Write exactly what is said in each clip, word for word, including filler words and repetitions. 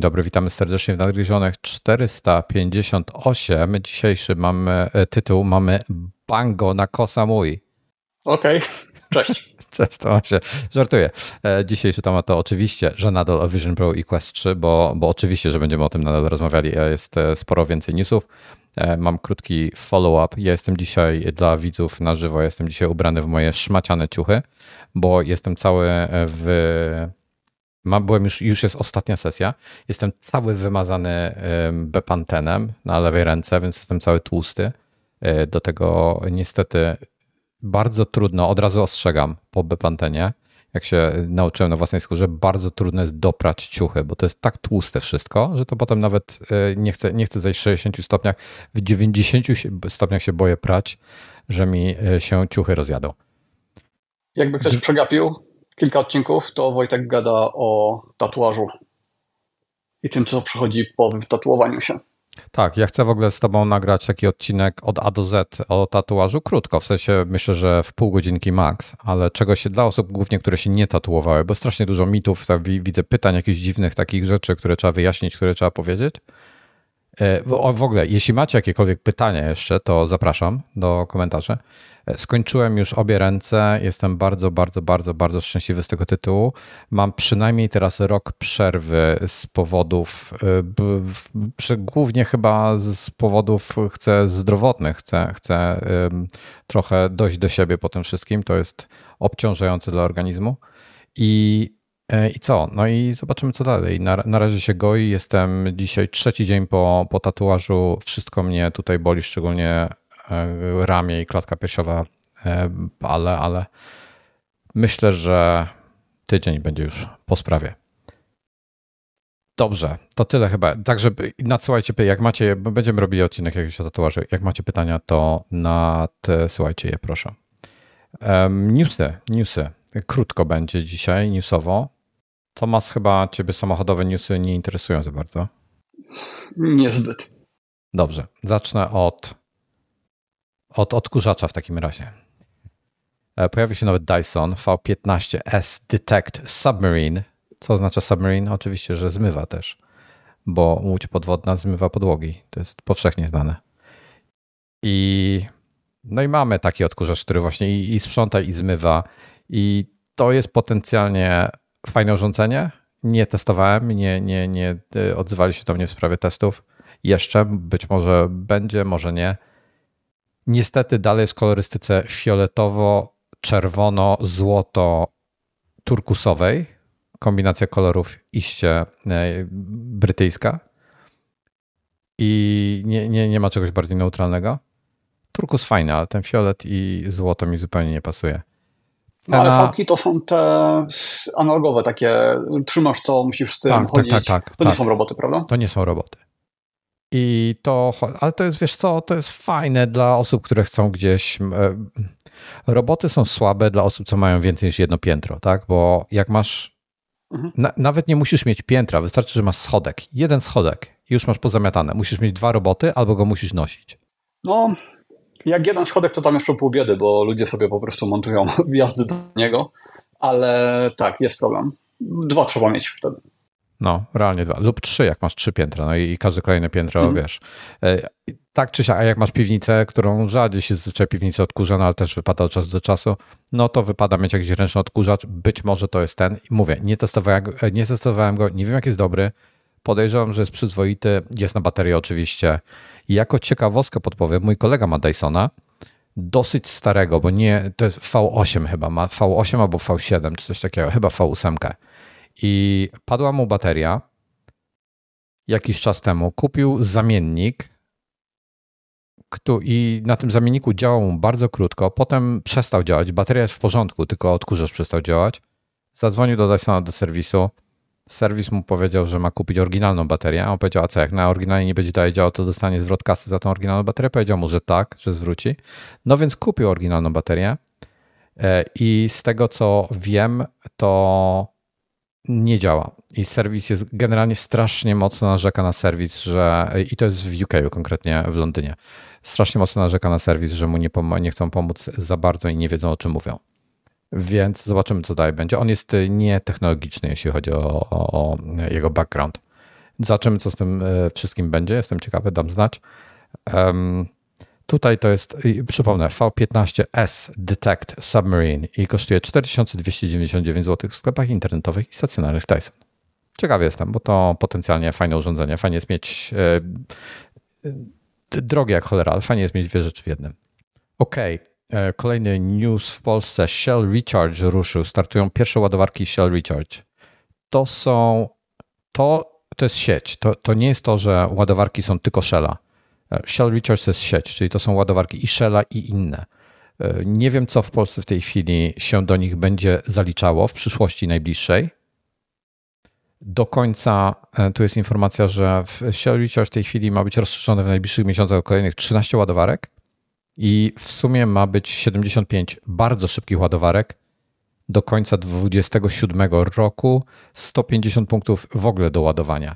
Dzień dobry, witamy serdecznie w Nadgryzionych czterysta pięćdziesiąt osiem. Dzisiejszy mamy, tytuł mamy Bango na kosa mój. Okej, okay. Cześć. Cześć, to się żartuję. Dzisiejszy temat to oczywiście, że nadal o Vision Pro i Quest trzy, bo, bo oczywiście, że będziemy o tym nadal rozmawiali. Jest sporo więcej newsów. Mam krótki follow-up. Ja jestem dzisiaj dla widzów na żywo, jestem dzisiaj ubrany w moje szmaciane ciuchy, bo jestem cały w... Ma, byłem już, już jest ostatnia sesja. Jestem cały wymazany bepantenem na lewej ręce, więc jestem cały tłusty. Do tego niestety bardzo trudno, od razu ostrzegam po bepantenie, jak się nauczyłem na własnej skórze, bardzo trudno jest doprać ciuchy, bo to jest tak tłuste wszystko, że to potem nawet nie chcę, nie chcę zejść w sześćdziesięciu stopniach, w dziewięćdziesięciu stopniach się boję prać, że mi się ciuchy rozjadą. Jakby ktoś przegapił kilka odcinków, to Wojtek gada o tatuażu i tym, co przychodzi po tatuowaniu się. Tak, ja chcę w ogóle z tobą nagrać taki odcinek od A do Z o tatuażu krótko, w sensie myślę, że w pół godzinki max, ale czegoś dla osób głównie, które się nie tatuowały, bo strasznie dużo mitów, widzę pytań, jakichś dziwnych takich rzeczy, które trzeba wyjaśnić, które trzeba powiedzieć. W ogóle, jeśli macie jakiekolwiek pytania jeszcze, to zapraszam do komentarzy. Skończyłem już obie ręce, jestem bardzo, bardzo, bardzo, bardzo szczęśliwy z tego tytułu. Mam przynajmniej teraz rok przerwy z powodów, głównie chyba z powodów chcę zdrowotnych, chcę, chcę trochę dojść do siebie po tym wszystkim, to jest obciążające dla organizmu i I co? No i zobaczymy, co dalej. Na, na razie się goi. Jestem dzisiaj trzeci dzień po, po tatuażu. Wszystko mnie tutaj boli, szczególnie ramię i klatka piersiowa, ale, ale myślę, że tydzień będzie już po sprawie. Dobrze, to tyle chyba. Także nadsyłajcie, jak macie, będziemy robili odcinek jakiś o tatuaży. Jak macie pytania, to nadsyłajcie je, proszę. Um, newsy, newsy. Krótko będzie dzisiaj, newsowo. Tomasz, chyba ciebie samochodowe newsy nie interesują za bardzo. Niezbyt. Dobrze, zacznę od, od odkurzacza w takim razie. Pojawił się nowy Dyson V piętnaście S Detect Submarine. Co oznacza submarine? Oczywiście, że zmywa też, bo łódź podwodna zmywa podłogi. To jest powszechnie znane. I no i mamy taki odkurzacz, który właśnie i, i sprząta, i zmywa. I to jest potencjalnie fajne urządzenie. Nie testowałem, nie, nie, nie odzywali się do mnie w sprawie testów. Jeszcze być może będzie, może nie. Niestety dalej jest w kolorystyce fioletowo, czerwono, złoto, turkusowej. Kombinacja kolorów iście brytyjska. I nie, nie, nie ma czegoś bardziej neutralnego. Turkus fajny, ale ten fiolet i złoto mi zupełnie nie pasuje. Cena... No, ale fałki to są te analogowe takie, trzymasz to, musisz z tym tak, chodzić. Tak, tak, tak, to nie tak. są roboty, prawda? To nie są roboty. I to, ale to jest, wiesz co, to jest fajne dla osób, które chcą gdzieś... Roboty są słabe dla osób, co mają więcej niż jedno piętro, tak? Bo jak masz... Mhm. Na, nawet nie musisz mieć piętra, wystarczy, że masz schodek. Jeden schodek i już masz pozamiatane. Musisz mieć dwa roboty albo go musisz nosić. No... Jak jeden schodek, to tam jeszcze pół biedy, bo ludzie sobie po prostu montują wjazdy do niego, ale tak, jest problem. Dwa trzeba mieć wtedy. No, realnie dwa. Lub trzy, jak masz trzy piętra, no i, i każde kolejne piętro, mhm. wiesz. Tak czy siak, a jak masz piwnicę, którą rzadziej się zazwyczaj piwnica odkurza, no ale też wypada od czasu do czasu, no to wypada mieć jakiś ręczny odkurzacz, być może to jest ten. Mówię, nie testowałem, nie testowałem go, nie wiem jak jest dobry, podejrzewam, że jest przyzwoity, jest na baterię oczywiście. Jako ciekawostkę podpowiem, mój kolega ma Dysona, dosyć starego, bo nie, to jest V osiem chyba, ma V osiem albo V siedem czy coś takiego, chyba V osiem. I padła mu bateria jakiś czas temu, kupił zamiennik i na tym zamienniku działał mu bardzo krótko, potem przestał działać, bateria jest w porządku, tylko odkurzacz przestał działać. Zadzwonił do Dysona do serwisu. Serwis mu powiedział, że ma kupić oryginalną baterię, a on powiedział, a co, jak na oryginalnie nie będzie dalej działał, to dostanie zwrot kasy za tą oryginalną baterię? Powiedział mu, że tak, że zwróci. No więc kupił oryginalną baterię i z tego, co wiem, to nie działa. I serwis jest generalnie strasznie mocno narzeka na serwis, że i to jest w U K, konkretnie w Londynie. Strasznie mocno narzeka na serwis, że mu nie, pom- nie chcą pomóc za bardzo i nie wiedzą, o czym mówią. Więc zobaczymy, co dalej będzie. On jest nietechnologiczny, jeśli chodzi o, o, o jego background. Zobaczymy, co z tym wszystkim będzie. Jestem ciekawy, dam znać. Um, tutaj to jest, przypomnę, V piętnaście S Detect Submarine i kosztuje cztery tysiące dwieście dziewięćdziesiąt dziewięć złotych w sklepach internetowych i stacjonarnych Dyson. Ciekawy jestem, bo to potencjalnie fajne urządzenie. Fajnie jest mieć yy, yy, drogie jak cholera, ale fajnie jest mieć dwie rzeczy w jednym. Okej. Okay. Kolejny news w Polsce. Shell Recharge ruszył. Startują pierwsze ładowarki Shell Recharge. To są... To, to jest sieć. To, to nie jest to, że ładowarki są tylko Shella. Shell Recharge to jest sieć, czyli to są ładowarki i Shella i inne. Nie wiem, co w Polsce w tej chwili się do nich będzie zaliczało w przyszłości najbliższej. Do końca tu jest informacja, że Shell Recharge w tej chwili ma być rozszerzony w najbliższych miesiącach o kolejnych trzynaście ładowarek. I w sumie ma być siedemdziesiąt pięć bardzo szybkich ładowarek do końca dwa tysiące dwudziestego siódmego roku, sto pięćdziesiąt punktów w ogóle do ładowania.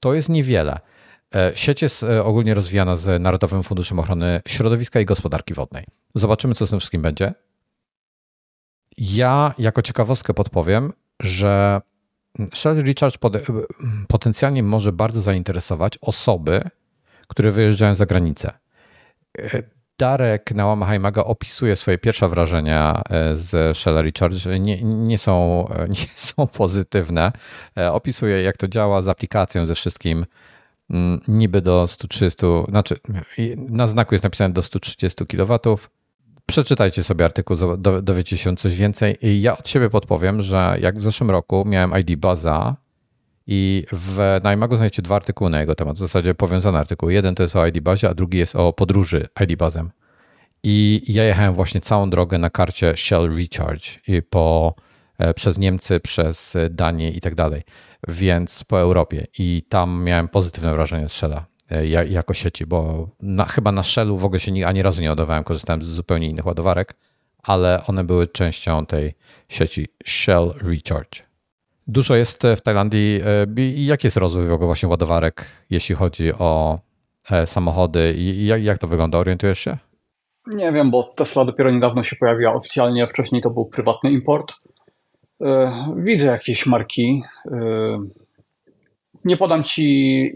To jest niewiele. Sieć jest ogólnie rozwijana z Narodowym Funduszem Ochrony Środowiska i Gospodarki Wodnej. Zobaczymy, co z tym wszystkim będzie. Ja jako ciekawostkę podpowiem, że Shell Recharge potencjalnie może bardzo zainteresować osoby, które wyjeżdżają za granicę. Darek na łamach iMaga opisuje swoje pierwsze wrażenia z Shell Recharge. Nie, nie, są, nie są pozytywne. Opisuje, jak to działa z aplikacją, ze wszystkim. Niby do stu trzydziestu, znaczy na znaku jest napisane do stu trzydziestu kilowatów. Przeczytajcie sobie artykuł, dowiecie się coś więcej. I ja od siebie podpowiem, że jak w zeszłym roku miałem I D Baza i w iMagu znajdziecie dwa artykuły na jego temat, w zasadzie powiązane artykuły. Jeden to jest o I D Bazie, a drugi jest o podróży I D Bazem. I ja jechałem właśnie całą drogę na karcie Shell Recharge i po, przez Niemcy, przez Danię i tak dalej, więc po Europie. I tam miałem pozytywne wrażenie z Shella jako sieci, bo na, chyba na Shellu w ogóle się ani razu nie ładowałem, korzystałem z zupełnie innych ładowarek, ale one były częścią tej sieci Shell Recharge. Dużo jest w Tajlandii. Jaki jest rozwój w ogóle właśnie ładowarek, jeśli chodzi o samochody i jak to wygląda? Orientujesz się? Nie wiem, bo Tesla dopiero niedawno się pojawiła oficjalnie, wcześniej to był prywatny import. Widzę jakieś marki. Nie podam Ci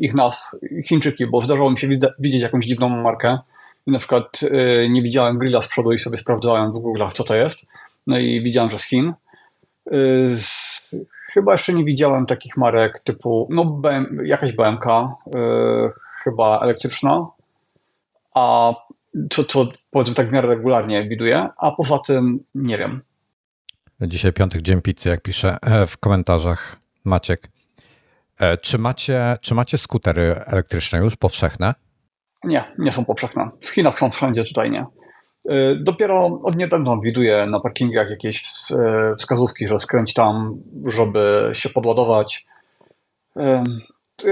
ich nazw, Chińczyki, bo zdarzało mi się widzieć jakąś dziwną markę. Na przykład nie widziałem grilla z przodu i sobie sprawdzałem w Google'ach, co to jest. No i widziałem, że z Chin. Chyba jeszcze nie widziałem takich marek typu, no B M, jakaś B M K, yy, chyba elektryczna, a co, co powiedzmy tak w miarę regularnie widuję, a poza tym nie wiem. Dzisiaj piątek, dzień pizzy, jak pisze w komentarzach Maciek. Czy macie, czy macie skutery elektryczne już powszechne? Nie, nie są powszechne. W Chinach są wszędzie, tutaj nie. Dopiero od niedawna widuję na parkingach jakieś wskazówki, że skręć tam, żeby się podładować.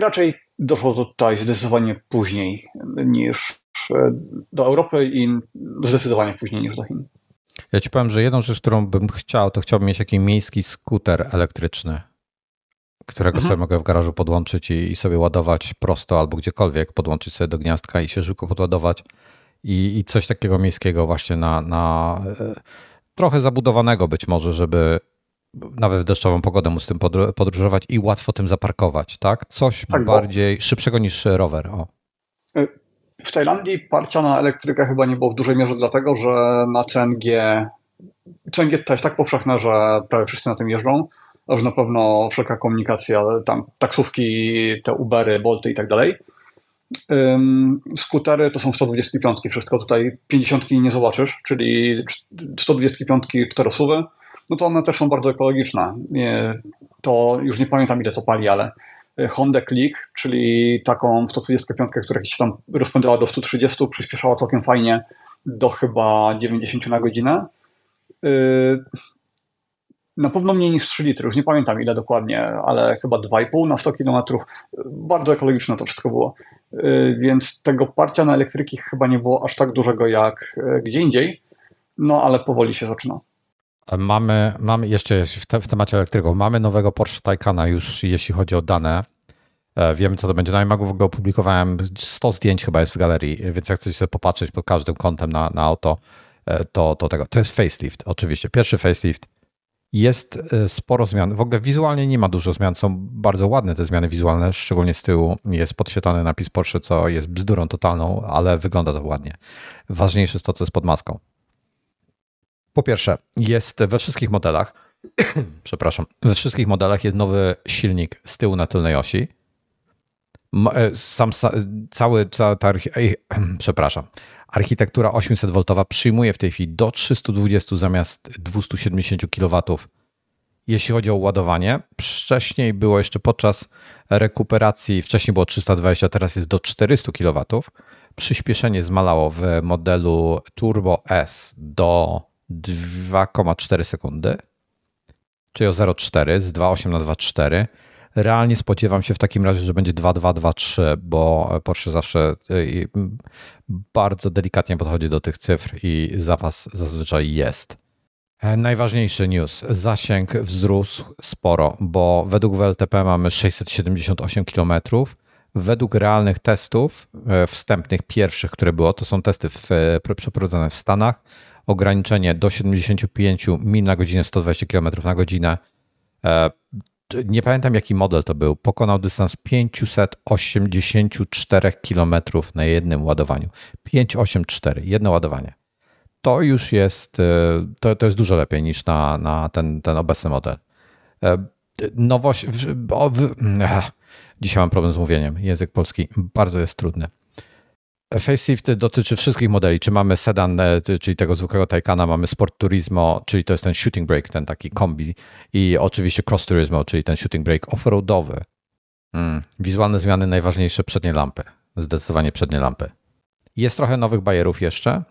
Raczej doszło tutaj zdecydowanie później niż do Europy i zdecydowanie później niż do Chin. Ja Ci powiem, że jedną rzecz, którą bym chciał, to chciałbym mieć jakiś miejski skuter elektryczny, którego mhm. sobie mogę w garażu podłączyć i, i sobie ładować prosto albo gdziekolwiek, podłączyć sobie do gniazdka i się szybko podładować. I, i coś takiego miejskiego właśnie na, na trochę zabudowanego być może, żeby nawet w deszczową pogodę móc tym podróżować i łatwo tym zaparkować, tak? Coś tak, bardziej szybszego niż rower. O. W Tajlandii parcia na elektrykę chyba nie było w dużej mierze dlatego, że na C N G C N G to jest tak powszechne, że prawie wszyscy na tym jeżdżą, a że na pewno wszelka komunikacja, tam taksówki, te Ubery, Bolty i tak dalej. Skutery to są sto dwadzieścia pięć, wszystko tutaj pięćdziesiąt nie zobaczysz, czyli sto dwadzieścia pięć czterosuwy, no to one też są bardzo ekologiczne. To już nie pamiętam, ile to pali, ale Honda Click, czyli taką sto dwadzieścia pięć, która się tam rozpędzała do stu trzydziestu, przyspieszała całkiem fajnie do chyba dziewięćdziesiąt na godzinę. Na pewno mniej niż trzy litry, już nie pamiętam ile dokładnie, ale chyba dwa i pół na sto kilometrów. Bardzo ekologiczne to wszystko było. Więc tego parcia na elektryki chyba nie było aż tak dużego jak gdzie indziej, no ale powoli się zaczyna. Mamy, mamy jeszcze w, te, w temacie elektryków, mamy nowego Porsche Taycana już jeśli chodzi o dane. Wiemy, co to będzie. Na iMagu w ogóle opublikowałem sto zdjęć chyba jest w galerii, więc jak chcecie sobie popatrzeć pod każdym kątem na, na auto, to, to tego. To jest facelift, oczywiście. Pierwszy facelift. jest sporo zmian. W ogóle wizualnie nie ma dużo zmian, są bardzo ładne te zmiany wizualne, szczególnie z tyłu jest podświetlany napis Porsche, co jest bzdurą totalną, ale wygląda to ładnie. Ważniejsze jest to, co jest pod maską. Po pierwsze, jest we wszystkich modelach, przepraszam, we wszystkich modelach jest nowy silnik z tyłu na tylnej osi. Sam, cały, cała ta, przepraszam, architektura osiemset woltowa przyjmuje w tej chwili do trzysta dwadzieścia zamiast dwieście siedemdziesiąt kilowatów, jeśli chodzi o ładowanie. Wcześniej było jeszcze podczas rekuperacji, wcześniej było trzysta dwadzieścia, teraz jest do czterysta kilowatów. Przyspieszenie zmalało w modelu Turbo S do dwa przecinek cztery sekundy, czyli o zero przecinek cztery z dwa przecinek osiem na dwa przecinek cztery. Realnie spodziewam się w takim razie, że będzie dwa przecinek dwa, dwa przecinek trzy, bo Porsche zawsze bardzo delikatnie podchodzi do tych cyfr i zapas zazwyczaj jest. Najważniejszy news. Zasięg wzrósł sporo, bo według W L T P mamy sześćset siedemdziesiąt osiem kilometrów. Według realnych testów wstępnych pierwszych, które było, to są testy w, przeprowadzone w Stanach, ograniczenie do siedemdziesiąt pięć mil na godzinę, sto dwadzieścia kilometrów na godzinę. Nie pamiętam, jaki model to był. Pokonał dystans pięćset osiemdziesiąt cztery kilometry na jednym ładowaniu. pięćset osiemdziesiąt cztery, jedno ładowanie. To już jest, to, to jest dużo lepiej niż na, na ten, ten obecny model. Nowość, o, w, ach, dzisiaj mam problem z mówieniem. Język polski bardzo jest trudny. Face shift dotyczy wszystkich modeli. Czy mamy sedan, czyli tego zwykłego Taycana, mamy Sport Turismo, czyli to jest ten shooting break, ten taki kombi, i oczywiście Cross Turismo, czyli ten shooting break offroadowy. Mm. Wizualne zmiany, najważniejsze przednie lampy. Zdecydowanie przednie lampy. Jest trochę nowych bajerów jeszcze.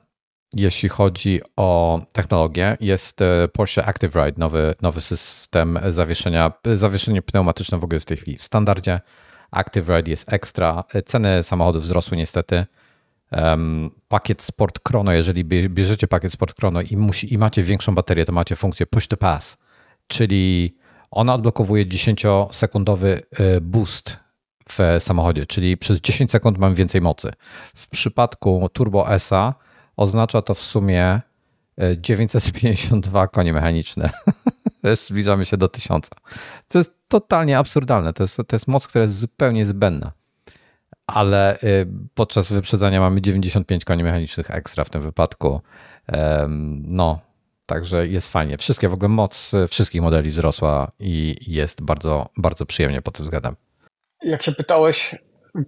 Jeśli chodzi o technologię, jest Porsche Active Ride, nowy, nowy system zawieszenia. Zawieszenie pneumatyczne w ogóle jest w tej chwili w standardzie. Active Ride jest ekstra. Ceny samochodów wzrosły niestety. Um, pakiet Sport Chrono, jeżeli bierzecie pakiet Sport Chrono i, musi, i macie większą baterię, to macie funkcję Push to Pass, czyli ona odblokowuje dziesięciosekundowy boost w samochodzie, czyli przez dziesięć sekund mam więcej mocy. W przypadku Turbo S-a oznacza to w sumie dziewięćset pięćdziesiąt dwa konie mechaniczne. Zbliżamy się do tysiąca. To jest totalnie absurdalne. To jest, to jest moc, która jest zupełnie zbędna. Ale podczas wyprzedzania mamy dziewięćdziesiąt pięć koni mechanicznych ekstra w tym wypadku. No, także jest fajnie. Wszystkie w ogóle moc wszystkich modeli wzrosła i jest bardzo, bardzo przyjemnie pod tym względem. Jak się pytałeś,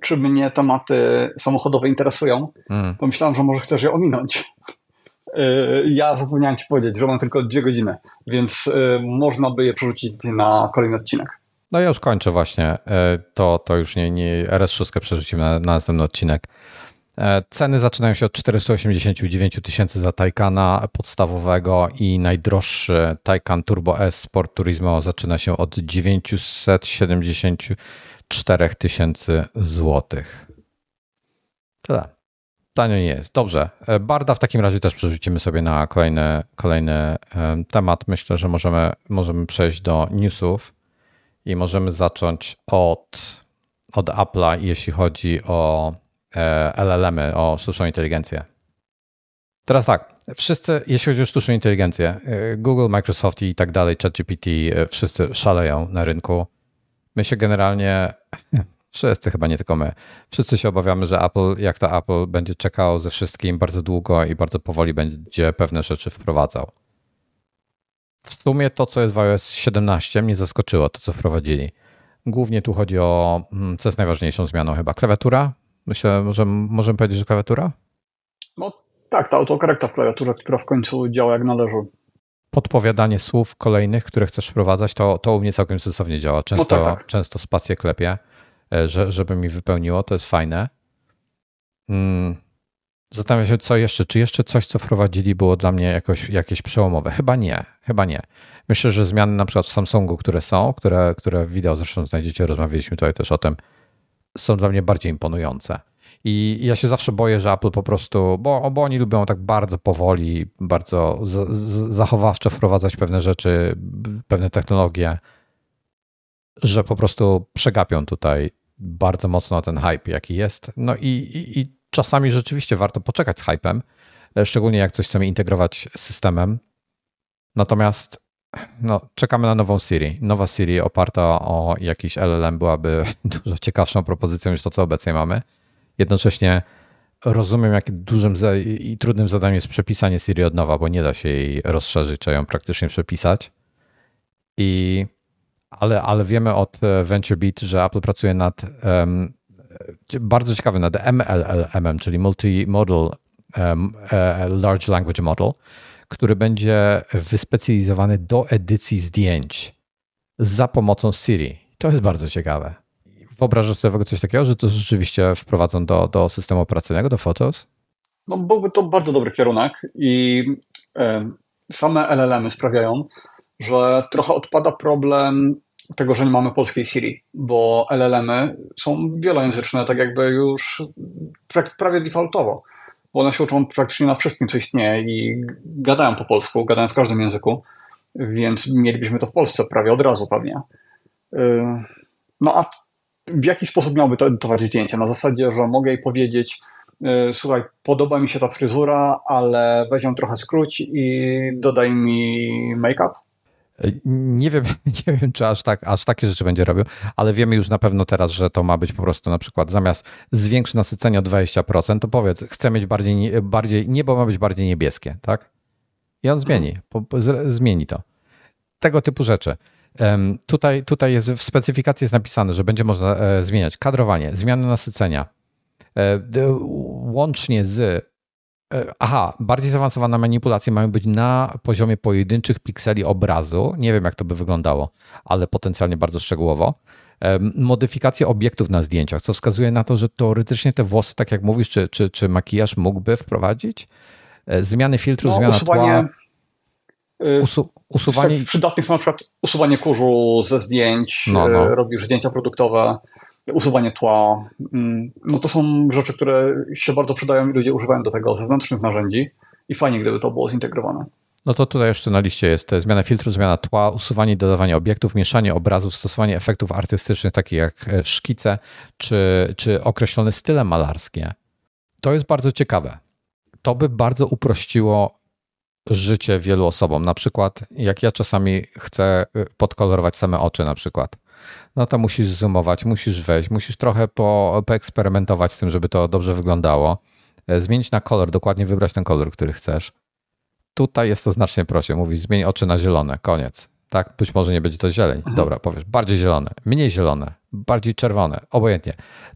czy mnie tematy samochodowe interesują, mm. to myślałem, że może chcesz je ominąć. Ja zapomniałem ci powiedzieć, że mam tylko dwie godziny, więc można by je przerzucić na kolejny odcinek. No ja już kończę właśnie, to, to już nie, nie R S sześć przerzucimy na, na następny odcinek. Ceny zaczynają się od czterysta osiemdziesiąt dziewięć tysięcy za Taycana podstawowego i najdroższy Taycan Turbo S Sport Turismo zaczyna się od dziewięćset siedemdziesiąt cztery tysięcy złotych. Tyle. Tanio nie jest. Dobrze. Barda w takim razie też przerzucimy sobie na kolejny, kolejny temat. Myślę, że możemy, możemy przejść do newsów i możemy zacząć od, od Apple'a, jeśli chodzi o L L M-y, o sztuczną inteligencję. Teraz tak. Wszyscy, jeśli chodzi o sztuczną inteligencję, Google, Microsoft i tak dalej, ChatGPT, wszyscy szaleją na rynku. My się generalnie... Wszyscy, chyba nie tylko my. Wszyscy się obawiamy, że Apple, jak to Apple, będzie czekał ze wszystkim bardzo długo i bardzo powoli będzie pewne rzeczy wprowadzał. W sumie to, co jest w iOS siedemnaście, mnie zaskoczyło to, co wprowadzili. Głównie tu chodzi o, co jest najważniejszą zmianą chyba, klawiatura? Myślę, że możemy powiedzieć, że klawiatura? No tak, ta autokorekta w klawiaturze, która w końcu działa jak należy. Podpowiadanie słów kolejnych, które chcesz wprowadzać, to, to u mnie całkiem sensownie działa. Często, no tak, tak. Często spację klepię. Że, żeby mi wypełniło, to jest fajne. Zastanawiam się, co jeszcze, czy jeszcze coś, co wprowadzili, było dla mnie jakoś, jakieś przełomowe. Chyba nie, chyba nie. Myślę, że zmiany na przykład w Samsungu, które są, które, które w wideo zresztą znajdziecie, rozmawialiśmy tutaj też o tym, są dla mnie bardziej imponujące. I ja się zawsze boję, że Apple po prostu, bo, bo oni lubią tak bardzo powoli, bardzo z, z, zachowawczo wprowadzać pewne rzeczy, pewne technologie, że po prostu przegapią tutaj bardzo mocno ten hype, jaki jest. No i, i, i czasami rzeczywiście warto poczekać z hypem, szczególnie jak coś chcemy integrować z systemem. Natomiast no, czekamy na nową Siri. Nowa Siri oparta o jakiś L L M byłaby dużo ciekawszą propozycją niż to, co obecnie mamy. Jednocześnie rozumiem, jak dużym i trudnym zadaniem jest przepisanie Siri od nowa, bo nie da się jej rozszerzyć, trzeba ją praktycznie przepisać. I, ale, ale wiemy od VentureBeat, że Apple pracuje nad um, bardzo ciekawym, nad M L L M, czyli Multimodal um, Large Language Model, który będzie wyspecjalizowany do edycji zdjęć za pomocą Siri. To jest bardzo ciekawe. Wyobrażasz sobie coś takiego, że to rzeczywiście wprowadzą do, do systemu operacyjnego, do Photos? No, byłby to bardzo dobry kierunek i e, same L L M-y sprawiają, że trochę odpada problem tego, że nie mamy polskiej Siri, bo L L M-y są wielojęzyczne, tak jakby już prawie defaultowo, bo one się uczą praktycznie na wszystkim, co istnieje i gadają po polsku, gadają w każdym języku, więc mielibyśmy to w Polsce prawie od razu pewnie. No a w jaki sposób miałby to edytować zdjęcia? Na zasadzie, że mogę jej powiedzieć, słuchaj, podoba mi się ta fryzura, ale weź ją trochę skróć i dodaj mi make-up? Nie wiem, nie wiem, czy aż, tak, aż takie rzeczy będzie robił, ale wiemy już na pewno teraz, że to ma być po prostu na przykład zamiast zwiększ nasycenie o dwadzieścia procent, to powiedz, chcę mieć bardziej, bardziej niebo ma być bardziej niebieskie, tak? I on zmieni, po, z, zmieni to. Tego typu rzeczy. Um, tutaj, tutaj jest w specyfikacji jest napisane, że będzie można e, zmieniać kadrowanie, zmiany nasycenia, e, d, łącznie z Aha, bardziej zaawansowane manipulacje mają być na poziomie pojedynczych pikseli obrazu. Nie wiem, jak to by wyglądało, ale potencjalnie bardzo szczegółowo. Modyfikacje obiektów na zdjęciach, co wskazuje na to, że teoretycznie te włosy, tak jak mówisz, czy, czy, czy makijaż mógłby wprowadzić? Zmiany filtru, no, zmiana usuwanie, tła. Usu, usuwanie... Tak przydatnych na przykład usuwanie kurzu ze zdjęć, no, no. Robisz zdjęcia produktowe. Usuwanie tła, no to są rzeczy, które się bardzo przydają i ludzie używają do tego zewnętrznych narzędzi i fajnie, gdyby to było zintegrowane. No to tutaj jeszcze na liście jest zmiana filtru, zmiana tła, usuwanie i dodawanie obiektów, mieszanie obrazów, stosowanie efektów artystycznych takich jak szkice czy, czy określone style malarskie. To jest bardzo ciekawe. To by bardzo uprościło życie wielu osobom. Na przykład jak ja czasami chcę podkolorować same oczy na przykład. No to musisz zoomować, musisz wejść, musisz trochę po, poeksperymentować z tym, żeby to dobrze wyglądało. Zmienić na kolor, dokładnie wybrać ten kolor, który chcesz. Tutaj jest to znacznie prościej. Mówisz, zmień oczy na zielone, koniec. Tak, być może nie będzie to zieleń. Dobra, powiesz, bardziej zielone, mniej zielone, bardziej czerwone, obojętnie.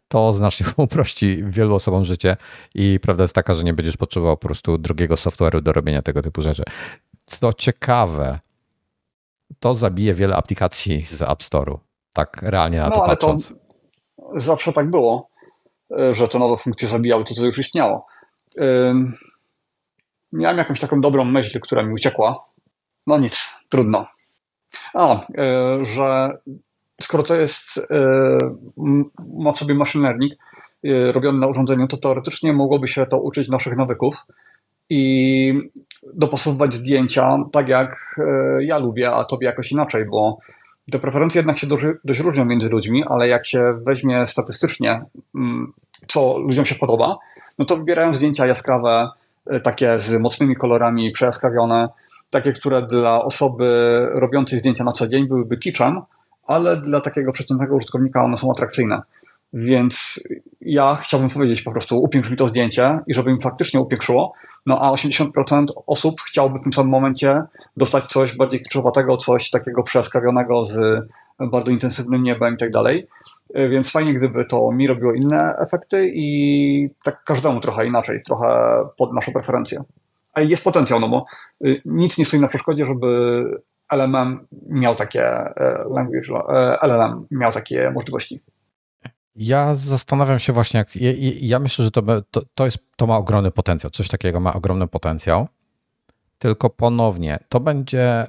To znacznie uprości wielu osobom życie i prawda jest taka, że nie będziesz potrzebował po prostu drugiego software'u do robienia tego typu rzeczy. Co ciekawe, to zabije wiele aplikacji z App Store'u. Tak realnie na no, to patrząc. To zawsze tak było, że te nowe funkcje zabijały to, co już istniało. Miałem jakąś taką dobrą myśl, która mi uciekła. No nic, trudno. A, że skoro to jest ma sobie maszynernik robiony na urządzeniu, to teoretycznie mogłoby się to uczyć naszych nawyków i dopasowywać zdjęcia tak, jak ja lubię, a tobie jakoś inaczej, bo te preferencje jednak się dość różnią między ludźmi, ale jak się weźmie statystycznie, co ludziom się podoba, no to wybierają zdjęcia jaskrawe, takie z mocnymi kolorami, przejaskrawione, takie, które dla osoby robiącej zdjęcia na co dzień byłyby kiczem, ale dla takiego przeciętnego użytkownika one są atrakcyjne. Więc ja chciałbym powiedzieć po prostu upiększ mi to zdjęcie i żeby im faktycznie upiększyło, no a osiemdziesiąt procent osób chciałoby w tym samym momencie dostać coś bardziej kiczowatego, coś takiego przejaskrawionego z bardzo intensywnym niebem i tak dalej, więc fajnie gdyby to mi robiło inne efekty i tak każdemu trochę inaczej, trochę pod naszą preferencję. A jest potencjał, no bo nic nie stoi na przeszkodzie, żeby L L M miał takie, L L M miał takie możliwości. Ja zastanawiam się właśnie, jak, ja, ja myślę, że to, to, to, jest, to ma ogromny potencjał, coś takiego ma ogromny potencjał, tylko ponownie to będzie,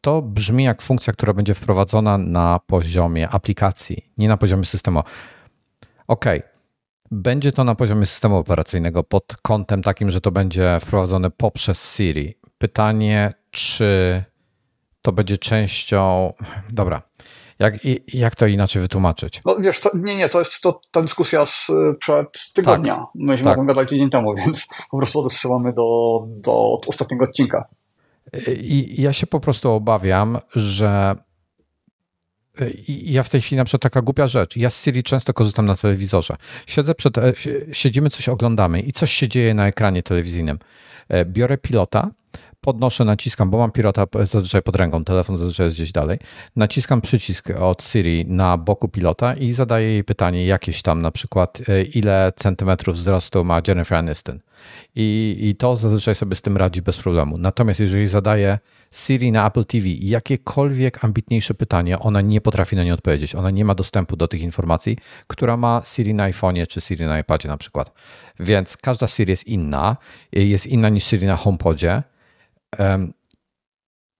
to brzmi jak funkcja, która będzie wprowadzona na poziomie aplikacji, nie na poziomie systemu. Okej, okay. Będzie to na poziomie systemu operacyjnego pod kątem takim, że to będzie wprowadzone poprzez Siri. Pytanie, czy to będzie częścią, dobra, Jak, jak to inaczej wytłumaczyć? No wiesz, to, nie, nie, to jest to, ta dyskusja sprzed tygodnia. Tak, myśmy tak. o tym gadali tydzień temu, więc po prostu odsyłamy do, do ostatniego odcinka. I ja się po prostu obawiam, że ja w tej chwili na przykład taka głupia rzecz. Ja z Siri często korzystam na telewizorze. Siedzę przed, siedzimy, coś oglądamy i coś się dzieje na ekranie telewizyjnym. Biorę pilota, podnoszę, naciskam, bo mam pilota zazwyczaj pod ręką, telefon zazwyczaj jest gdzieś dalej. Naciskam przycisk od Siri na boku pilota i zadaję jej pytanie jakieś tam, na przykład ile centymetrów wzrostu ma Jennifer Aniston. I, i to zazwyczaj sobie z tym radzi bez problemu. Natomiast jeżeli zadaję Siri na Apple T V jakiekolwiek ambitniejsze pytanie, ona nie potrafi na nie odpowiedzieć. Ona nie ma dostępu do tych informacji, która ma Siri na iPhone'ie czy Siri na iPadzie na przykład. Więc każda Siri jest inna, jest inna niż Siri na HomePodzie.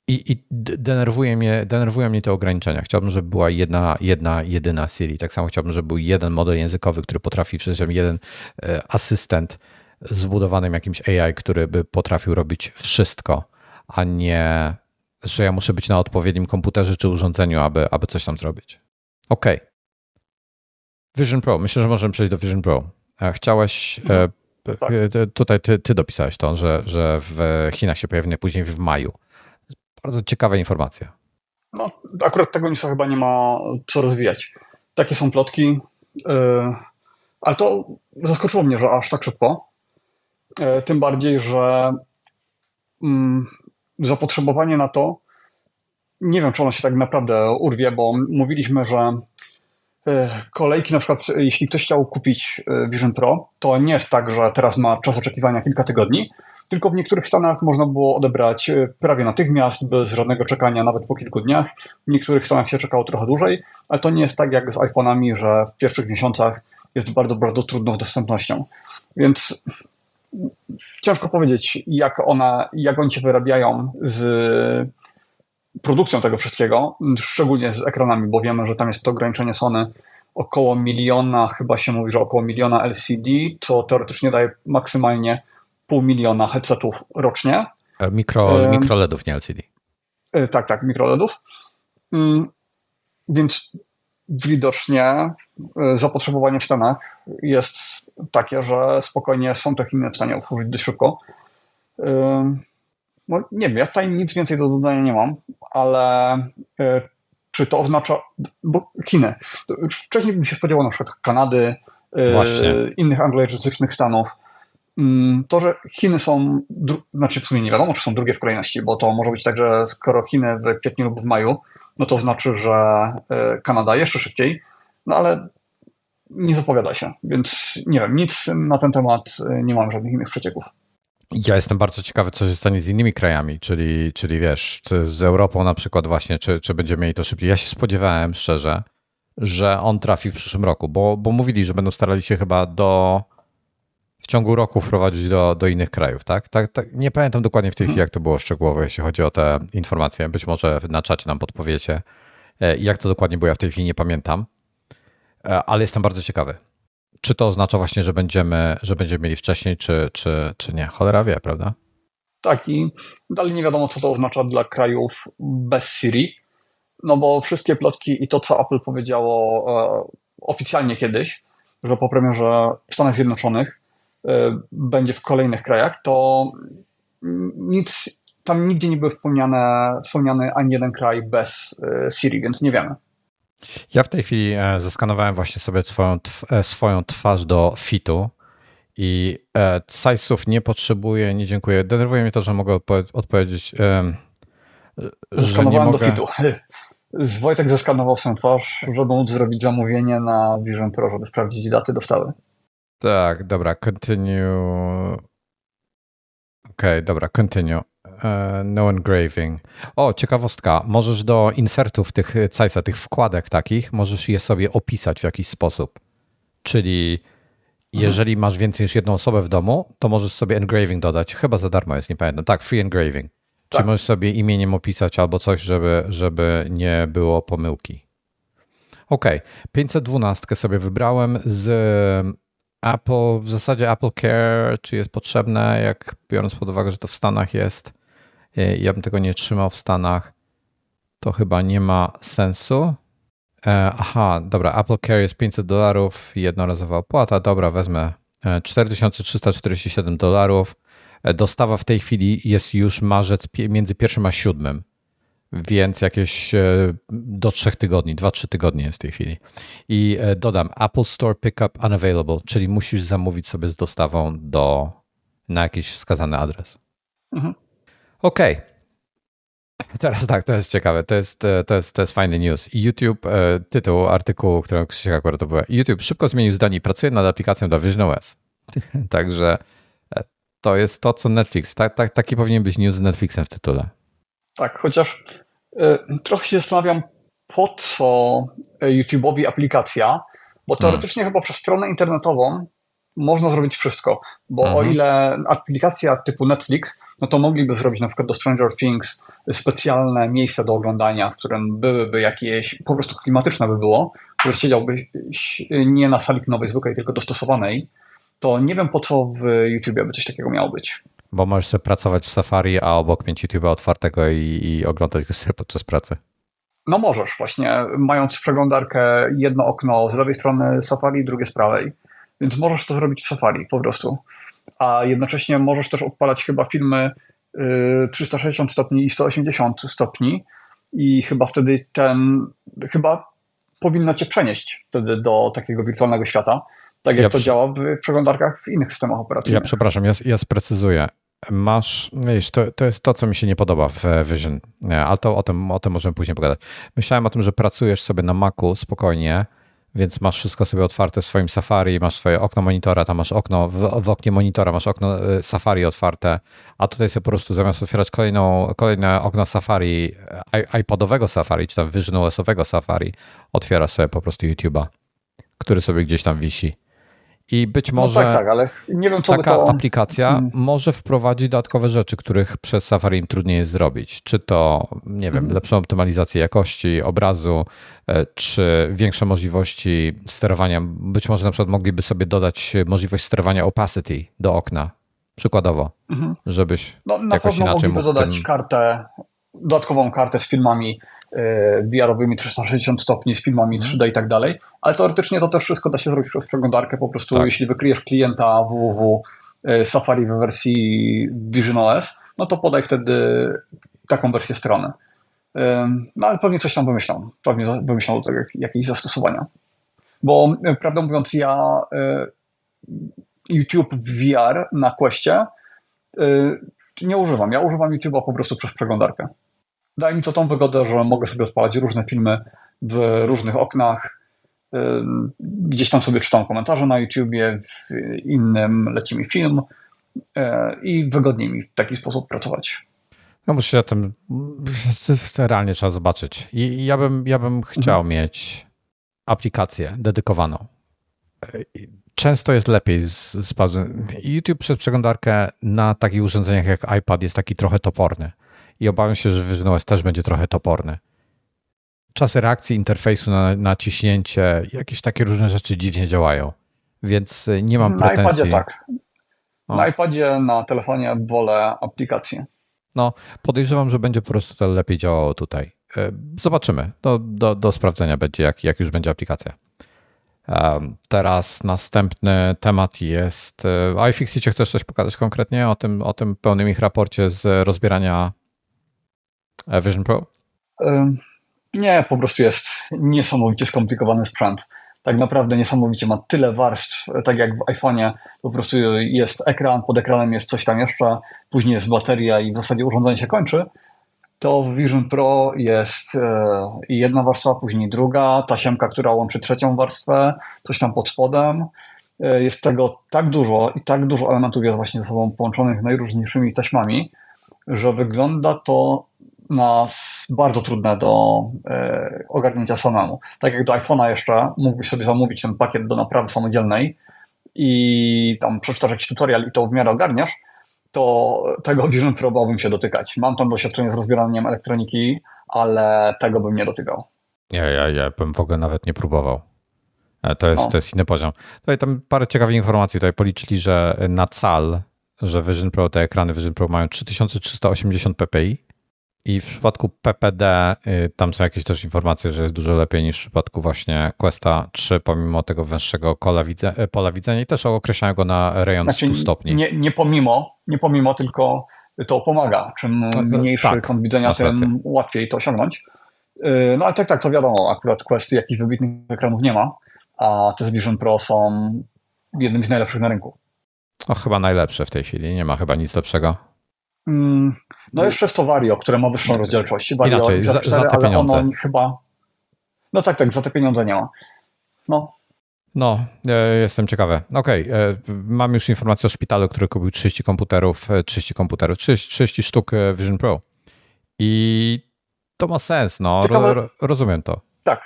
I, i denerwuje mnie, denerwują mnie te ograniczenia. Chciałbym, żeby była jedna, jedna, jedyna Siri. Tak samo chciałbym, żeby był jeden model językowy, który potrafi, przynajmniej jeden asystent z wbudowanym jakimś A I, który by potrafił robić wszystko, a nie, że ja muszę być na odpowiednim komputerze czy urządzeniu, aby, aby coś tam zrobić. OK. Vision Pro. Myślę, że możemy przejść do Vision Pro. Chciałeś... Mhm. Tak. Tutaj ty, ty dopisałeś to, że, że w Chinach się pojawi później w maju. Bardzo ciekawa informacja. No, akurat tego newsa chyba nie ma co rozwijać. Takie są plotki, ale to zaskoczyło mnie, że aż tak szybko. Tym bardziej, że zapotrzebowanie na to, nie wiem, czy ono się tak naprawdę urwie, bo mówiliśmy, że kolejki, na przykład jeśli ktoś chciał kupić Vision Pro, to nie jest tak, że teraz ma czas oczekiwania kilka tygodni, tylko w niektórych Stanach można było odebrać prawie natychmiast, bez żadnego czekania, nawet po kilku dniach. W niektórych Stanach się czekało trochę dłużej, ale to nie jest tak jak z iPhone'ami, że w pierwszych miesiącach jest bardzo, bardzo trudno z dostępnością. Więc ciężko powiedzieć, jak, ona, jak oni się wyrabiają z... produkcją tego wszystkiego, szczególnie z ekranami, bo wiemy, że tam jest to ograniczenie Sony około miliona, chyba się mówi, że około miliona L C D, co teoretycznie daje maksymalnie pół miliona headsetów rocznie. Mikro, um, mikroledów, nie L C D. Tak, tak, mikroledów. Um, więc widocznie zapotrzebowanie w Stanach jest takie, że spokojnie są te Chiny w stanie obsłużyć dość szybko. Um, No nie wiem, ja tutaj nic więcej do dodania nie mam, ale y, czy to oznacza, bo Chiny, wcześniej bym się spodziewał na przykład Kanady, y, innych anglojęzycznych stanów, y, to, że Chiny są, dru- znaczy w sumie nie wiadomo, czy są drugie w kolejności, bo to może być tak, że skoro Chiny w kwietniu lub w maju, no to znaczy, że y, Kanada jeszcze szybciej, no ale nie zapowiada się, więc nie wiem, nic na ten temat y, nie mam żadnych innych przecieków. Ja jestem bardzo ciekawy, co się stanie z innymi krajami, czyli, czyli wiesz, z Europą na przykład właśnie, czy, czy będziemy mieli to szybciej. Ja się spodziewałem szczerze, że on trafi w przyszłym roku, bo, bo mówili, że będą starali się chyba do w ciągu roku wprowadzić do, do innych krajów, tak? Tak, tak? Nie pamiętam dokładnie w tej chwili, jak to było szczegółowo, jeśli chodzi o te informacje. Być może na czacie nam podpowiecie, jak to dokładnie było, ja w tej chwili nie pamiętam, ale jestem bardzo ciekawy. Czy to oznacza właśnie, że będziemy, że będziemy mieli wcześniej, czy, czy, czy nie? Cholera wie, prawda? Tak i dalej nie wiadomo, co to oznacza dla krajów bez Siri, no bo wszystkie plotki i to, co Apple powiedziało e, oficjalnie kiedyś, że po premierze w Stanach Zjednoczonych e, będzie w kolejnych krajach, to nic, tam nigdzie nie był wspomniane, wspomniany ani jeden kraj bez e, Siri, więc nie wiemy. Ja w tej chwili zeskanowałem właśnie sobie swoją, swoją twarz do fitu i size'ów nie potrzebuję, nie dziękuję. Denerwuje mnie to, że mogę odpo- odpowiedzieć, że Zeskanowałem nie mogę... do fitu. Z Wojtek zeskanował swoją twarz, żeby móc zrobić zamówienie na Vision Pro, żeby sprawdzić daty dostawy. Tak, dobra, continue. Okej, okay, dobra, continue. No engraving. O, ciekawostka. Możesz do insertów tych cajsa, tych wkładek takich, możesz je sobie opisać w jakiś sposób. Czyli jeżeli masz więcej niż jedną osobę w domu, to możesz sobie engraving dodać. Chyba za darmo jest, nie pamiętam. Tak, free engraving. Czy tak. Możesz sobie imieniem opisać albo coś, żeby, żeby nie było pomyłki. Okej. Okay. pięćset dwanaście sobie wybrałem z... Apple, w zasadzie Apple Care, czy jest potrzebne, jak biorąc pod uwagę, że to w Stanach jest, ja bym tego nie trzymał w Stanach, to chyba nie ma sensu. E, aha, dobra, Apple Care jest pięćset dolarów, jednorazowa opłata, dobra, wezmę cztery tysiące trzysta czterdzieści siedem dolarów, Dostawa w tej chwili jest już marzec, między pierwszym a siódmym, więc jakieś do trzech tygodni, dwa, trzy tygodnie jest w tej chwili. I dodam, Apple Store Pickup Unavailable, czyli musisz zamówić sobie z dostawą do, na jakiś wskazany adres. Mhm. Okej. Okay. Teraz tak, to jest ciekawe, to jest, to jest, to jest fajny news. YouTube, tytuł artykułu, którego Krzysiek akurat opowiadał. YouTube szybko zmienił zdanie i pracuje nad aplikacją dla Vision O S. Także to jest to, co Netflix, tak, tak, taki powinien być news z Netflixem w tytule. Tak, chociaż y, trochę się zastanawiam, po co YouTube'owi aplikacja, bo teoretycznie hmm. chyba przez stronę internetową można zrobić wszystko, bo mhm. o ile aplikacja typu Netflix, no to mogliby zrobić na przykład do Stranger Things specjalne miejsca do oglądania, w którym byłyby jakieś, po prostu klimatyczne by było, że siedziałbyś nie na sali kinowej zwykłej, tylko dostosowanej, to nie wiem, po co w YouTubie by coś takiego miało być. Bo możesz sobie pracować w Safari, a obok mieć YouTube'a otwartego i, i oglądać go sobie podczas pracy. No możesz właśnie, mając przeglądarkę, jedno okno z lewej strony Safari, drugie z prawej. Więc możesz to zrobić w Safari po prostu. A jednocześnie możesz też odpalać chyba filmy trzysta sześćdziesiąt stopni i sto osiemdziesiąt stopni i chyba wtedy ten, chyba powinno cię przenieść wtedy do takiego wirtualnego świata, tak jak ja to przy... działa w przeglądarkach w innych systemach operacyjnych. Ja przepraszam, ja, ja sprecyzuję. Masz, wiesz, to, to jest to, co mi się nie podoba w Vision, ale to o tym, o tym możemy później pogadać. Myślałem o tym, że pracujesz sobie na Macu spokojnie, więc masz wszystko sobie otwarte w swoim Safari, masz swoje okno monitora, tam masz okno, w, w oknie monitora masz okno Safari otwarte, a tutaj sobie po prostu zamiast otwierać kolejną, kolejne okno Safari, iPodowego Safari, czy tam Vision O S-owego Safari, otwierasz sobie po prostu YouTube'a, który sobie gdzieś tam wisi. I być może no tak, tak, ale nie wiem, co taka to... aplikacja hmm. może wprowadzić dodatkowe rzeczy, których przez Safari im trudniej jest zrobić. Czy to, nie wiem, hmm. lepszą optymalizację jakości obrazu, czy większe możliwości sterowania. Być może na przykład mogliby sobie dodać możliwość sterowania opacity do okna, przykładowo, hmm. żebyś no, na jakoś pewno inaczej mógł dodać tym... kartę, dodatkową kartę z filmami V R-owymi trzysta sześćdziesiąt stopni, z filmami trzy D i tak dalej, ale teoretycznie to też wszystko da się zrobić przez przeglądarkę, po prostu tak. Jeśli wykryjesz klienta www Safari w wersji Vision O S, no to podaj wtedy taką wersję strony. No ale pewnie coś tam wymyślą, pewnie wymyślą do tego jakieś zastosowania. Bo prawdę mówiąc, ja YouTube V R na Questie nie używam, ja używam YouTube'a po prostu przez przeglądarkę. Daje mi to tą wygodę, że mogę sobie odpalać różne filmy w różnych oknach. Gdzieś tam sobie czytam komentarze na YouTubie, w innym leci mi film i wygodniej mi w taki sposób pracować. No muszę się na tym realnie trzeba zobaczyć. I ja bym, ja bym chciał mhm. mieć aplikację dedykowaną. Często jest lepiej z, z YouTube przez przeglądarkę na takich urządzeniach jak iPad jest taki trochę toporny. I obawiam się, że Vision O S też będzie trochę toporny. Czasy reakcji interfejsu na naciśnięcie, jakieś takie różne rzeczy dziwnie działają, więc nie mam pretensji. Na iPadzie tak. O. Na iPadzie, na telefonie wolę aplikację. No, podejrzewam, że będzie po prostu to lepiej działało tutaj. Zobaczymy. Do, do, do sprawdzenia będzie, jak, jak już będzie aplikacja. Um, teraz następny temat jest... iFixie, czy chcesz coś pokazać konkretnie o tym, o tym pełnym ich raporcie z rozbierania Vision Pro? Nie, po prostu jest niesamowicie skomplikowany sprzęt. Tak naprawdę niesamowicie ma tyle warstw, tak jak w iPhone'ie, po prostu jest ekran, pod ekranem jest coś tam jeszcze, później jest bateria i w zasadzie urządzenie się kończy. To w Vision Pro jest jedna warstwa, później druga, tasiemka, która łączy trzecią warstwę, coś tam pod spodem. Jest tego tak dużo i tak dużo elementów jest właśnie ze sobą połączonych najróżniejszymi taśmami, że wygląda to na bardzo trudne do y, ogarnięcia samemu. Tak jak do iPhone'a jeszcze mógłbyś sobie zamówić ten pakiet do naprawy samodzielnej i tam przeczytasz jakiś tutorial i to w miarę ogarniasz, to tego Vision Pro bałbym się dotykać. Mam tam doświadczenie z rozbieraniem elektroniki, ale tego bym nie dotykał. Ja, ja, ja bym w ogóle nawet nie próbował. To jest, no. to jest inny poziom. Tutaj tam parę ciekawych informacji. Tutaj policzyli, że na cal, że Vision Pro, te ekrany Vision Pro mają trzy tysiące trzysta osiemdziesiąt ppi, I w przypadku P P D y, tam są jakieś też informacje, że jest dużo lepiej niż w przypadku właśnie Questa trzy, pomimo tego węższego kola widze, pola widzenia i też określają go na rejon znaczy, stu stopni. Nie, nie, pomimo, nie pomimo, tylko to pomaga. Czym mniejszy tak, kąt widzenia, tym rację. Łatwiej to osiągnąć. Yy, no ale tak, tak, to wiadomo, akurat Questy jakichś wybitnych ekranów nie ma, a te z Vision Pro są jednym z najlepszych na rynku. No chyba najlepsze w tej chwili, nie ma chyba nic lepszego. Mm. No jeszcze jest to Vario, które ma wyższą rozdzielczość. Vario inaczej, za, za te pieniądze. Ale ono chyba... No tak, tak, za te pieniądze nie ma. No, no e, jestem ciekawy. Okej, okay, mam już informację o szpitalu, który kupił trzydzieści komputerów, trzydzieści komputerów, trzydzieści, trzydzieści sztuk Vision Pro. I to ma sens, no, ciekawe, ro, rozumiem to. Tak,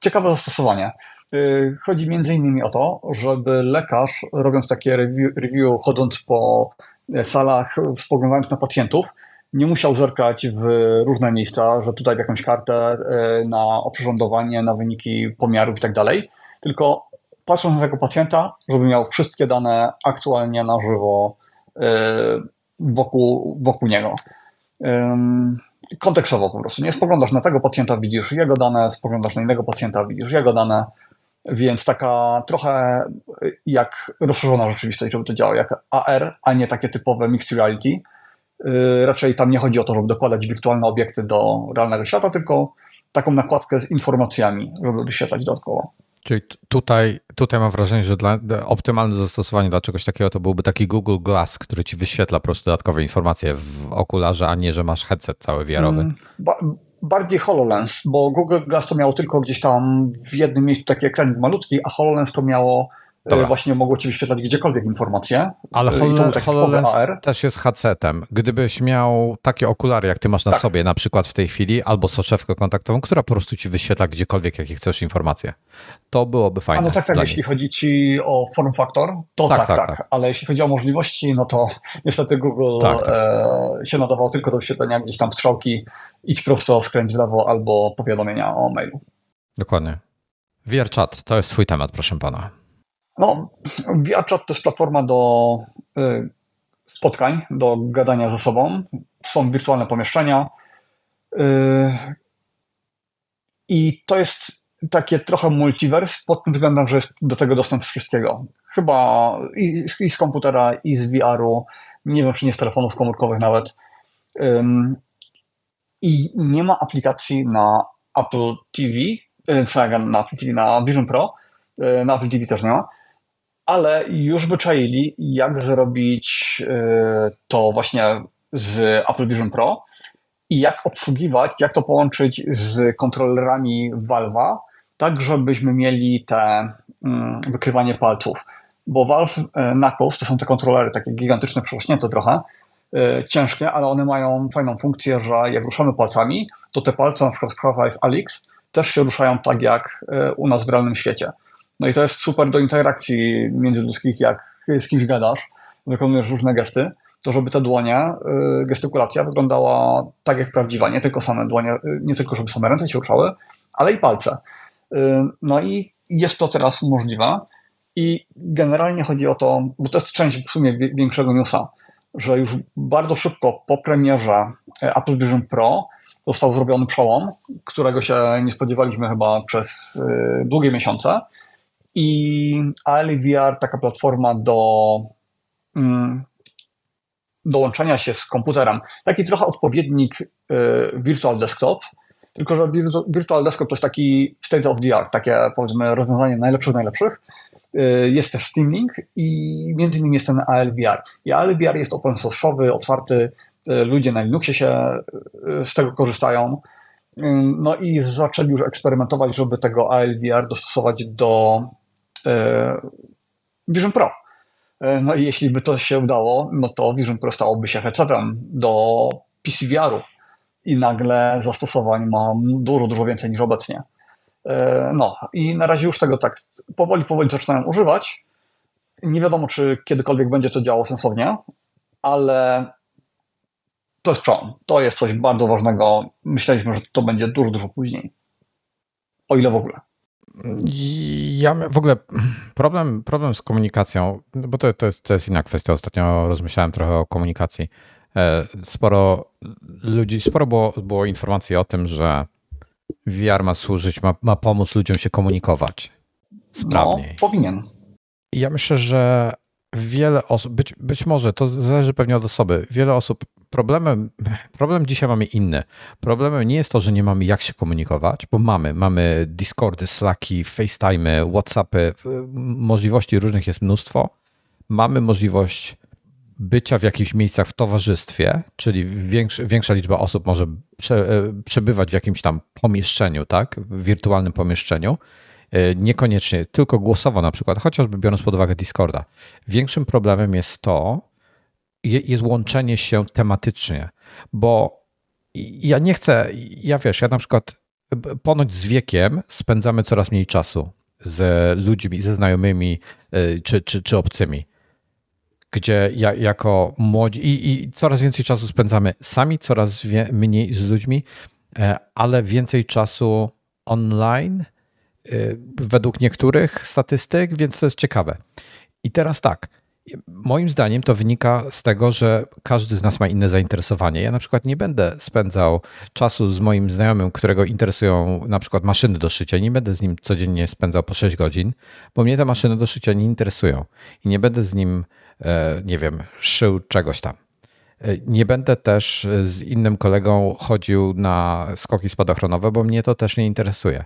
ciekawe zastosowanie. Yy, chodzi między innymi o to, żeby lekarz, robiąc takie review, review chodząc po salach, spoglądając na pacjentów, nie musiał zerkać w różne miejsca, że tutaj w jakąś kartę na oprzyrządowanie, na wyniki pomiarów i tak dalej, tylko patrząc na tego pacjenta, żeby miał wszystkie dane aktualnie na żywo wokół, wokół niego. Kontekstowo po prostu. Nie spoglądasz na tego pacjenta, widzisz jego dane, spoglądasz na innego pacjenta, widzisz jego dane, więc taka trochę jak rozszerzona rzeczywistość, żeby to działało, jak A R, a nie takie typowe mixed reality. Raczej tam nie chodzi o to, żeby dokładać wirtualne obiekty do realnego świata, tylko taką nakładkę z informacjami, żeby wyświetlać dookoła. Czyli tutaj, tutaj mam wrażenie, że dla, optymalne zastosowanie dla czegoś takiego to byłby taki Google Glass, który ci wyświetla po prostu dodatkowe informacje w okularze, a nie, że masz headset cały V R-owy. Ba- bardziej HoloLens, bo Google Glass to miało tylko gdzieś tam w jednym miejscu taki ekranik malutki, a HoloLens to miało... Dobra. Właśnie mogło ci wyświetlać gdziekolwiek informacje. Ale HoloLens, HoloLens też jest headsetem. Gdybyś miał takie okulary, jak ty masz na tak. sobie na przykład w tej chwili, albo soczewkę kontaktową, która po prostu ci wyświetla gdziekolwiek, jakie chcesz informacje, to byłoby fajne. A no tak, tak. Jeśli nich. chodzi ci o form factor, to tak tak, tak, tak, tak. Ale jeśli chodzi o możliwości, no to niestety Google tak, tak. E, się nadawał tylko do wyświetlenia gdzieś tam strzałki, idź prosto, skręć w lewo albo powiadomienia o mailu. Dokładnie. VRChat, to jest twój temat, proszę pana. No, VRChat to jest platforma do y, spotkań, do gadania ze sobą. Są wirtualne pomieszczenia. Y, I to jest takie trochę multiverse pod tym względem, że jest do tego dostęp z wszystkiego. Chyba i, i z komputera, i z V R-u. Nie wiem, czy nie z telefonów komórkowych nawet. Y, I nie ma aplikacji na Apple T V, y, na Apple T V, na Vision Pro. Y, na Apple T V też nie ma. Ale już by czaili, jak zrobić to właśnie z Apple Vision Pro i jak obsługiwać, jak to połączyć z kontrolerami Valve'a, tak żebyśmy mieli te wykrywanie palców. Bo Valve Knuckles to są te kontrolery takie gigantyczne, przerośnięte trochę, ciężkie, ale one mają fajną funkcję, że jak ruszamy palcami, to te palce na przykład w Half-Life Alyx też się ruszają tak jak u nas w realnym świecie. No i to jest super do interakcji międzyludzkich, jak z kimś gadasz, wykonujesz różne gesty, to żeby ta dłonia, gestykulacja wyglądała tak jak prawdziwa, nie tylko same dłonie, nie tylko żeby same ręce się ruszały, ale i palce. No i jest to teraz możliwe i generalnie chodzi o to, bo to jest część w sumie większego newsa, że już bardzo szybko po premierze Apple Vision Pro został zrobiony przełom, którego się nie spodziewaliśmy chyba przez długie miesiące. I A L V R, taka platforma do mm, dołączania się z komputerem. Taki trochę odpowiednik y, Virtual Desktop, tylko że Virtual Desktop to jest taki state of the art, takie powiedzmy rozwiązanie najlepszych z najlepszych. Y, jest też Steam Link i między innymi jest ten A L V R. I A L V R jest open source'owy, otwarty, y, ludzie na Linuxie się y, z tego korzystają. Y, no i zaczęli już eksperymentować, żeby tego A L V R dostosować do Vision Pro. No i jeśli by to się udało, no to Vision Pro stałoby się headsetem do P C V R-u i nagle zastosowań ma dużo, dużo więcej niż obecnie. No i na razie już tego tak powoli, powoli zaczynają używać. Nie wiadomo, czy kiedykolwiek będzie to działało sensownie, ale to jest przełom. To jest coś bardzo ważnego. Myśleliśmy, że to będzie dużo, dużo później. O ile w ogóle. Ja w ogóle problem, problem z komunikacją, bo to, to, jest, to jest inna kwestia. Ostatnio rozmyślałem trochę o komunikacji. sporo ludzi, sporo było, było informacji o tym, że V R ma służyć, ma, ma pomóc ludziom się komunikować sprawniej. No, powinien. Ja myślę, że wiele osób, być, być może, to zależy pewnie od osoby, wiele osób, problemem, problem dzisiaj mamy inny. Problemem nie jest to, że nie mamy jak się komunikować, bo mamy, mamy Discordy, Slacki, FaceTime'y, WhatsAppy, możliwości różnych jest mnóstwo. Mamy możliwość bycia w jakichś miejscach w towarzystwie, czyli większa, większa liczba osób może prze, przebywać w jakimś tam pomieszczeniu, tak, w wirtualnym pomieszczeniu. Niekoniecznie, tylko głosowo na przykład, chociażby biorąc pod uwagę Discorda. Większym problemem jest to, jest łączenie się tematycznie, bo ja nie chcę, ja wiesz, ja na przykład ponoć z wiekiem spędzamy coraz mniej czasu z ludźmi, ze znajomymi czy, czy, czy obcymi, gdzie ja, jako młodzi i, i coraz więcej czasu spędzamy sami, coraz wie, mniej z ludźmi, ale więcej czasu online według niektórych statystyk, więc to jest ciekawe. I teraz tak, moim zdaniem to wynika z tego, że każdy z nas ma inne zainteresowanie. Ja na przykład nie będę spędzał czasu z moim znajomym, którego interesują na przykład maszyny do szycia. Nie będę z nim codziennie spędzał po sześć godzin, bo mnie te maszyny do szycia nie interesują. I nie będę z nim, nie wiem, szył czegoś tam. Nie będę też z innym kolegą chodził na skoki spadochronowe, bo mnie to też nie interesuje.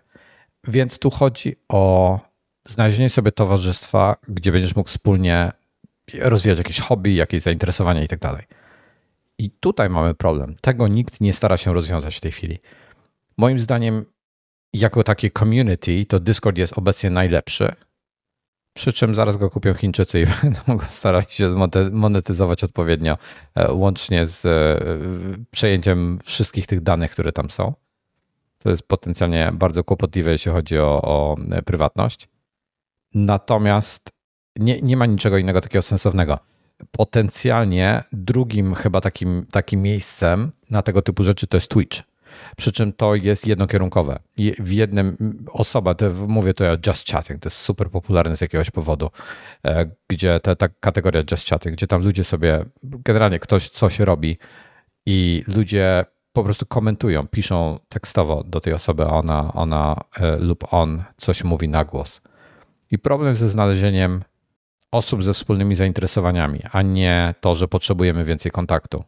Więc tu chodzi o znalezienie sobie towarzystwa, gdzie będziesz mógł wspólnie rozwijać jakieś hobby, jakieś zainteresowania i tak dalej. I tutaj mamy problem. Tego nikt nie stara się rozwiązać w tej chwili. Moim zdaniem jako takie community to Discord jest obecnie najlepszy, przy czym zaraz go kupią Chińczycy i będą go starali się zmonetyzować odpowiednio, łącznie z przejęciem wszystkich tych danych, które tam są. To jest potencjalnie bardzo kłopotliwe, jeśli chodzi o, o prywatność. Natomiast nie, nie ma niczego innego takiego sensownego. Potencjalnie drugim chyba takim, takim miejscem na tego typu rzeczy to jest Twitch. Przy czym to jest jednokierunkowe. W jednym osoba, to mówię to ja just chatting, to jest super popularne z jakiegoś powodu, gdzie ta, ta kategoria just chatting, gdzie tam ludzie sobie, generalnie ktoś coś robi i ludzie po prostu komentują, piszą tekstowo do tej osoby, a ona, ona lub on coś mówi na głos. I problem ze znalezieniem osób ze wspólnymi zainteresowaniami, a nie to, że potrzebujemy więcej kontaktu.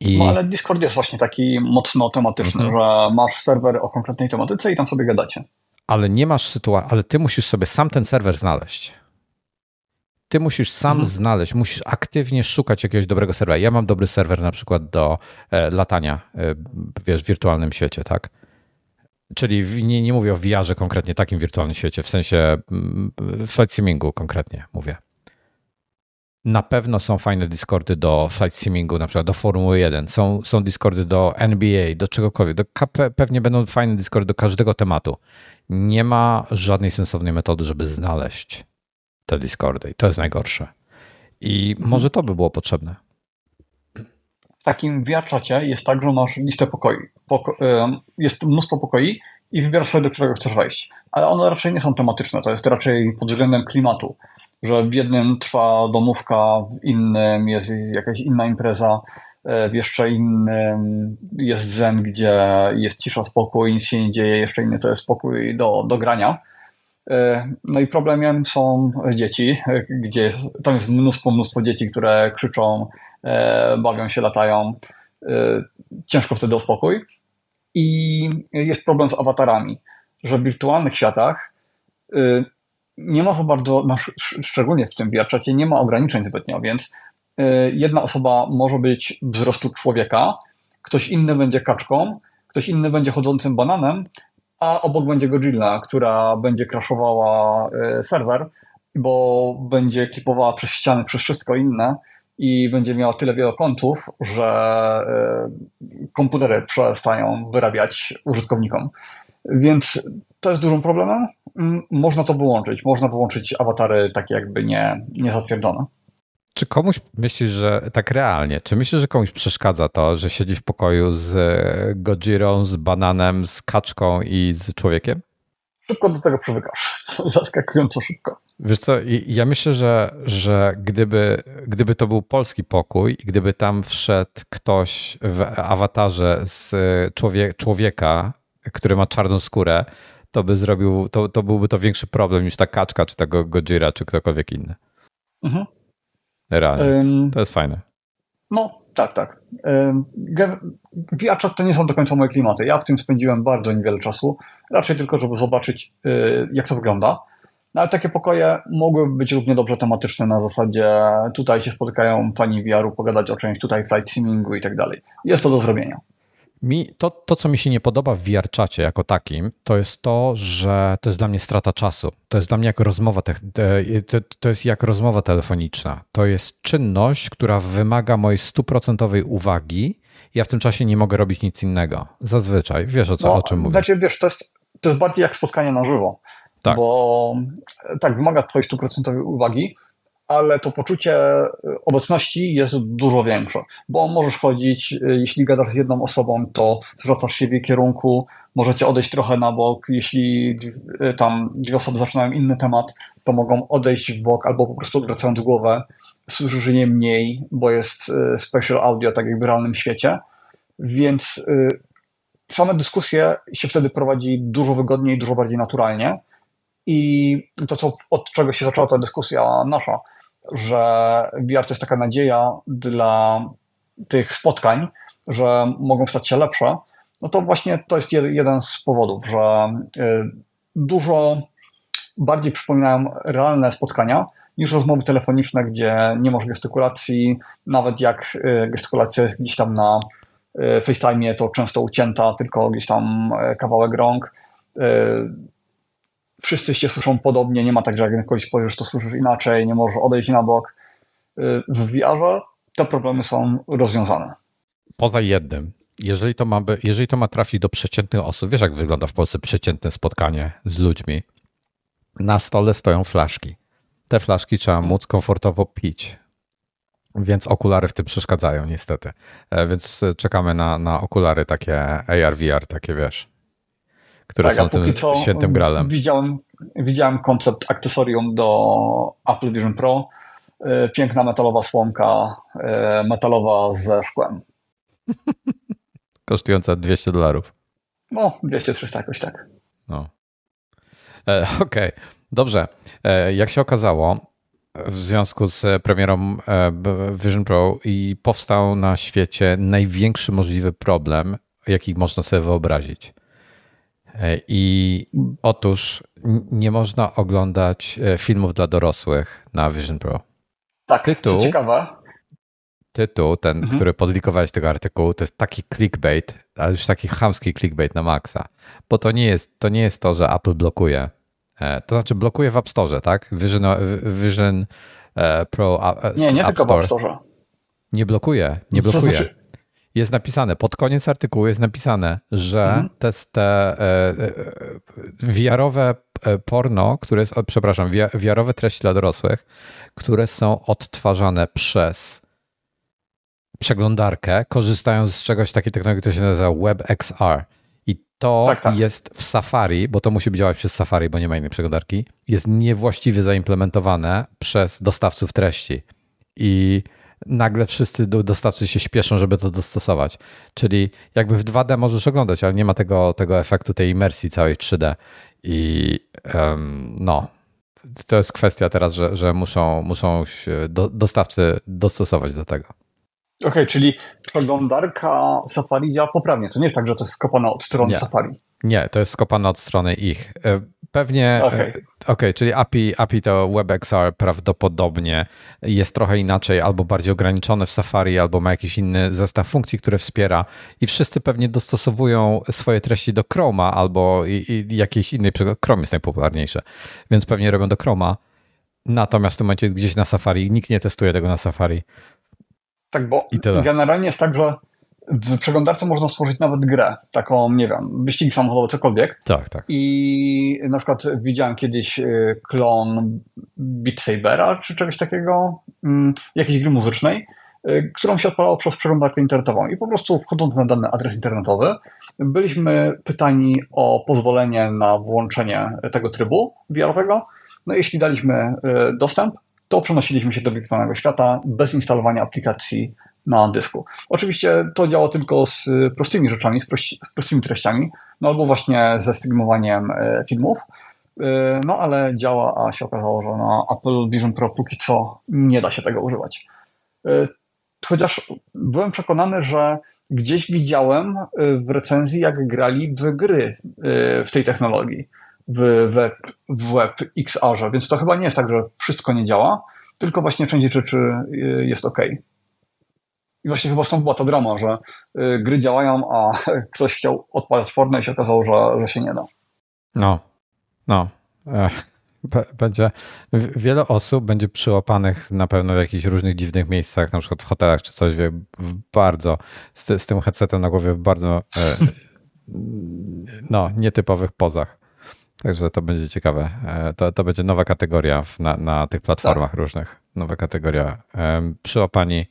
I... No ale Discord jest właśnie taki mocno tematyczny, mm-hmm. że masz serwer o konkretnej tematyce i tam sobie gadacie. Ale nie masz sytuacji, ale ty musisz sobie sam ten serwer znaleźć. Ty musisz sam mhm. znaleźć, musisz aktywnie szukać jakiegoś dobrego serwera. Ja mam dobry serwer na przykład do e, latania e, wiesz, w wirtualnym świecie, tak? Czyli w, nie, nie mówię o V R-ze konkretnie, takim wirtualnym świecie, w sensie m, flight simingu konkretnie mówię. Na pewno są fajne Discordy do flight simingu, na przykład do Formuły jeden, są, są Discordy do N B A, do czegokolwiek, do K P, pewnie będą fajne Discordy do każdego tematu. Nie ma żadnej sensownej metody, żeby znaleźć te Discordy. I to jest najgorsze. I może to by było potrzebne. W takim VRCzacie jest tak, że masz listę pokoi. Poko- jest mnóstwo pokoi i wybierasz sobie, do którego chcesz wejść. Ale one raczej nie są tematyczne. To jest raczej pod względem klimatu. Że w jednym trwa domówka, w innym jest jakaś inna impreza, w jeszcze innym jest zen, gdzie jest cisza, spokój, nic się nie dzieje. Jeszcze inny to jest spokój do, do grania. No i problemem są dzieci, gdzie tam jest mnóstwo, mnóstwo dzieci, które krzyczą, bawią się, latają. Ciężko wtedy o spokój. I jest problem z awatarami, że w wirtualnych światach nie ma to bardzo, no, szczególnie w tym VRCzacie, nie ma ograniczeń zbytnio, więc jedna osoba może być wzrostu człowieka, ktoś inny będzie kaczką, ktoś inny będzie chodzącym bananem, a obok będzie Godzilla, która będzie crashowała serwer, bo będzie klipowała przez ściany, przez wszystko inne i będzie miała tyle wielokątów, że komputery przestają wyrabiać użytkownikom. Więc to jest dużym problemem. Można to wyłączyć. Można wyłączyć awatary takie jakby nie, niezatwierdzone. Czy komuś, myślisz, że tak realnie, czy myślisz, że komuś przeszkadza to, że siedzi w pokoju z Godzirą, z bananem, z kaczką i z człowiekiem? szybko do tego przywykasz. Zaskakująco szybko. Wiesz co, ja myślę, że, że gdyby, gdyby to był polski pokój i gdyby tam wszedł ktoś w awatarze z człowiek, człowieka, który ma czarną skórę, to by zrobił, to, to byłby to większy problem niż ta kaczka, czy tego Godzilla, czy ktokolwiek inny. Mhm. Realnie. To jest fajne. No, tak, tak. VRChat to nie są do końca moje klimaty. Ja w tym spędziłem bardzo niewiele czasu. Raczej tylko, żeby zobaczyć, jak to wygląda. No, ale takie pokoje mogłyby być równie dobrze tematyczne na zasadzie tutaj się spotykają pani V R-u, pogadać o czymś, tutaj flight simingu i tak dalej. Jest to do zrobienia. Mi, to, to, co mi się nie podoba w VRChacie jako takim, to jest to, że to jest dla mnie strata czasu. To jest dla mnie jak rozmowa, te, to, to jest jak rozmowa telefoniczna. To jest czynność, która wymaga mojej stuprocentowej uwagi. Ja w tym czasie nie mogę robić nic innego. Zazwyczaj. Wiesz, o, co, no, o czym mówię. Znaczy, wiesz, to jest, to jest bardziej jak spotkanie na żywo. Tak. Bo tak, wymaga twojej stuprocentowej uwagi, ale to poczucie obecności jest dużo większe, bo możesz chodzić, jeśli gadasz z jedną osobą, to zwracasz się w jej kierunku, możecie odejść trochę na bok, jeśli tam dwie osoby zaczynają inny temat, to mogą odejść w bok albo po prostu odwracając głowę, słyszysz je mniej, bo jest spatial audio, tak jakby w realnym świecie, więc same dyskusje się wtedy prowadzi dużo wygodniej, dużo bardziej naturalnie. I to, co, od czego się zaczęła ta dyskusja nasza, że V R to jest taka nadzieja dla tych spotkań, że mogą stać się lepsze, no to właśnie to jest jeden z powodów, że dużo bardziej przypominają realne spotkania niż rozmowy telefoniczne, gdzie nie masz gestykulacji, nawet jak gestykulacja jest gdzieś tam na FaceTime'ie, to często ucięta, tylko gdzieś tam kawałek rąk. Wszyscy się słyszą podobnie, nie ma tak, że jak na kogoś spojrzysz, to słyszysz inaczej, nie możesz odejść na bok. W V R-ze te problemy są rozwiązane. Poza jednym, jeżeli to ma, by, jeżeli to ma trafić do przeciętnych osób, wiesz jak wygląda w Polsce przeciętne spotkanie z ludźmi? Na stole stoją flaszki. Te flaszki trzeba móc komfortowo pić, więc okulary w tym przeszkadzają niestety. Więc czekamy na, na okulary takie A R V R, takie wiesz... które tak, są tym świętym gralem. Widziałem, widziałem koncept akcesorium do Apple Vision Pro. Piękna metalowa słomka, metalowa ze szkłem. Kosztująca dwieście dolarów. No, dwieście trzysta jakoś tak. No. E, Okej, okay. Dobrze. E, jak się okazało, w związku z premierą Vision Pro i powstał na świecie największy możliwy problem, jaki można sobie wyobrazić. I otóż nie można oglądać filmów dla dorosłych na Vision Pro. Tak, tytuł, co ciekawe. Tytuł, ten, mhm. który podlikowałeś tego artykułu, to jest taki clickbait, ale już taki chamski clickbait na maksa. Bo to nie jest to, nie jest to że Apple blokuje. To znaczy blokuje w App Store, tak? Vision, Vision Pro App Store. Nie, nie App tylko Store. w App Store. Nie blokuje, nie blokuje. Co znaczy? Jest napisane, pod koniec artykułu jest napisane, że mhm. te, te V R-owe porno, które jest, przepraszam, V R-owe treści dla dorosłych, które są odtwarzane przez przeglądarkę, korzystają z czegoś takiej technologii, która się nazywa WebXR. I to tak, tak. jest w Safari, bo to musi działać przez Safari, bo nie ma innej przeglądarki, jest niewłaściwie zaimplementowane przez dostawców treści. I nagle wszyscy dostawcy się śpieszą, żeby to dostosować. Czyli jakby w dwa D możesz oglądać, ale nie ma tego, tego efektu, tej imersji całej trzy D. I um, no, to jest kwestia teraz, że, że muszą, muszą się do, dostawcy dostosować do tego. Okej, okay, czyli przeglądarka Safari działa poprawnie. To nie jest tak, że to jest skopane od strony nie. Safari. Nie, to jest skopane od strony ich. Pewnie, okej, okay. okay, czyli A P I, A P I to WebXR prawdopodobnie jest trochę inaczej, albo bardziej ograniczone w Safari, albo ma jakiś inny zestaw funkcji, które wspiera i wszyscy pewnie dostosowują swoje treści do Chroma albo i, i jakiejś innej, Chrome jest najpopularniejsze, więc pewnie robią do Chroma, natomiast w tym momencie gdzieś na Safari, nikt nie testuje tego na Safari. Tak, bo generalnie jest tak, że w przeglądarce można stworzyć nawet grę, taką, nie wiem, wyścigi samochodowe, cokolwiek. Tak, tak. I na przykład widziałem kiedyś klon Beat Sabera, czy czegoś takiego, jakiejś gry muzycznej, którą się odpalało przez przeglądarkę internetową. I po prostu wchodząc na dany adres internetowy, Byliśmy pytani o pozwolenie na włączenie tego trybu V R-owego. No jeśli daliśmy dostęp, to przenosiliśmy się do wirtualnego świata bez instalowania aplikacji na dysku. Oczywiście to działa tylko z prostymi rzeczami, z, prości, z prostymi treściami, no albo właśnie ze streamowaniem filmów, no ale działa, a się okazało, że na Apple Vision Pro póki co nie da się tego używać. Chociaż byłem przekonany, że gdzieś widziałem w recenzji, jak grali w gry w tej technologii, w web, w web X R-ze, więc to chyba nie jest tak, że wszystko nie działa, tylko właśnie część rzeczy jest ok. I właśnie chyba stąd była ta drama, że gry działają, a ktoś chciał odpalać porno i się okazało, że, że się nie da. No, no. Ech. Będzie wiele osób będzie przyłapanych na pewno w jakichś różnych dziwnych miejscach, na przykład w hotelach czy coś, wie, w bardzo z, z tym headsetem na głowie w bardzo e, no, nietypowych pozach. Także to będzie ciekawe. E, to, to będzie nowa kategoria w, na, na tych platformach tak. różnych. Nowa kategoria. E, przyłapani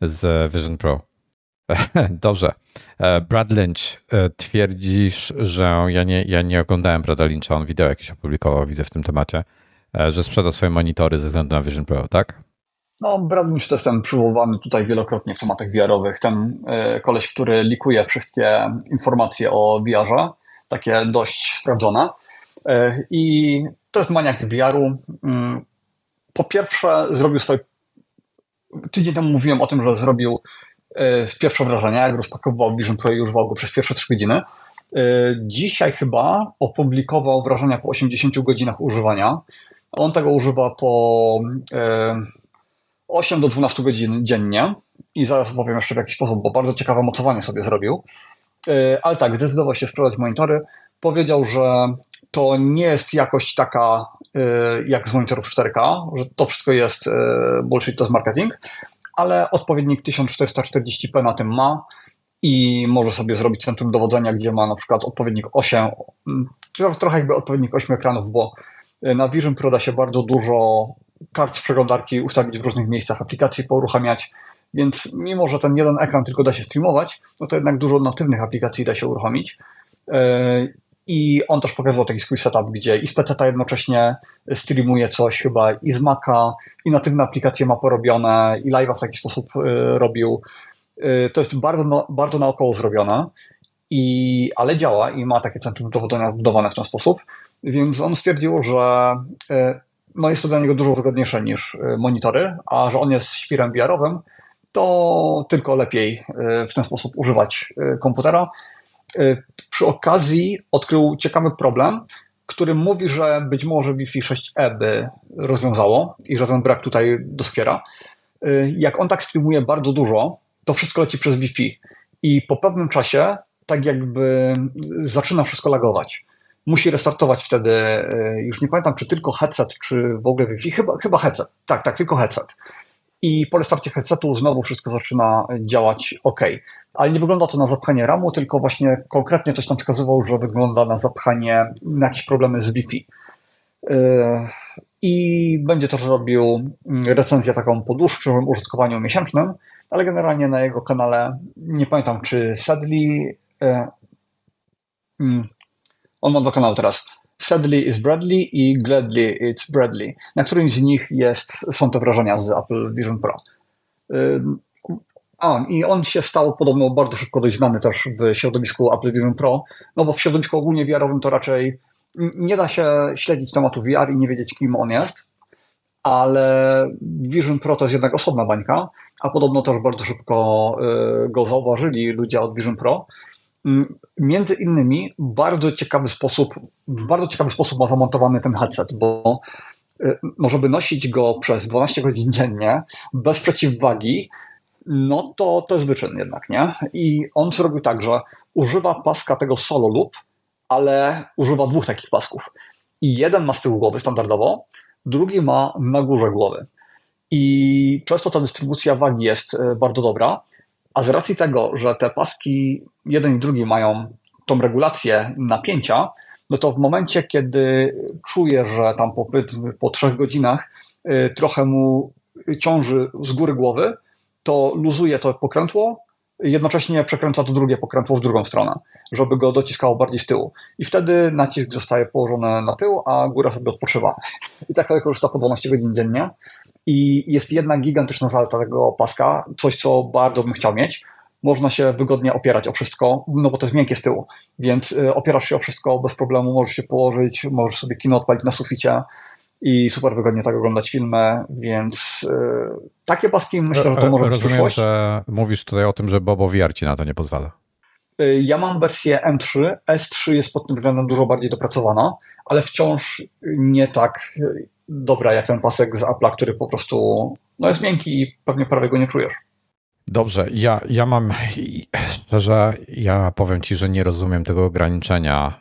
z Vision Pro. Dobrze. Brad Lynch, twierdzisz, że ja nie, ja nie oglądałem Brada Lyncha, on wideo jakieś opublikował, widzę w tym temacie, że sprzedał swoje monitory ze względu na Vision Pro, tak? No, Brad Lynch to jest ten przywoływany tutaj wielokrotnie w tematach V R-owych, ten koleś, który likuje wszystkie informacje o V R-ze, takie dość sprawdzone. I to jest maniak V R-u. Po pierwsze zrobił swoje... Tydzień temu mówiłem o tym, że zrobił z pierwsze wrażenia, jak rozpakowywał Vision Pro i używał go przez pierwsze trzy godziny. Dzisiaj chyba opublikował wrażenia po osiemdziesięciu godzinach używania. On tego używa po osiem do dwunastu godzin dziennie i zaraz opowiem jeszcze w jaki sposób, bo bardzo ciekawe mocowanie sobie zrobił. Ale tak, zdecydował się sprzedać monitory. Powiedział, że to nie jest jakość taka jak z monitorów cztery K, że to wszystko jest bullshit, to jest marketing, ale odpowiednik tysiąc czterysta czterdzieści p na tym ma i może sobie zrobić centrum dowodzenia, gdzie ma na przykład odpowiednik osiem, trochę jakby odpowiednik ośmiu ekranów, bo na Vision Pro da się bardzo dużo kart z przeglądarki ustawić w różnych miejscach, aplikacji pouruchamiać, więc mimo, że ten jeden ekran tylko da się streamować, no to jednak dużo natywnych aplikacji da się uruchomić. I on też pokazywał taki swój setup, gdzie i z peceta jednocześnie streamuje coś chyba i z Maca, i natywne aplikacje ma porobione, i live'a w taki sposób y, robił. Y, to jest bardzo, no, bardzo naokoło zrobione, i, ale działa i ma takie centrum dowodzenia zbudowane w ten sposób, więc on stwierdził, że y, no jest to dla niego dużo wygodniejsze niż y, monitory, a że on jest świrem V R-owym, to tylko lepiej y, w ten sposób używać y, komputera. Przy okazji odkrył ciekawy problem, który mówi, że być może Wi-Fi sześć E by rozwiązało i że ten brak tutaj doskwiera. Jak on tak streamuje bardzo dużo, to wszystko leci przez Wi-Fi i po pewnym czasie tak jakby zaczyna wszystko lagować. Musi restartować wtedy, już nie pamiętam czy tylko headset, czy w ogóle Wi-Fi, chyba, chyba headset, tak, tak, tylko headset. I po restarcie headsetu znowu wszystko zaczyna działać ok. Ale nie wygląda to na zapchanie ramu, tylko właśnie konkretnie ktoś tam wskazywał, że wygląda na zapchanie, na jakieś problemy z Wi-Fi. I będzie też robił recenzję taką po dłuższym użytkowaniu miesięcznym, ale generalnie na jego kanale, nie pamiętam czy Sadly, on ma dwa kanały teraz, Sadly is Bradley i Gladly it's Bradley, na którymś z nich jest, są te wrażenia z Apple Vision Pro. A, i on się stał podobno bardzo szybko dość znany też w środowisku Apple Vision Pro, no bo w środowisku ogólnie V R-owym to raczej nie da się śledzić tematu V R i nie wiedzieć, kim on jest, ale Vision Pro to jest jednak osobna bańka, a podobno też bardzo szybko go zauważyli ludzie od Vision Pro. Między innymi bardzo ciekawy sposób, w bardzo ciekawy sposób ma zamontowany ten headset, bo no, żeby nosić go przez dwanaście godzin dziennie bez przeciwwagi, no to to jest wyczyn jednak, nie? I on zrobił tak, że używa paska tego Solo Loop, ale używa dwóch takich pasków. I jeden ma z tyłu głowy standardowo, drugi ma na górze głowy. I przez to ta dystrybucja wagi jest bardzo dobra, a z racji tego, że te paski jeden i drugi mają tą regulację napięcia, no to w momencie, kiedy czuje, że tam po, po trzech godzinach trochę mu ciąży z góry głowy, to luzuje to pokrętło, jednocześnie przekręca to drugie pokrętło w drugą stronę, żeby go dociskało bardziej z tyłu. I wtedy nacisk zostaje położony na tył, a góra sobie odpoczywa. I tak to korzysta po dwanaście godzin dziennie. I jest jedna gigantyczna zaleta tego paska, coś co bardzo bym chciał mieć. Można się wygodnie opierać o wszystko, no bo to jest miękkie z tyłu, więc opierasz się o wszystko bez problemu, możesz się położyć, możesz sobie kino odpalić na suficie i super wygodnie tak oglądać filmy, więc yy, takie paski myślę, że to może być przyszłość. Rozumiem, że mówisz tutaj o tym, że Bobo V R ci na to nie pozwala. Yy, ja mam wersję M trzy, S trzy jest pod tym względem dużo bardziej dopracowana, ale wciąż nie tak dobra jak ten pasek z Apple'a, który po prostu no, jest miękki i pewnie prawie go nie czujesz. Dobrze, ja, ja mam, szczerze, ja powiem Ci, że nie rozumiem tego ograniczenia,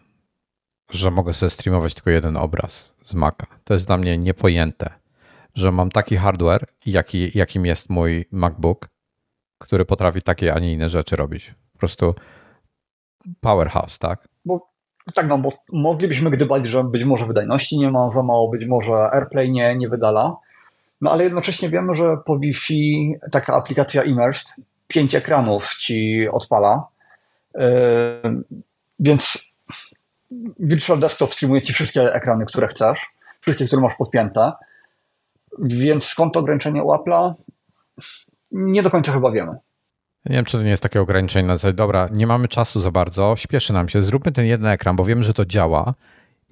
że mogę sobie streamować tylko jeden obraz z Maca. To jest dla mnie niepojęte, że mam taki hardware, jaki, jakim jest mój MacBook, który potrafi takie, a nie inne rzeczy robić. Po prostu powerhouse, tak? Bo, tak, no, bo moglibyśmy gdybać, że być może wydajności nie ma za mało, być może AirPlay nie, nie wydala. No ale jednocześnie wiemy, że po Wi-Fi taka aplikacja Immersed pięć ekranów ci odpala, yy, więc Virtual Desktop streamuje ci wszystkie ekrany, które chcesz, wszystkie, które masz podpięte, więc skąd to ograniczenie u Apple'a? Nie do końca chyba wiemy. Nie wiem, czy to nie jest takie ograniczenie na zasadzie, dobra, nie mamy czasu za bardzo, śpieszy nam się, zróbmy ten jeden ekran, bo wiemy, że to działa,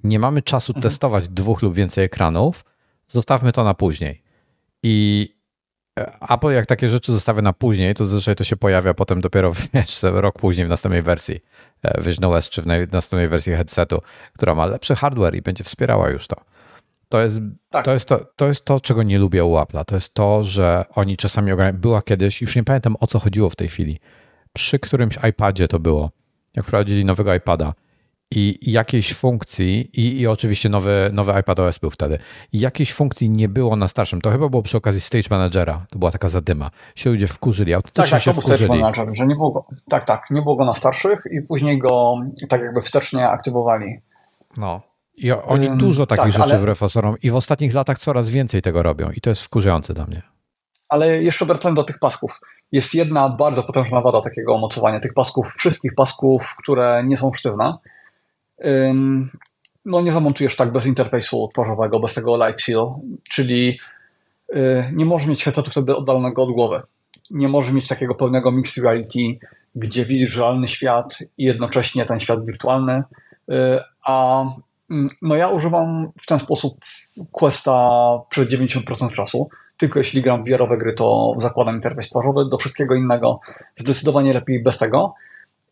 nie mamy czasu mhm. testować dwóch lub więcej ekranów, zostawmy to na później. I Apple jak takie rzeczy zostawia na później, to zazwyczaj to się pojawia potem dopiero wiesz, rok później w następnej wersji Vision O S czy w następnej wersji headsetu, która ma lepszy hardware i będzie wspierała już to. To jest, tak. to, jest to, to jest to, czego nie lubię u Apple'a. To jest to, że oni czasami ograniczają. Była kiedyś, już nie pamiętam o co chodziło w tej chwili, przy którymś iPadzie to było, jak wprowadzili nowego iPada. I jakiejś funkcji, i, i oczywiście nowy, nowy iPadOS był wtedy, i jakiejś funkcji nie było na starszym. To chyba było przy okazji Stage Managera. To była taka zadyma. Się ludzie wkurzyli, autentycznie tak, tak, się wkurzyli. Stage Manager, że nie było go, tak, tak, nie było go na starszych i później go tak jakby wstecznie aktywowali. No. I oni um, dużo takich tak, rzeczy ale... wyreformują i w ostatnich latach coraz więcej tego robią i to jest wkurzające dla mnie. Ale jeszcze wracając do tych pasków. Jest jedna bardzo potężna wada takiego mocowania tych pasków, wszystkich pasków, które nie są sztywne. No nie zamontujesz tak bez interfejsu twarzowego, bez tego live seal, czyli nie możesz mieć headsetu wtedy oddalonego od głowy. Nie możesz mieć takiego pełnego mixed reality, gdzie widzisz realny świat i jednocześnie ten świat wirtualny. A no ja używam w ten sposób Questa przez dziewięćdziesiąt procent czasu. Tylko jeśli gram w V R-owe gry, to zakładam interfejs twarzowy, do wszystkiego innego zdecydowanie lepiej bez tego.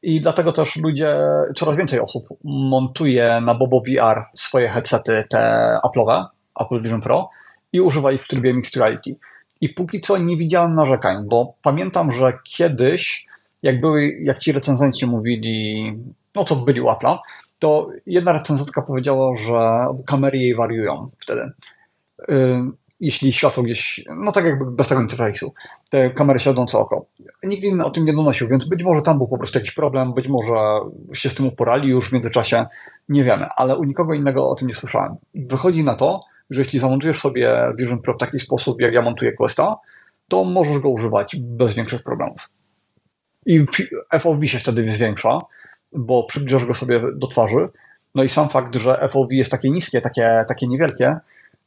I dlatego też ludzie, coraz więcej osób montuje na Bobo V R swoje headsety te Apple'owe, Apple Vision Pro i używa ich w trybie Mixed Reality. I póki co nie widziałem narzekań, bo pamiętam, że kiedyś, jak były, jak ci recenzenci mówili, no co byli u Apple'a, to jedna recenzentka powiedziała, że kamery jej wariują wtedy. Yy, jeśli światło gdzieś, no tak jakby bez tego interfejsu, te kamery śledzące oko. Nikt inny o tym nie donosił, więc być może tam był po prostu jakiś problem, być może się z tym uporali już w międzyczasie, nie wiemy, ale u nikogo innego o tym nie słyszałem. Wychodzi na to, że jeśli zamontujesz sobie Vision Pro w taki sposób, jak ja montuję Questa, to możesz go używać bez większych problemów. I F O V się wtedy zwiększa, bo przybliżasz go sobie do twarzy, no i sam fakt, że F O V jest takie niskie, takie, takie niewielkie,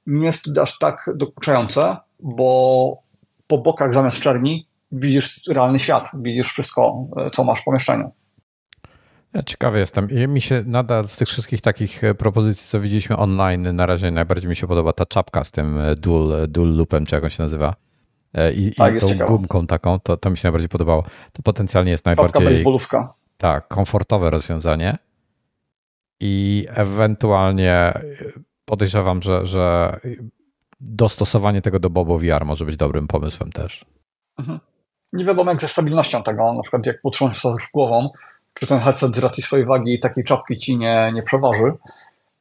nie jest aż tak dokuczające, bo po bokach zamiast czerni widzisz realny świat, widzisz wszystko, co masz w pomieszczeniu. Ja ciekawy jestem. I mi się nadal z tych wszystkich takich propozycji, co widzieliśmy online, na razie najbardziej mi się podoba ta czapka z tym dual, dual loopem, czy jak on się nazywa, i, tak, i tą ciekawa. Gumką taką, to, to mi się najbardziej podobało. To potencjalnie jest najbardziej... Czapka bejsbolówka. Tak, komfortowe rozwiązanie i ewentualnie... Podejrzewam, że, że dostosowanie tego do Bobo V R może być dobrym pomysłem też. Mhm. Nie wiadomo jak ze stabilnością tego, na przykład jak potrząsasz głową, czy ten headset z racji swojej wagi i takiej czapki ci nie, nie przeważy.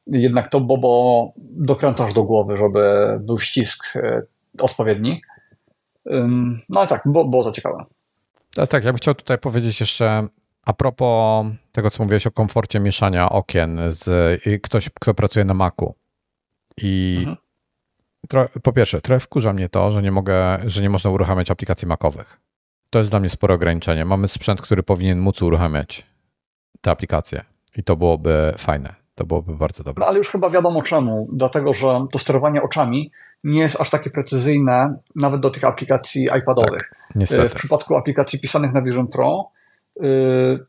Jednak to Bobo dokręcasz do głowy, żeby był ścisk odpowiedni. No ale tak, było to ciekawe. Teraz tak, ja bym chciał tutaj powiedzieć jeszcze... A propos tego, co mówiłeś o komforcie mieszania okien z ktoś, kto pracuje na Macu. I mhm. tro, po pierwsze, trochę wkurza mnie to, że nie mogę, że nie można uruchamiać aplikacji macowych. To jest dla mnie spore ograniczenie. Mamy sprzęt, który powinien móc uruchamiać te aplikacje i to byłoby fajne. To byłoby bardzo dobre. No, ale już chyba wiadomo czemu. Dlatego, że to sterowanie oczami nie jest aż takie precyzyjne nawet do tych aplikacji iPadowych. Tak, niestety. W przypadku aplikacji pisanych na Vision Pro yy,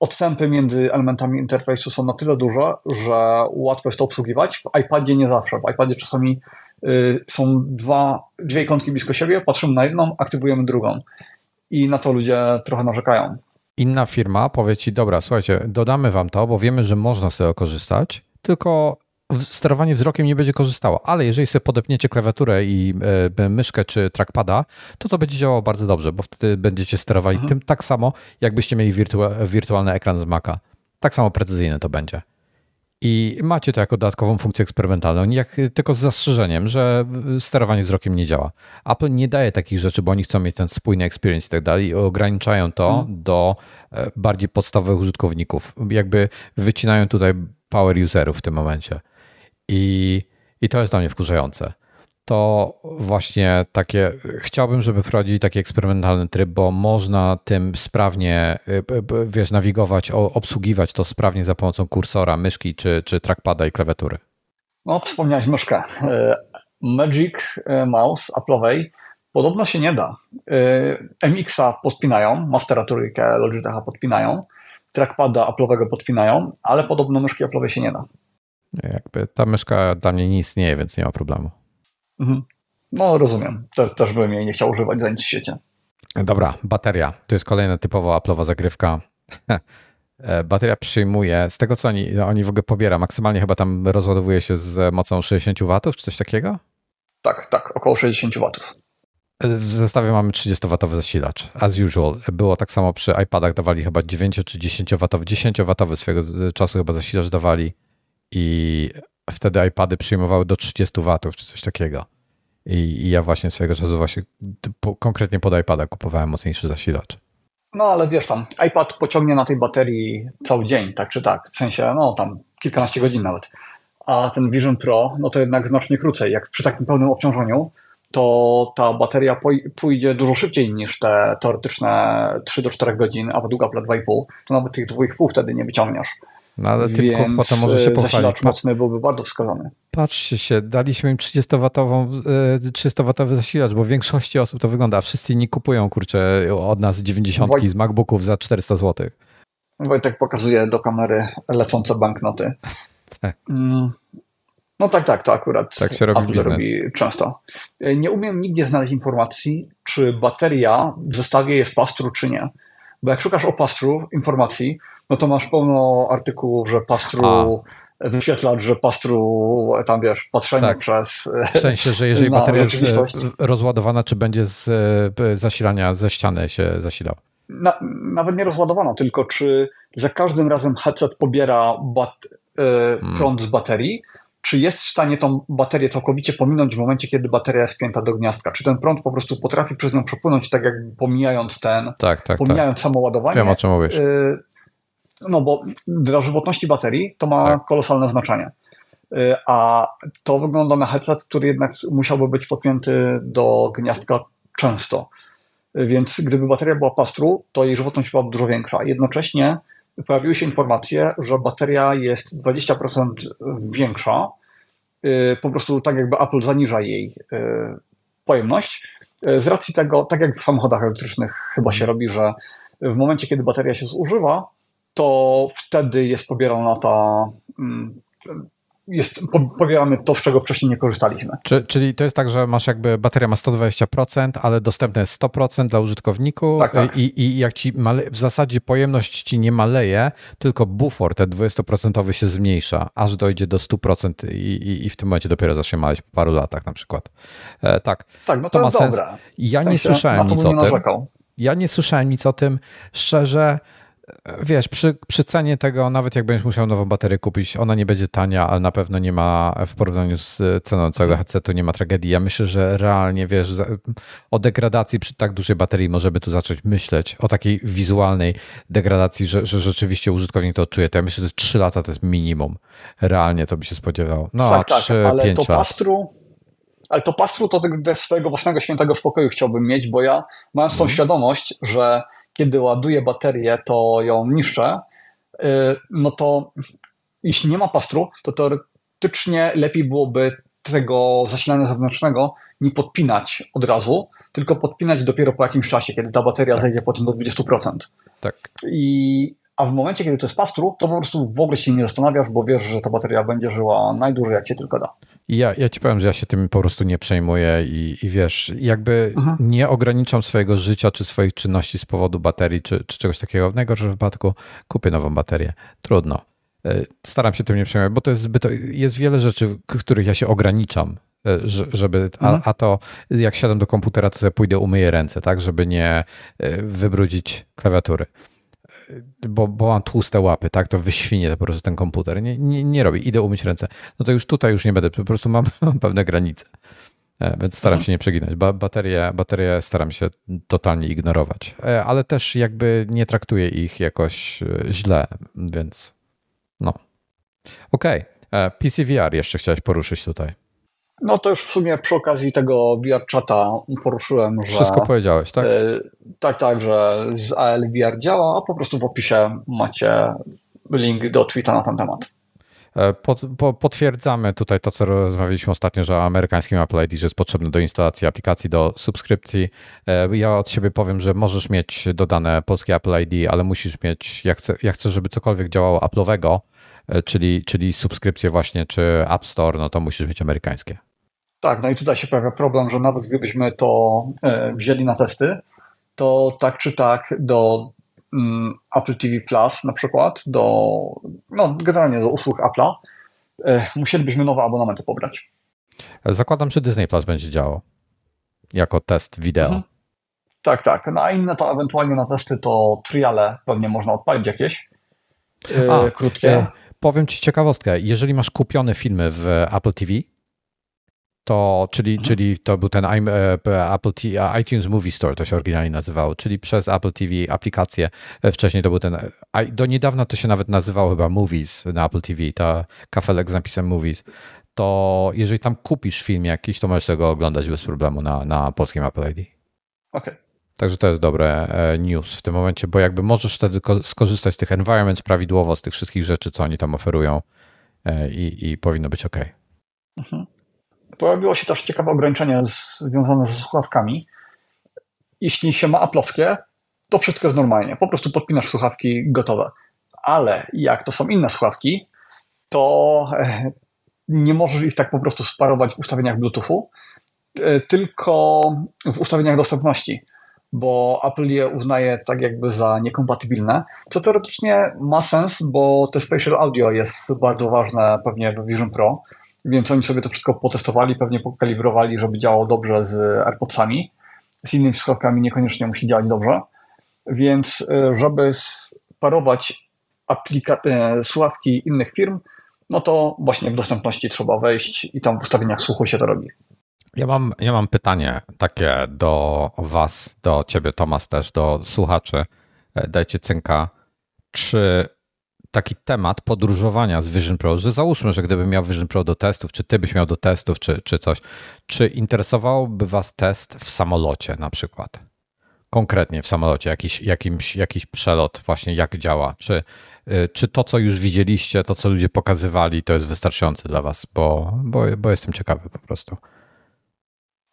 odstępy między elementami interfejsu są na tyle duże, że łatwo jest to obsługiwać. W iPadzie nie zawsze. W iPadzie czasami yy, są dwa, dwie ikonki blisko siebie, patrzymy na jedną, aktywujemy drugą. I na to ludzie trochę narzekają. Inna firma powie ci, dobra, słuchajcie, dodamy wam to, bo wiemy, że można z tego korzystać, tylko sterowanie wzrokiem nie będzie korzystało, ale jeżeli sobie podepniecie klawiaturę i y, myszkę czy trackpada, to to będzie działało bardzo dobrze, bo wtedy będziecie sterowali mhm. tym tak samo, jakbyście mieli wirtua- wirtualny ekran z Maca. Tak samo precyzyjne to będzie. I macie to jako dodatkową funkcję eksperymentalną, jak, tylko z zastrzeżeniem, że sterowanie wzrokiem nie działa. Apple nie daje takich rzeczy, bo oni chcą mieć ten spójny experience i tak dalej i ograniczają to hmm. do bardziej podstawowych użytkowników. Jakby wycinają tutaj power userów w tym momencie. I, i to jest dla mnie wkurzające. To właśnie takie, chciałbym, żeby wprowadzili taki eksperymentalny tryb, bo można tym sprawnie, wiesz, nawigować, obsługiwać to sprawnie za pomocą kursora, myszki czy, czy trackpada i klawiatury. No, wspomniałeś myszkę. Magic Mouse Apple'owej podobno się nie da. M X a podpinają, Mastera Trójkę Logitecha podpinają, trackpada Apple'owego podpinają, ale podobno myszki Apple'owej się nie da. Jakby ta myszka dla mnie nie istnieje, więc nie ma problemu. No rozumiem, Te, też bym jej nie chciał używać za nic w świecie. Dobra, bateria. To jest kolejna typowo Apple'owa zagrywka. Bateria przyjmuje, z tego co oni, oni w ogóle pobiera, maksymalnie chyba tam rozładowuje się z mocą sześćdziesiąt watów czy coś takiego? Tak, tak, około sześćdziesiąt watów. W zestawie mamy trzydziestowatowy zasilacz, as usual. Było tak samo przy iPadach, dawali chyba dziewięć czy dziesięć watów. dziesięciowatowy swojego czasu chyba zasilacz dawali i... Wtedy iPady przyjmowały do trzydziestu watów czy coś takiego. I, i ja właśnie swojego czasu właśnie po, konkretnie pod iPada kupowałem mocniejszy zasilacz. No ale wiesz tam, iPad pociągnie na tej baterii cały dzień, tak czy tak. W sensie, no tam kilkanaście godzin nawet. A ten Vision Pro, no to jednak znacznie krócej. Jak przy takim pełnym obciążeniu, to ta bateria pójdzie dużo szybciej niż te teoretyczne trzy do czterech godzin, a według Apple dwa i pół. To nawet tych dwa i pół wtedy nie wyciągniesz. No ale więc tylko po to może się pochwalić. Zasilacz mocny byłby bardzo wskazany. Patrzcie się, daliśmy im trzydziestowatowy zasilacz, bo w większości osób to wygląda, a wszyscy inni kupują, kurczę, od nas dziewięćdziesiątki z MacBooków za czterysta złotych. Wojtek pokazuje do kamery lecące banknoty. Tak. No tak, tak, to akurat tak się robi, biznes. robi często. Nie umiem nigdzie znaleźć informacji, czy bateria w zestawie jest pastru, czy nie. Bo jak szukasz o pastru informacji, no to masz pełno artykułów, że pastru wyświetlacz, że pastru tam wiesz, patrzenie tak. przez... W sensie, że jeżeli bateria jest rozładowana, czy będzie z zasilania ze ściany się zasilał? Na, nawet nie rozładowana, tylko czy za każdym razem headset pobiera bat, y, hmm. prąd z baterii, czy jest w stanie tą baterię całkowicie pominąć w momencie, kiedy bateria jest pięta do gniazdka? Czy ten prąd po prostu potrafi przez nią przepłynąć, tak jak pomijając ten, tak, tak, pomijając tak. samo ładowanie? Wiem, o czym mówisz. Y, No bo dla żywotności baterii to ma tak. kolosalne znaczenie. A to wygląda na headset, który jednak musiałby być podpięty do gniazdka często. Więc gdyby bateria była pastru, to jej żywotność byłaby dużo większa. Jednocześnie pojawiły się informacje, że bateria jest dwadzieścia procent większa. Po prostu tak jakby Apple zaniża jej pojemność. Z racji tego, tak jak w samochodach elektrycznych chyba się robi, że w momencie, kiedy bateria się zużywa, to wtedy jest pobierana ta, jest, pobieramy to, z czego wcześniej nie korzystaliśmy. Czy, czyli to jest tak, że masz jakby bateria ma sto dwadzieścia procent, ale dostępne jest sto procent dla użytkowników tak, tak. I, i jak ci male, w zasadzie pojemność ci nie maleje, tylko bufor, ten dwudziestoprocentowy się zmniejsza, aż dojdzie do sto procent i, i, i w tym momencie dopiero zacznie maleć po paru latach na przykład. E, tak, tak no to, to ma sens. Dobra. Ja tak nie słyszałem nic o tym. Narzekał. Ja nie słyszałem nic o tym. Szczerze, wiesz, przy, przy cenie tego, nawet jak będziesz musiał nową baterię kupić, ona nie będzie tania, ale na pewno nie ma, w porównaniu z ceną całego headsetu, nie ma tragedii. Ja myślę, że realnie, wiesz, o degradacji przy tak dużej baterii możemy tu zacząć myśleć, o takiej wizualnej degradacji, że, że rzeczywiście użytkownik to odczuje. To ja myślę, że trzy lata to jest minimum. Realnie to by się spodziewało. No, tak, trzy, tak, ale pięć to lat. Pastru, ale to pasku to tego swojego własnego świętego spokoju chciałbym mieć, bo ja mam tą świadomość, że kiedy ładuję baterię, to ją niszczę, no to jeśli nie ma pastru, to teoretycznie lepiej byłoby tego zasilania zewnętrznego nie podpinać od razu, tylko podpinać dopiero po jakimś czasie, kiedy ta bateria tak. zejdzie potem do dwudziestu procent. Tak. I, a w momencie, kiedy to jest pastru, to po prostu w ogóle się nie zastanawiasz, bo wiesz, że ta bateria będzie żyła najdłużej, jak się tylko da. Ja, ja ci powiem, że ja się tym po prostu nie przejmuję i, i wiesz, jakby mhm. nie ograniczam swojego życia czy swoich czynności z powodu baterii czy, czy czegoś takiego. W najgorszym wypadku kupię nową baterię. Trudno. Staram się tym nie przejmować, bo to jest zbyt, jest wiele rzeczy, których ja się ograniczam, żeby, a, a to jak siadam do komputera, to sobie pójdę, umyję ręce, tak, żeby nie wybrudzić klawiatury, bo, bo mam tłuste łapy, tak, to wyświnie po prostu ten komputer, nie, nie, nie robię, idę umyć ręce, no to już tutaj już nie będę, po prostu mam, mam pewne granice, więc staram mhm. się nie przeginać, ba, baterie, baterie staram się totalnie ignorować, ale też jakby nie traktuję ich jakoś źle, więc no. Okej. Okay. P C V R jeszcze chciałeś poruszyć tutaj. No to już w sumie przy okazji tego VRChata poruszyłem, że... Wszystko powiedziałeś, tak? Y, tak, tak, że z A L V R działa, a po prostu w opisie macie link do tweeta na ten temat. Pot, po, potwierdzamy tutaj to, co rozmawialiśmy ostatnio, że amerykańskim Apple I D, że jest potrzebny do instalacji aplikacji, do subskrypcji. Ja od siebie powiem, że możesz mieć dodane polskie Apple I D, ale musisz mieć, ja chcę, ja chcę żeby cokolwiek działało Apple'owego, czyli, czyli subskrypcję właśnie, czy App Store, no to musisz mieć amerykańskie. Tak, no i tutaj się pojawia problem, że nawet gdybyśmy to wzięli na testy, to tak czy tak do... Apple T V Plus na przykład, do, no generalnie do usług Apple'a, musielibyśmy nowe abonamenty pobrać. Zakładam, że Disney Plus będzie działał jako test wideo. Mhm. Tak, tak. No a inne to ewentualnie na testy to triale pewnie można odpalić jakieś. A, krótkie. E, powiem ci ciekawostkę. Jeżeli masz kupione filmy w Apple T V, to, czyli, mhm. czyli to był ten Apple T V, iTunes Movie Store, to się oryginalnie nazywało, czyli przez Apple T V aplikację. Wcześniej to był ten, do niedawna to się nawet nazywało chyba Movies na Apple T V, ta kafelek z napisem Movies, to jeżeli tam kupisz film jakiś, to możesz sobie go oglądać bez problemu na, na polskim Apple I D. Okay. Także to jest dobre news w tym momencie, bo jakby możesz wtedy skorzystać z tych environments prawidłowo, z tych wszystkich rzeczy, co oni tam oferują i, i powinno być ok. Mhm. Pojawiło się też ciekawe ograniczenie związane ze słuchawkami. Jeśli się ma aplowskie, to wszystko jest normalnie. Po prostu podpinasz słuchawki, gotowe. Ale jak to są inne słuchawki, to nie możesz ich tak po prostu sparować w ustawieniach Bluetoothu, tylko w ustawieniach dostępności, bo Apple je uznaje tak jakby za niekompatybilne, co teoretycznie ma sens, bo to spatial audio jest bardzo ważne pewnie w Vision Pro, więc oni sobie to wszystko potestowali, pewnie pokalibrowali, żeby działało dobrze z AirPodsami. Z innymi słuchawkami niekoniecznie musi działać dobrze. Więc żeby sparować aplika- słuchawki innych firm, no to właśnie w dostępności trzeba wejść i tam w ustawieniach słuchu się to robi. Ja mam, ja mam pytanie takie do was, do ciebie, Tomasz, też do słuchaczy. Dajcie cynka. Czy... taki temat podróżowania z Vision Pro, że załóżmy, że gdybym miał Vision Pro do testów, czy ty byś miał do testów, czy, czy coś, czy interesowałby was test w samolocie na przykład? Konkretnie w samolocie, jakiś, jakimś, jakiś przelot właśnie, jak działa? Czy, czy to, co już widzieliście, to, co ludzie pokazywali, to jest wystarczające dla was? Bo, bo, bo jestem ciekawy po prostu.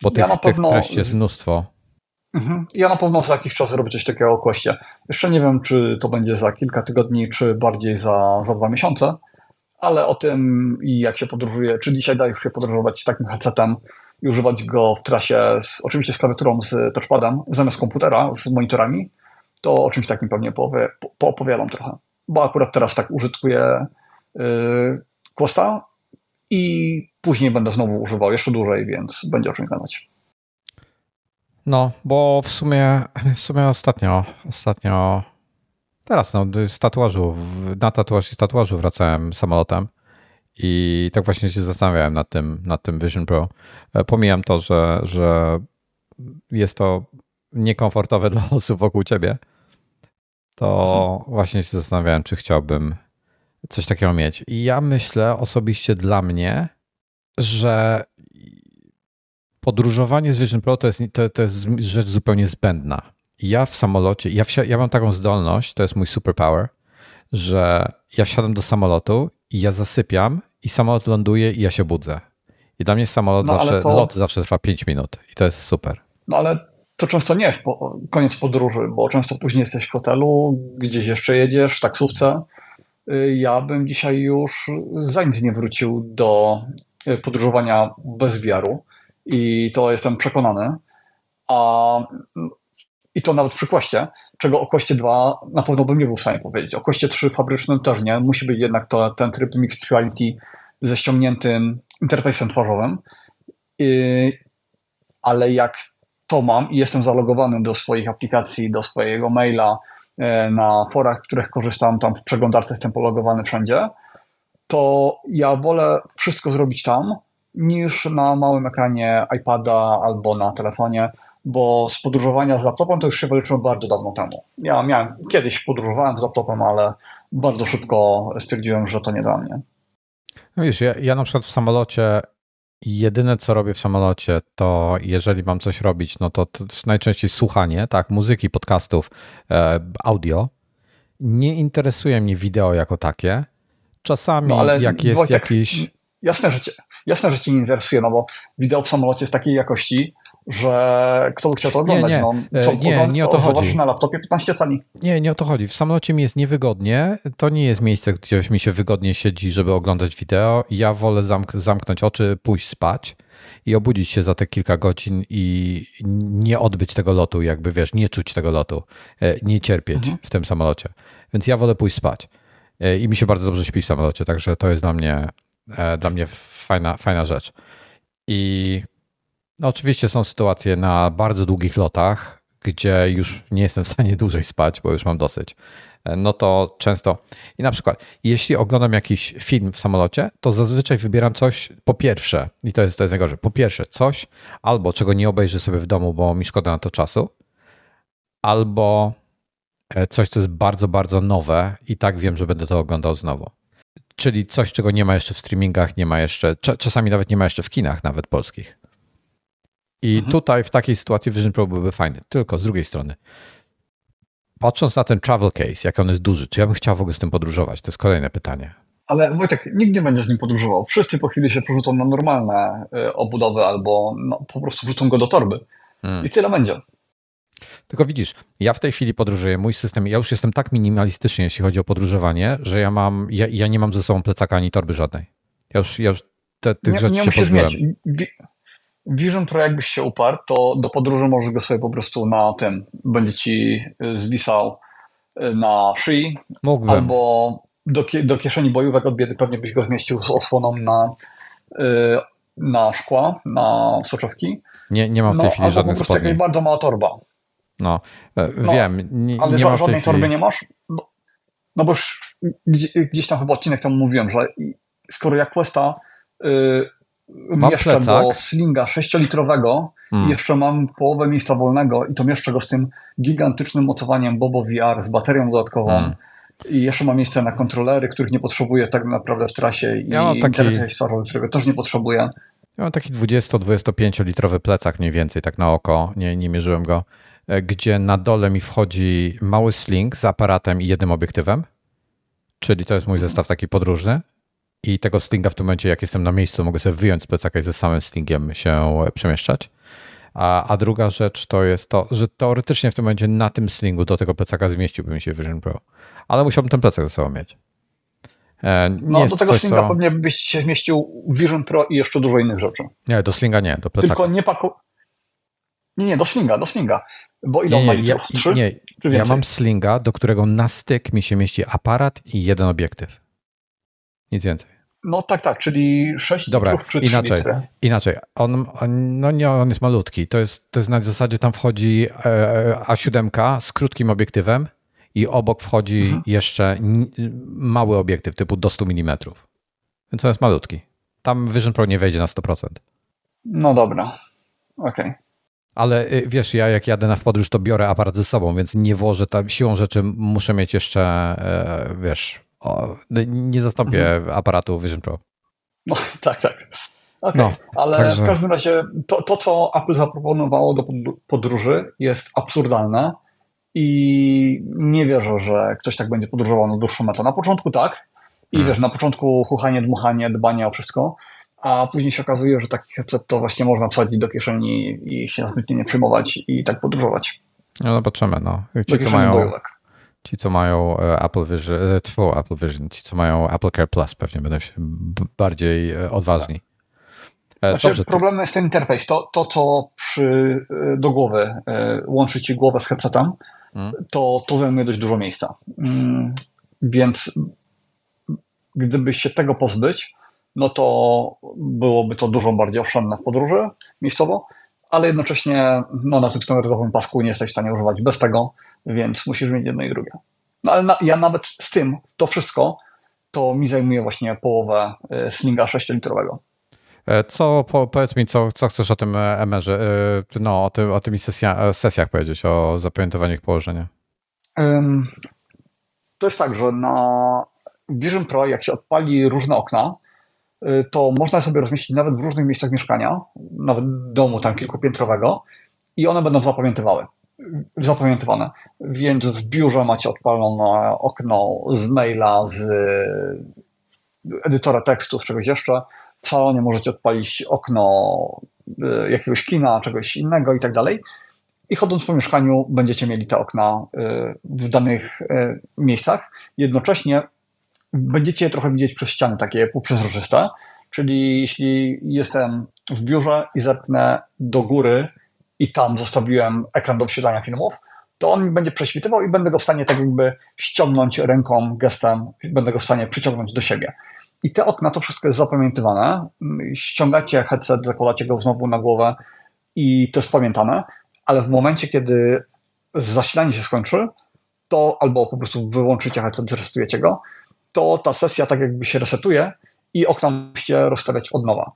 Bo tych, ja tych treści jest mnóstwo. Ja na pewno za jakiś czas robię coś takiego o Questie. Jeszcze nie wiem, czy to będzie za kilka tygodni, czy bardziej za, za dwa miesiące, ale o tym, jak się podróżuje, czy dzisiaj da już się podróżować z takim headsetem i używać go w trasie, z, oczywiście z klawiaturą, z touchpadem, zamiast komputera, z monitorami, to o czymś takim pewnie poopowiadam po, po trochę. Bo akurat teraz tak użytkuję yy, Questa i później będę znowu używał jeszcze dłużej, więc będzie o czym gadać. No, bo w sumie, w sumie ostatnio, ostatnio, teraz no, z tatuażu, na tatuaż i z tatuażu wracałem samolotem i tak właśnie się zastanawiałem nad tym, nad tym Vision Pro. Pomijam to, że, że jest to niekomfortowe dla osób wokół ciebie, to właśnie się zastanawiałem, czy chciałbym coś takiego mieć. I ja myślę osobiście dla mnie, że podróżowanie z Vision Pro to jest, to, to jest rzecz zupełnie zbędna. Ja w samolocie, ja, wsi- ja mam taką zdolność, to jest mój superpower, że ja wsiadam do samolotu i ja zasypiam i samolot ląduje i ja się budzę. I dla mnie samolot no, zawsze, to... lot zawsze trwa pięć minut i to jest super. No ale to często nie jest po, koniec podróży, bo często później jesteś w hotelu, gdzieś jeszcze jedziesz, w taksówce. Ja bym dzisiaj już za nic nie wrócił do podróżowania bez V R-u i to jestem przekonany. A, i to nawet przy Questie, czego o Questie dwa na pewno bym nie był w stanie powiedzieć. O Questie trzy fabrycznym też nie. Musi być jednak to, ten tryb Mixed Reality ze ściągniętym interfejsem twarzowym. Yy, ale jak to mam i jestem zalogowany do swoich aplikacji, do swojego maila, na forach, w których korzystam, tam w przeglądarce jestem pologowany wszędzie, to ja wolę wszystko zrobić tam niż na małym ekranie iPada albo na telefonie, bo z podróżowania z laptopem to już się wyleczyłem bardzo dawno temu. Ja miałem, kiedyś podróżowałem z laptopem, ale bardzo szybko stwierdziłem, że to nie dla mnie. No wiesz, ja, ja na przykład w samolocie jedyne, co robię w samolocie, to jeżeli mam coś robić, no to, to najczęściej słuchanie, tak, muzyki, podcastów, e, audio. Nie interesuje mnie wideo jako takie. Czasami no, ale jak jest Wojtek, jakiś... Jasne, że cię, jasne, że cię nie interesuje, no bo wideo w samolocie jest takiej jakości, że kto by chciał to oglądać? Nie, nie, no, nie, nie o to chodzi. Na laptopie piętnaście cali. Nie, nie o to chodzi. W samolocie mi jest niewygodnie. To nie jest miejsce, gdzie mi się wygodnie siedzi, żeby oglądać wideo. Ja wolę zamk- zamknąć oczy, pójść spać i obudzić się za te kilka godzin i nie odbyć tego lotu, jakby wiesz, nie czuć tego lotu, nie cierpieć mhm. w tym samolocie. Więc ja wolę pójść spać. I mi się bardzo dobrze śpi w samolocie, także to jest dla mnie, dla mnie fajna, fajna rzecz. I... No oczywiście są sytuacje na bardzo długich lotach, gdzie już nie jestem w stanie dłużej spać, bo już mam dosyć. No to często... I na przykład, jeśli oglądam jakiś film w samolocie, to zazwyczaj wybieram coś po pierwsze, i to jest, to jest najgorsze, po pierwsze coś, albo czego nie obejrzę sobie w domu, bo mi szkoda na to czasu, albo coś, co jest bardzo, bardzo nowe i tak wiem, że będę to oglądał znowu. Czyli coś, czego nie ma jeszcze w streamingach, nie ma jeszcze... Czasami nawet nie ma jeszcze w kinach, nawet polskich. I mhm. tutaj w takiej sytuacji Vision Pro byłby fajny. Tylko z drugiej strony, patrząc na ten travel case, jak on jest duży, czy ja bym chciał w ogóle z tym podróżować? To jest kolejne pytanie. Ale Wojtek, nikt nie będzie z nim podróżował. Wszyscy po chwili się przerzucą na normalne obudowy albo no, po prostu wrzucą go do torby. Hmm. I tyle będzie. Tylko widzisz, ja w tej chwili podróżuję, mój system, ja już jestem tak minimalistyczny, jeśli chodzi o podróżowanie, że ja mam, ja, ja nie mam ze sobą plecaka ani torby żadnej. Ja już, ja już te, tych nie, rzeczy nie się pozbyłem. Vision Pro, jakbyś się uparł, to do podróży możesz go sobie po prostu na tym, będzie ci zwisał na szyi. Mógłbym. Albo do, do kieszeni bojówek od biedy pewnie byś go zmieścił z osłoną na, na szkła, na soczewki. Nie, nie mam w tej no, chwili żadnych spodni. Albo po prostu bardzo mała torba. No, wiem. No, nie, ale nie ża- mam w tej żadnej chwili. Torby nie masz? No, no bo już gdzieś, gdzieś tam chyba odcinek tam mówiłem, że skoro jak Questa... Yy, Mam jeszcze plecak. Do slinga sześciolitrowego hmm. jeszcze mam połowę miejsca wolnego i to mieszczę go z tym gigantycznym mocowaniem Bobo V R z baterią dodatkową hmm. i jeszcze mam miejsce na kontrolery, których nie potrzebuję tak naprawdę w trasie i ja taki... interesu, którego też nie potrzebuję. Ja mam taki dwudziesto-dwudziestopięciolitrowy plecak mniej więcej, tak na oko, nie, nie mierzyłem go, gdzie na dole mi wchodzi mały sling z aparatem i jednym obiektywem, czyli to jest mój zestaw taki podróżny. I tego slinga w tym momencie, jak jestem na miejscu, mogę sobie wyjąć z plecaka i ze samym slingiem się przemieszczać. A, a druga rzecz to jest to, że teoretycznie w tym momencie na tym slingu do tego plecaka zmieściłby mi się Vision Pro. Ale musiałbym ten plecak ze sobą mieć. Nie no do tego coś, slinga co... pewnie byś się zmieścił Vision Pro i jeszcze dużo innych rzeczy. Nie, do slinga nie, do plecaka. Tylko nie paku... Nie, nie, do slinga, do slinga. Bo idą nie, nie, ja, trzy, nie, ja mam slinga, do którego na styk mi się mieści aparat i jeden obiektyw. Nic więcej. No tak, tak, czyli sześć dobra, litrów czy inaczej, trzy litry. Inaczej, on, on, no nie, on jest malutki, to jest, to jest na zasadzie tam wchodzi e, A siedem z krótkim obiektywem i obok wchodzi mhm. jeszcze n- mały obiektyw typu do stu milimetrów. Więc on jest malutki. Tam Vision Pro nie wejdzie na sto procent. No dobra, okej. Okay. Ale wiesz, ja jak jadę na w podróż, to biorę aparat ze sobą, więc nie włożę tam, siłą rzeczy muszę mieć jeszcze, e, wiesz... O, nie zastąpię mhm. aparatu Vision Pro. No, tak, tak. Okay. No, ale także... w każdym razie to, to, co Apple zaproponowało do podróży, jest absurdalne i nie wierzę, że ktoś tak będzie podróżował na dłuższą metę. Na początku tak i hmm. wiesz, na początku chuchanie, dmuchanie, dbanie o wszystko, a później się okazuje, że taki headset to właśnie można wsadzić do kieszeni i się zbytnie nie przyjmować i tak podróżować. No zobaczymy, no. Ci, co mają, ci, co mają Apple Vision, twój Apple Vision, ci, co mają Apple Care Plus pewnie będą się bardziej odważni. Tak. Znaczy, Dobrze, problemem ty... jest ten interfejs. To, to co przy, do głowy y, łączy ci głowę z headsetem, hmm. to, to zajmuje dość dużo miejsca. Mm, więc gdyby się tego pozbyć, no to byłoby to dużo bardziej oszczędne w podróży miejscowo, ale jednocześnie no, na tym standardowym pasku nie jesteś w stanie używać bez tego, więc musisz mieć jedno i drugie. No ale na, ja nawet z tym, to wszystko, to mi zajmuje właśnie połowę y, slinga sześciolitrowego. Co, po, powiedz mi, co, co chcesz o tym emerze, no, o, ty, o tymi sesja, sesjach powiedzieć, o zapamiętowaniu ich położenia? Um, to jest tak, że na Vision Pro, jak się odpali różne okna, to można sobie rozmieścić nawet w różnych miejscach mieszkania, nawet domu tam kilkupiętrowego i one będą zapamiętywały, zapamiętywane. Więc w biurze macie odpalone okno z maila, z edytora tekstu, z czegoś jeszcze. W salonie możecie odpalić okno jakiegoś kina, czegoś innego i tak dalej. I chodząc po mieszkaniu będziecie mieli te okna w danych miejscach. Jednocześnie będziecie je trochę widzieć przez ściany takie półprzezroczyste, czyli jeśli jestem w biurze i zerknę do góry i tam zostawiłem ekran do wyświetlania filmów, to on mi będzie prześwitywał i będę go w stanie tak jakby ściągnąć ręką, gestem, będę go w stanie przyciągnąć do siebie. I te okna, to wszystko jest zapamiętywane. Ściągacie headset, zakładacie go znowu na głowę i to jest pamiętane, ale w momencie, kiedy zasilanie się skończy, to albo po prostu wyłączycie headset, zresetujecie go, to ta sesja tak jakby się resetuje i okna musicie rozstawiać od nowa.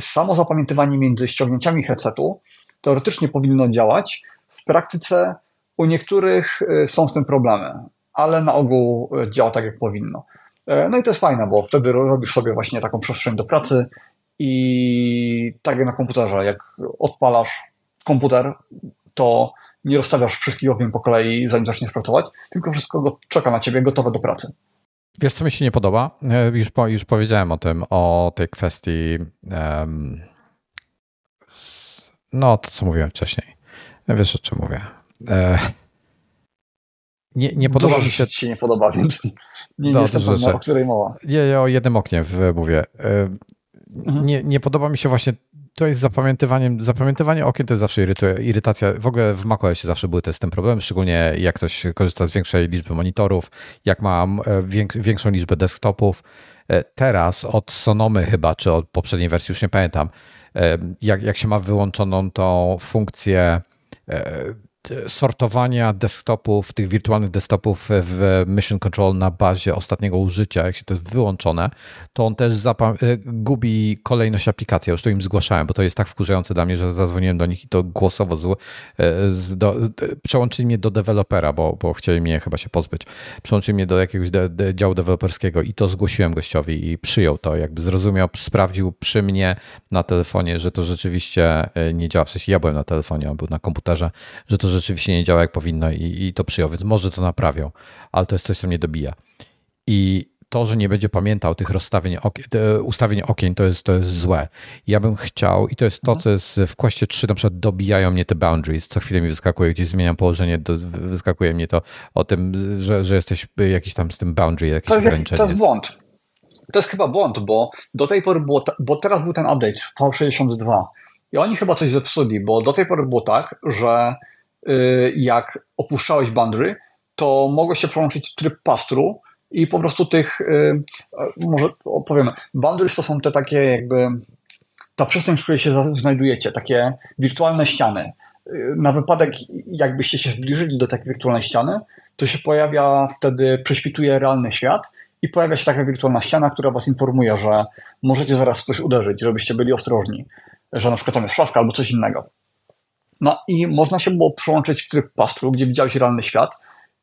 Samo zapamiętywanie między ściągnięciami headsetu teoretycznie powinno działać. W praktyce u niektórych są z tym problemy, ale na ogół działa tak, jak powinno. No i to jest fajne, bo wtedy robisz sobie właśnie taką przestrzeń do pracy i tak jak na komputerze, jak odpalasz komputer, to nie rozstawiasz wszystkich okien po kolei, zanim zaczniesz pracować, tylko wszystko czeka na ciebie, gotowe do pracy. Wiesz, co mi się nie podoba? Już, po, już powiedziałem o tym, o tej kwestii, um, z, no to, co mówiłem wcześniej. Wiesz, o czym mówię. E- Nie, nie podoba dużo mi się... się nie podoba, więc nie, nie jestem pewna, o której mowa. Ja, ja o jednym oknie w, mówię. Mhm. Nie, nie podoba mi się właśnie, to jest zapamiętywaniem, zapamiętywanie okien to jest zawsze irytuje, irytacja. W ogóle w macOSie zawsze były te z tym problemem, szczególnie jak ktoś korzysta z większej liczby monitorów, jak ma większą liczbę desktopów. Teraz od Sonomy chyba, czy od poprzedniej wersji, już nie pamiętam, jak, jak się ma wyłączoną tą funkcję sortowania desktopów, tych wirtualnych desktopów w Mission Control na bazie ostatniego użycia, jak się to jest wyłączone, to on też zapam- gubi kolejność aplikacji. Ja już to im zgłaszałem, bo to jest tak wkurzające dla mnie, że zadzwoniłem do nich i to głosowo z, z do, przełączyli mnie do dewelopera, bo, bo chcieli mnie chyba się pozbyć. Przełączyli mnie do jakiegoś de, de, działu deweloperskiego i to zgłosiłem gościowi i przyjął to, jakby zrozumiał, sprawdził przy mnie na telefonie, że to rzeczywiście nie działa. W sensie ja byłem na telefonie, on był na komputerze, że to rzeczywiście nie działa jak powinno i, i to przyjął, więc może to naprawią, ale to jest coś, co mnie dobija. I to, że nie będzie pamiętał tych rozstawień okien, ustawień okien, to jest, to jest złe. Ja bym chciał, i to jest to, co jest w Questie trzy, na przykład dobijają mnie te boundaries, co chwilę mi wyskakuje, gdzieś zmieniam położenie, do, wyskakuje mnie to o tym, że, że jesteś jakiś tam z tym boundary, jakieś ograniczenie. To jest błąd. To jest chyba błąd, bo do tej pory było, ta, bo teraz był ten update w V sześćdziesiąt dwa i oni chyba coś zepsuli, bo do tej pory było tak, że jak opuszczałeś boundary, to mogłeś się przełączyć w tryb pass-through i po prostu tych, może opowiemy, boundaries to są te takie jakby, ta przestrzeń, w której się znajdujecie, takie wirtualne ściany. Na wypadek, jakbyście się zbliżyli do takiej wirtualnej ściany, to się pojawia wtedy, prześwituje realny świat i pojawia się taka wirtualna ściana, która was informuje, że możecie zaraz coś uderzyć, żebyście byli ostrożni, że na przykład tam jest szafka albo coś innego. No i można się było przełączyć w tryb pass-through, gdzie widziałeś realny świat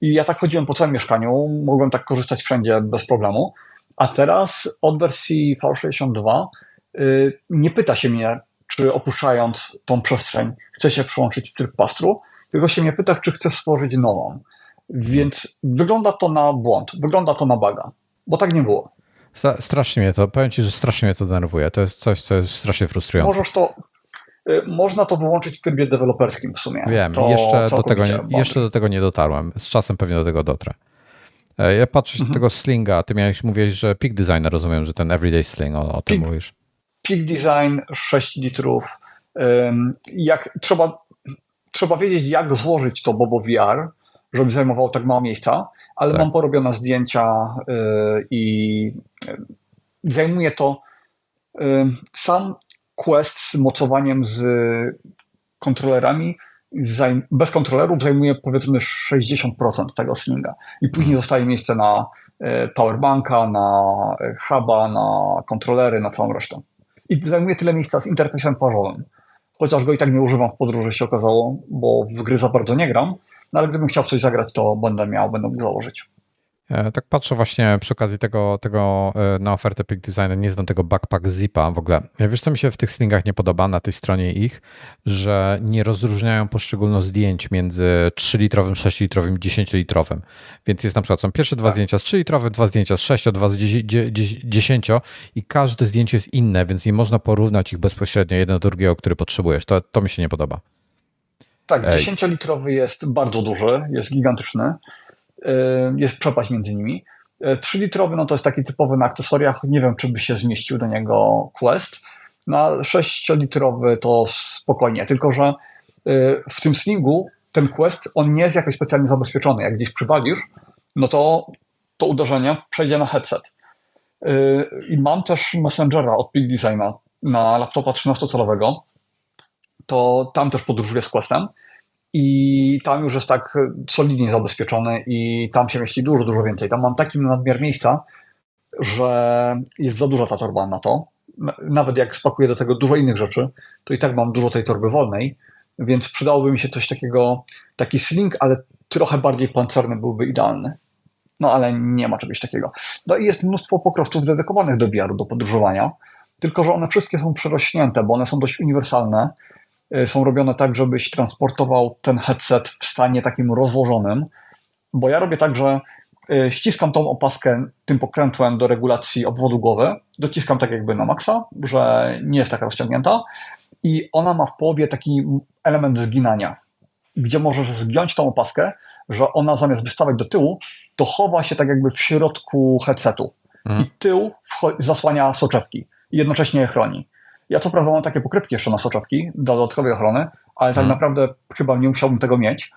i ja tak chodziłem po całym mieszkaniu, mogłem tak korzystać wszędzie bez problemu, a teraz od wersji V sześćdziesiąt dwa nie pyta się mnie, czy opuszczając tą przestrzeń chce się przyłączyć w tryb pastru, tylko się mnie pyta, czy chce stworzyć nową. Więc wygląda to na błąd, wygląda to na buga, bo tak nie było. Strasznie mnie to, powiem Ci, że strasznie mnie to denerwuje. To jest coś, co jest strasznie frustrujące. Możesz to, można to wyłączyć w trybie deweloperskim w sumie. Wiem, to jeszcze, do tego nie, jeszcze do tego nie dotarłem. Z czasem pewnie do tego dotrę. Ja patrzę mhm. na tego Slinga, ty miałeś, mówiłeś, że Peak Design, rozumiem, że ten Everyday Sling, o, o tym Peak, mówisz. Peak Design, sześć litrów. Jak, trzeba, trzeba wiedzieć, jak złożyć to Bobo V R, żeby zajmowało tak mało miejsca, ale tak. Mam porobione zdjęcia yy, i zajmuje to yy, sam Quest z mocowaniem z kontrolerami, zajm- bez kontrolerów zajmuje powiedzmy sześćdziesiąt procent tego Slinga i później zostaje miejsce na y, powerbanka, na huba, na kontrolery, na całą resztę. I zajmuje tyle miejsca z interfejsem parzowym, chociaż go i tak nie używam w podróży, się okazało, bo w gry za bardzo nie gram. No ale gdybym chciał coś zagrać, to będę miał, będę mógł założyć. Tak patrzę właśnie przy okazji tego, tego na ofertę Peak Designu, nie znam tego backpack zipa w ogóle. Wiesz, co mi się w tych slingach nie podoba na tej stronie ich, że nie rozróżniają poszczególno zdjęć między trzy litrowym, sześć litrowym, dziesięć litrowym. Więc jest na przykład, są pierwsze dwa tak. zdjęcia z trzy litrowym, dwa zdjęcia z sześć, dwa z dziesięć i każde zdjęcie jest inne, więc nie można porównać ich bezpośrednio jedno do drugiego, który potrzebujesz. To, to mi się nie podoba. Tak, dziesięciolitrowy jest bardzo duży, jest gigantyczny, jest przepaść między nimi. Trzylitrowy no to jest taki typowy na akcesoriach, nie wiem czy by się zmieścił do niego Quest. Na sześciolitrowy to spokojnie, tylko że w tym slingu ten Quest, on nie jest jakoś specjalnie zabezpieczony. Jak gdzieś przywalisz, no to to uderzenie przejdzie na headset. I mam też Messengera od Peak Designa na laptopa trzynastocalowego. To tam też podróżuję z Questem i tam już jest tak solidnie zabezpieczony i tam się mieści dużo, dużo więcej. Tam mam taki nadmiar miejsca, że jest za duża ta torba na to. Nawet jak spakuję do tego dużo innych rzeczy, to i tak mam dużo tej torby wolnej, więc przydałoby mi się coś takiego, taki sling, ale trochę bardziej pancerny byłby idealny. No ale nie ma czegoś takiego. No i jest mnóstwo pokrowców dedykowanych do V R-u, do podróżowania, tylko że one wszystkie są przerośnięte, bo one są dość uniwersalne. Są robione tak, żebyś transportował ten headset w stanie takim rozłożonym, bo ja robię tak, że ściskam tą opaskę tym pokrętłem do regulacji obwodu głowy, dociskam tak jakby na maksa, że nie jest taka rozciągnięta i ona ma w połowie taki element zginania, gdzie możesz zgiąć tą opaskę, że ona zamiast wystawać do tyłu, to chowa się tak jakby w środku headsetu mm. i tył wcho- zasłania soczewki i jednocześnie je chroni. Ja co prawda mam takie pokrywki jeszcze na soczewki do dodatkowej ochrony, ale tak hmm. naprawdę chyba nie musiałbym tego mieć.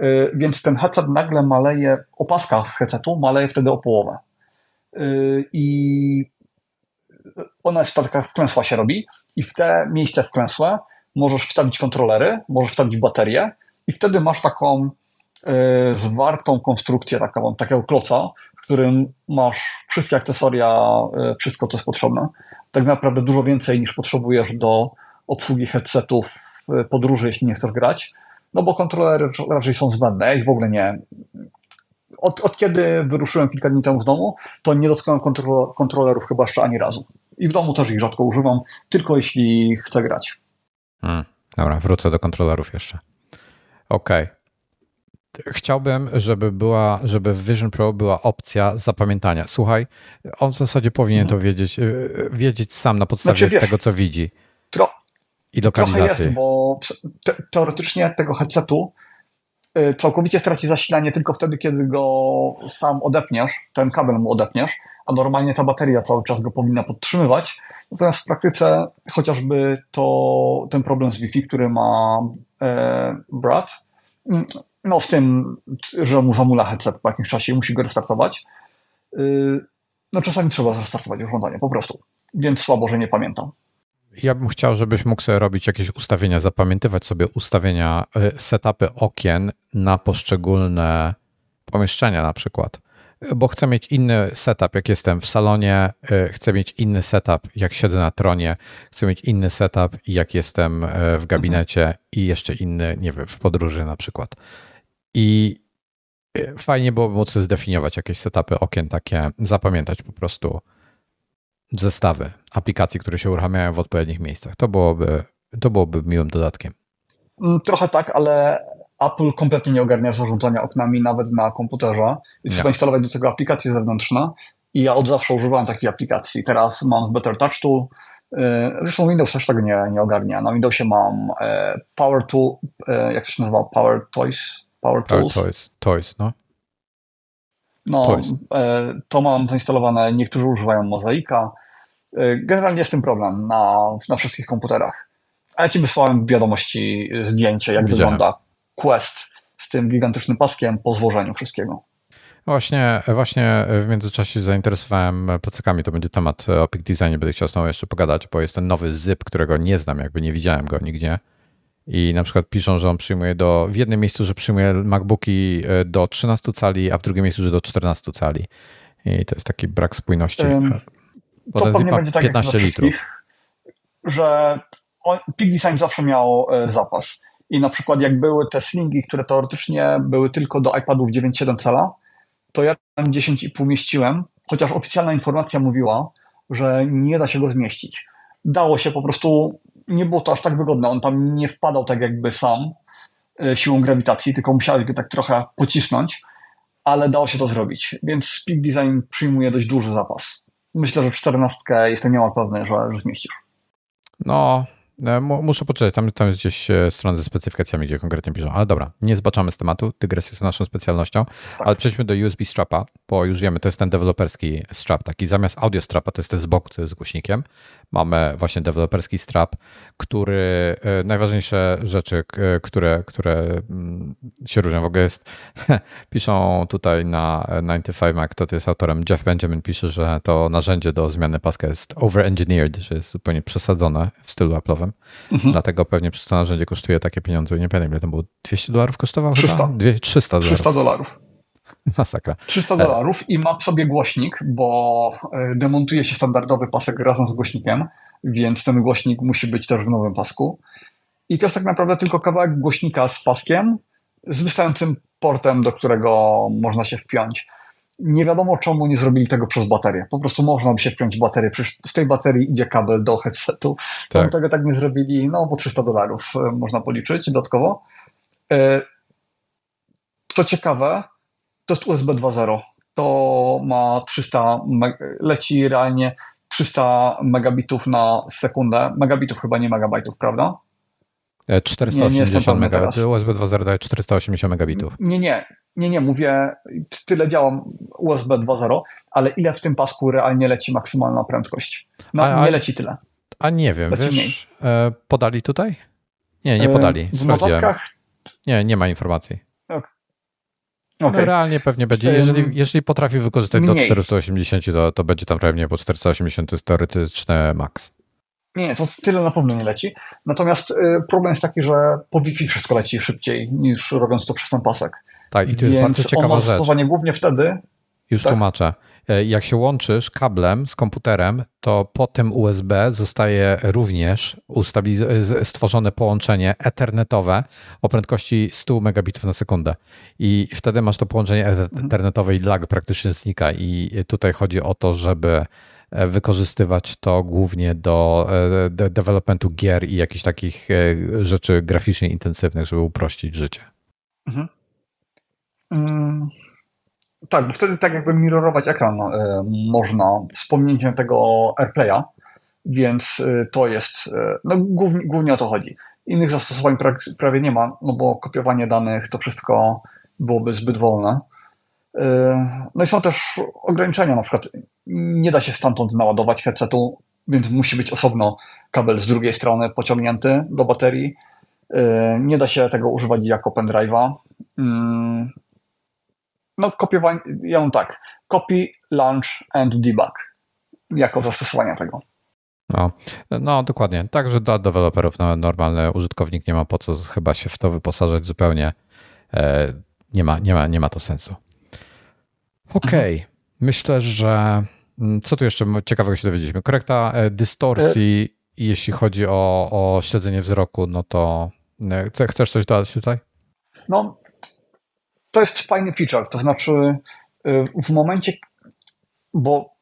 Yy, więc ten headset nagle maleje, opaska headsetu maleje wtedy o połowę. Yy, I ona jest taka wklęsła się robi i w te miejsce wklęsłe możesz wstawić kontrolery, możesz wstawić baterię i wtedy masz taką yy, zwartą konstrukcję, taką, takiego kloca, w którym masz wszystkie akcesoria, yy, wszystko co jest potrzebne. Tak naprawdę dużo więcej niż potrzebujesz do obsługi headsetów w podróży, jeśli nie chcesz grać, no bo kontrolery raczej są zbędne. Ja ich w ogóle nie... Od, od kiedy wyruszyłem kilka dni temu z domu, to nie dotknąłem kontro- kontrolerów chyba jeszcze ani razu. I w domu też ich rzadko używam, tylko jeśli chcę grać. Hmm, dobra, wrócę do kontrolerów jeszcze. Okej. Okay. Chciałbym, żeby była, żeby w Vision Pro była opcja zapamiętania. Słuchaj, on w zasadzie powinien to wiedzieć, wiedzieć sam na podstawie znaczy, wiesz, tego, co widzi. Tro, I lokalizacji. Jest, bo te, teoretycznie tego headsetu całkowicie straci zasilanie tylko wtedy, kiedy go sam odepniesz, ten kabel mu odepniesz, a normalnie ta bateria cały czas go powinna podtrzymywać. Natomiast w praktyce chociażby to ten problem z Wi-Fi, który ma e, brat, no w tym, że mu zamula headset po jakimś czasie i musi go restartować. No czasami trzeba restartować urządzenie, po prostu. Więc słabo, że nie pamiętam. Ja bym chciał, żebyś mógł sobie robić jakieś ustawienia, zapamiętywać sobie ustawienia, setupy okien na poszczególne pomieszczenia na przykład. Bo chcę mieć inny setup, jak jestem w salonie, chcę mieć inny setup, jak siedzę na tronie, chcę mieć inny setup, jak jestem w gabinecie mhm. i jeszcze inny, nie wiem, w podróży na przykład. I fajnie byłoby móc zdefiniować jakieś setupy okien takie, zapamiętać po prostu zestawy aplikacji, które się uruchamiają w odpowiednich miejscach. To byłoby, to byłoby miłym dodatkiem. Trochę tak, ale Apple kompletnie nie ogarnia zarządzania oknami, nawet na komputerze. I trzeba instalować do tego aplikacje zewnętrzne. I ja od zawsze używałem takich aplikacji. Teraz mam w Better Touch Tool. Zresztą Windows też tego nie, nie ogarnia. Na Windowsie mam Power Tool, jak to się nazywa? Power Toys? Power Tools? Power Toys, Toys, no. No, Toys. To mam zainstalowane. Niektórzy używają Mozaika. Generalnie jest ten problem na, na wszystkich komputerach. A ja ci wysłałem wiadomości, zdjęcie, jak Widziałem. wygląda Quest z tym gigantycznym paskiem po złożeniu wszystkiego. Właśnie, właśnie w międzyczasie zainteresowałem plecakami, to będzie temat o Peak Designie, będę chciał z tobą jeszcze pogadać, bo jest ten nowy Zip, którego nie znam, jakby nie widziałem go nigdzie i na przykład piszą, że on przyjmuje do, w jednym miejscu, że przyjmuje MacBooki do trzynastu cali, a w drugim miejscu, że do czternastu cali i to jest taki brak spójności. Um, bo to ten Zip ma tak piętnaście litrów. Że on, Peak Design zawsze miał zapas i na przykład jak były te slingi, które teoretycznie były tylko do iPadów dziewięć siedem cala, to ja tam dziesięć i pół mieściłem, chociaż oficjalna informacja mówiła, że nie da się go zmieścić. Dało się po prostu, nie było to aż tak wygodne, on tam nie wpadał tak jakby sam siłą grawitacji, tylko musiałeś go tak trochę pocisnąć, ale dało się to zrobić, więc Peak Design przyjmuje dość duży zapas. Myślę, że czternastkę jestem niemal pewny, że, że zmieścisz. No, muszę poczytać, tam, tam jest gdzieś strona ze specyfikacjami, gdzie konkretnie piszą, ale dobra, nie zbaczamy z tematu, dygresja są naszą specjalnością, tak. Ale przejdźmy do U S B strapa, bo już wiemy, to jest ten deweloperski strap, taki zamiast audio strapa, to jest ten z boku, co jest z głośnikiem, mamy właśnie deweloperski strap, który, najważniejsze rzeczy, które, które się różnią, w ogóle jest, piszą tutaj na dziewięćdziesiąt pięć Mac, kto to jest autorem, Jeff Benjamin pisze, że to narzędzie do zmiany paska jest overengineered, że jest zupełnie przesadzone w stylu Apple'owym. Mhm. Dlatego pewnie przez to narzędzie kosztuje takie pieniądze. Nie pamiętam, ile to było. dwieście dolarów kosztowało? trzysta dolarów. Masakra. trzysta dolarów i ma w sobie głośnik, bo demontuje się standardowy pasek razem z głośnikiem, więc ten głośnik musi być też w nowym pasku. I to jest tak naprawdę tylko kawałek głośnika z paskiem, z wystającym portem, do którego można się wpiąć. Nie wiadomo, czemu nie zrobili tego przez baterię. Po prostu można by się wpiąć baterię. Przecież z tej baterii idzie kabel do headsetu. Tak. Tam tego tak nie zrobili, no bo trzysta dolarów można policzyć dodatkowo. Co ciekawe, to jest U S B dwa zero. To ma trzysta, leci realnie trzysta megabitów na sekundę. Megabitów chyba, nie megabajtów, prawda? czterysta osiemdziesiąt megabitów. U S B dwa zero daje czterysta osiemdziesiąt megabitów. Nie, nie. Nie, nie, mówię, tyle działam U S B dwa zero, ale ile w tym pasku realnie leci maksymalna prędkość? No, a, nie leci tyle. A nie wiem, leci wiesz, mniej. Podali tutaj? Nie, nie podali, w sprawdziłem. Nie, nie ma informacji. Okay. Okay. No, realnie pewnie będzie, jeżeli, jeżeli potrafi wykorzystać mniej. Do czterystu osiemdziesięciu, to, to będzie tam pewnie, bo czterysta osiemdziesiąt to jest teoretyczne max. Nie, to tyle na pewno nie leci. Natomiast problem jest taki, że po Wi-Fi wszystko leci szybciej niż robiąc to przez ten pasek. Tak, i to jest bardzo ciekawa rzecz. Stosowanie głównie wtedy. Już tak? Tłumaczę. Jak się łączysz kablem z komputerem, to po tym U S B zostaje również ustabiliz- stworzone połączenie ethernetowe o prędkości sto megabitów na sekundę. I wtedy masz to połączenie ethernetowe i lag praktycznie znika. I tutaj chodzi o to, żeby wykorzystywać to głównie do developmentu gier i jakichś takich rzeczy graficznie intensywnych, żeby uprościć życie. Mhm. Mm, tak, bo wtedy tak jakby mirrorować ekran y, można z pominięciem tego AirPlaya, więc y, to jest, y, no głównie, głównie o to chodzi. Innych zastosowań prak- prawie nie ma, no bo kopiowanie danych to wszystko byłoby zbyt wolne. Y, no i są też ograniczenia, na przykład nie da się stamtąd naładować headsetu, więc musi być osobno kabel z drugiej strony pociągnięty do baterii. Y, nie da się tego używać jako pendrive'a. Y, No kopiowanie, ja mam tak, copy, launch and debug jako zastosowania tego. No, no dokładnie, także dla deweloperów no, normalny użytkownik nie ma po co chyba się w to wyposażać zupełnie, e, nie ma, nie ma, nie ma to sensu. Okej, okay. Myślę, że co tu jeszcze ciekawego się dowiedzieliśmy? Korekta dystorsji, e... jeśli chodzi o, o śledzenie wzroku, no to chcesz coś dodać tutaj? No, to jest fajny feature, to znaczy w momencie, bo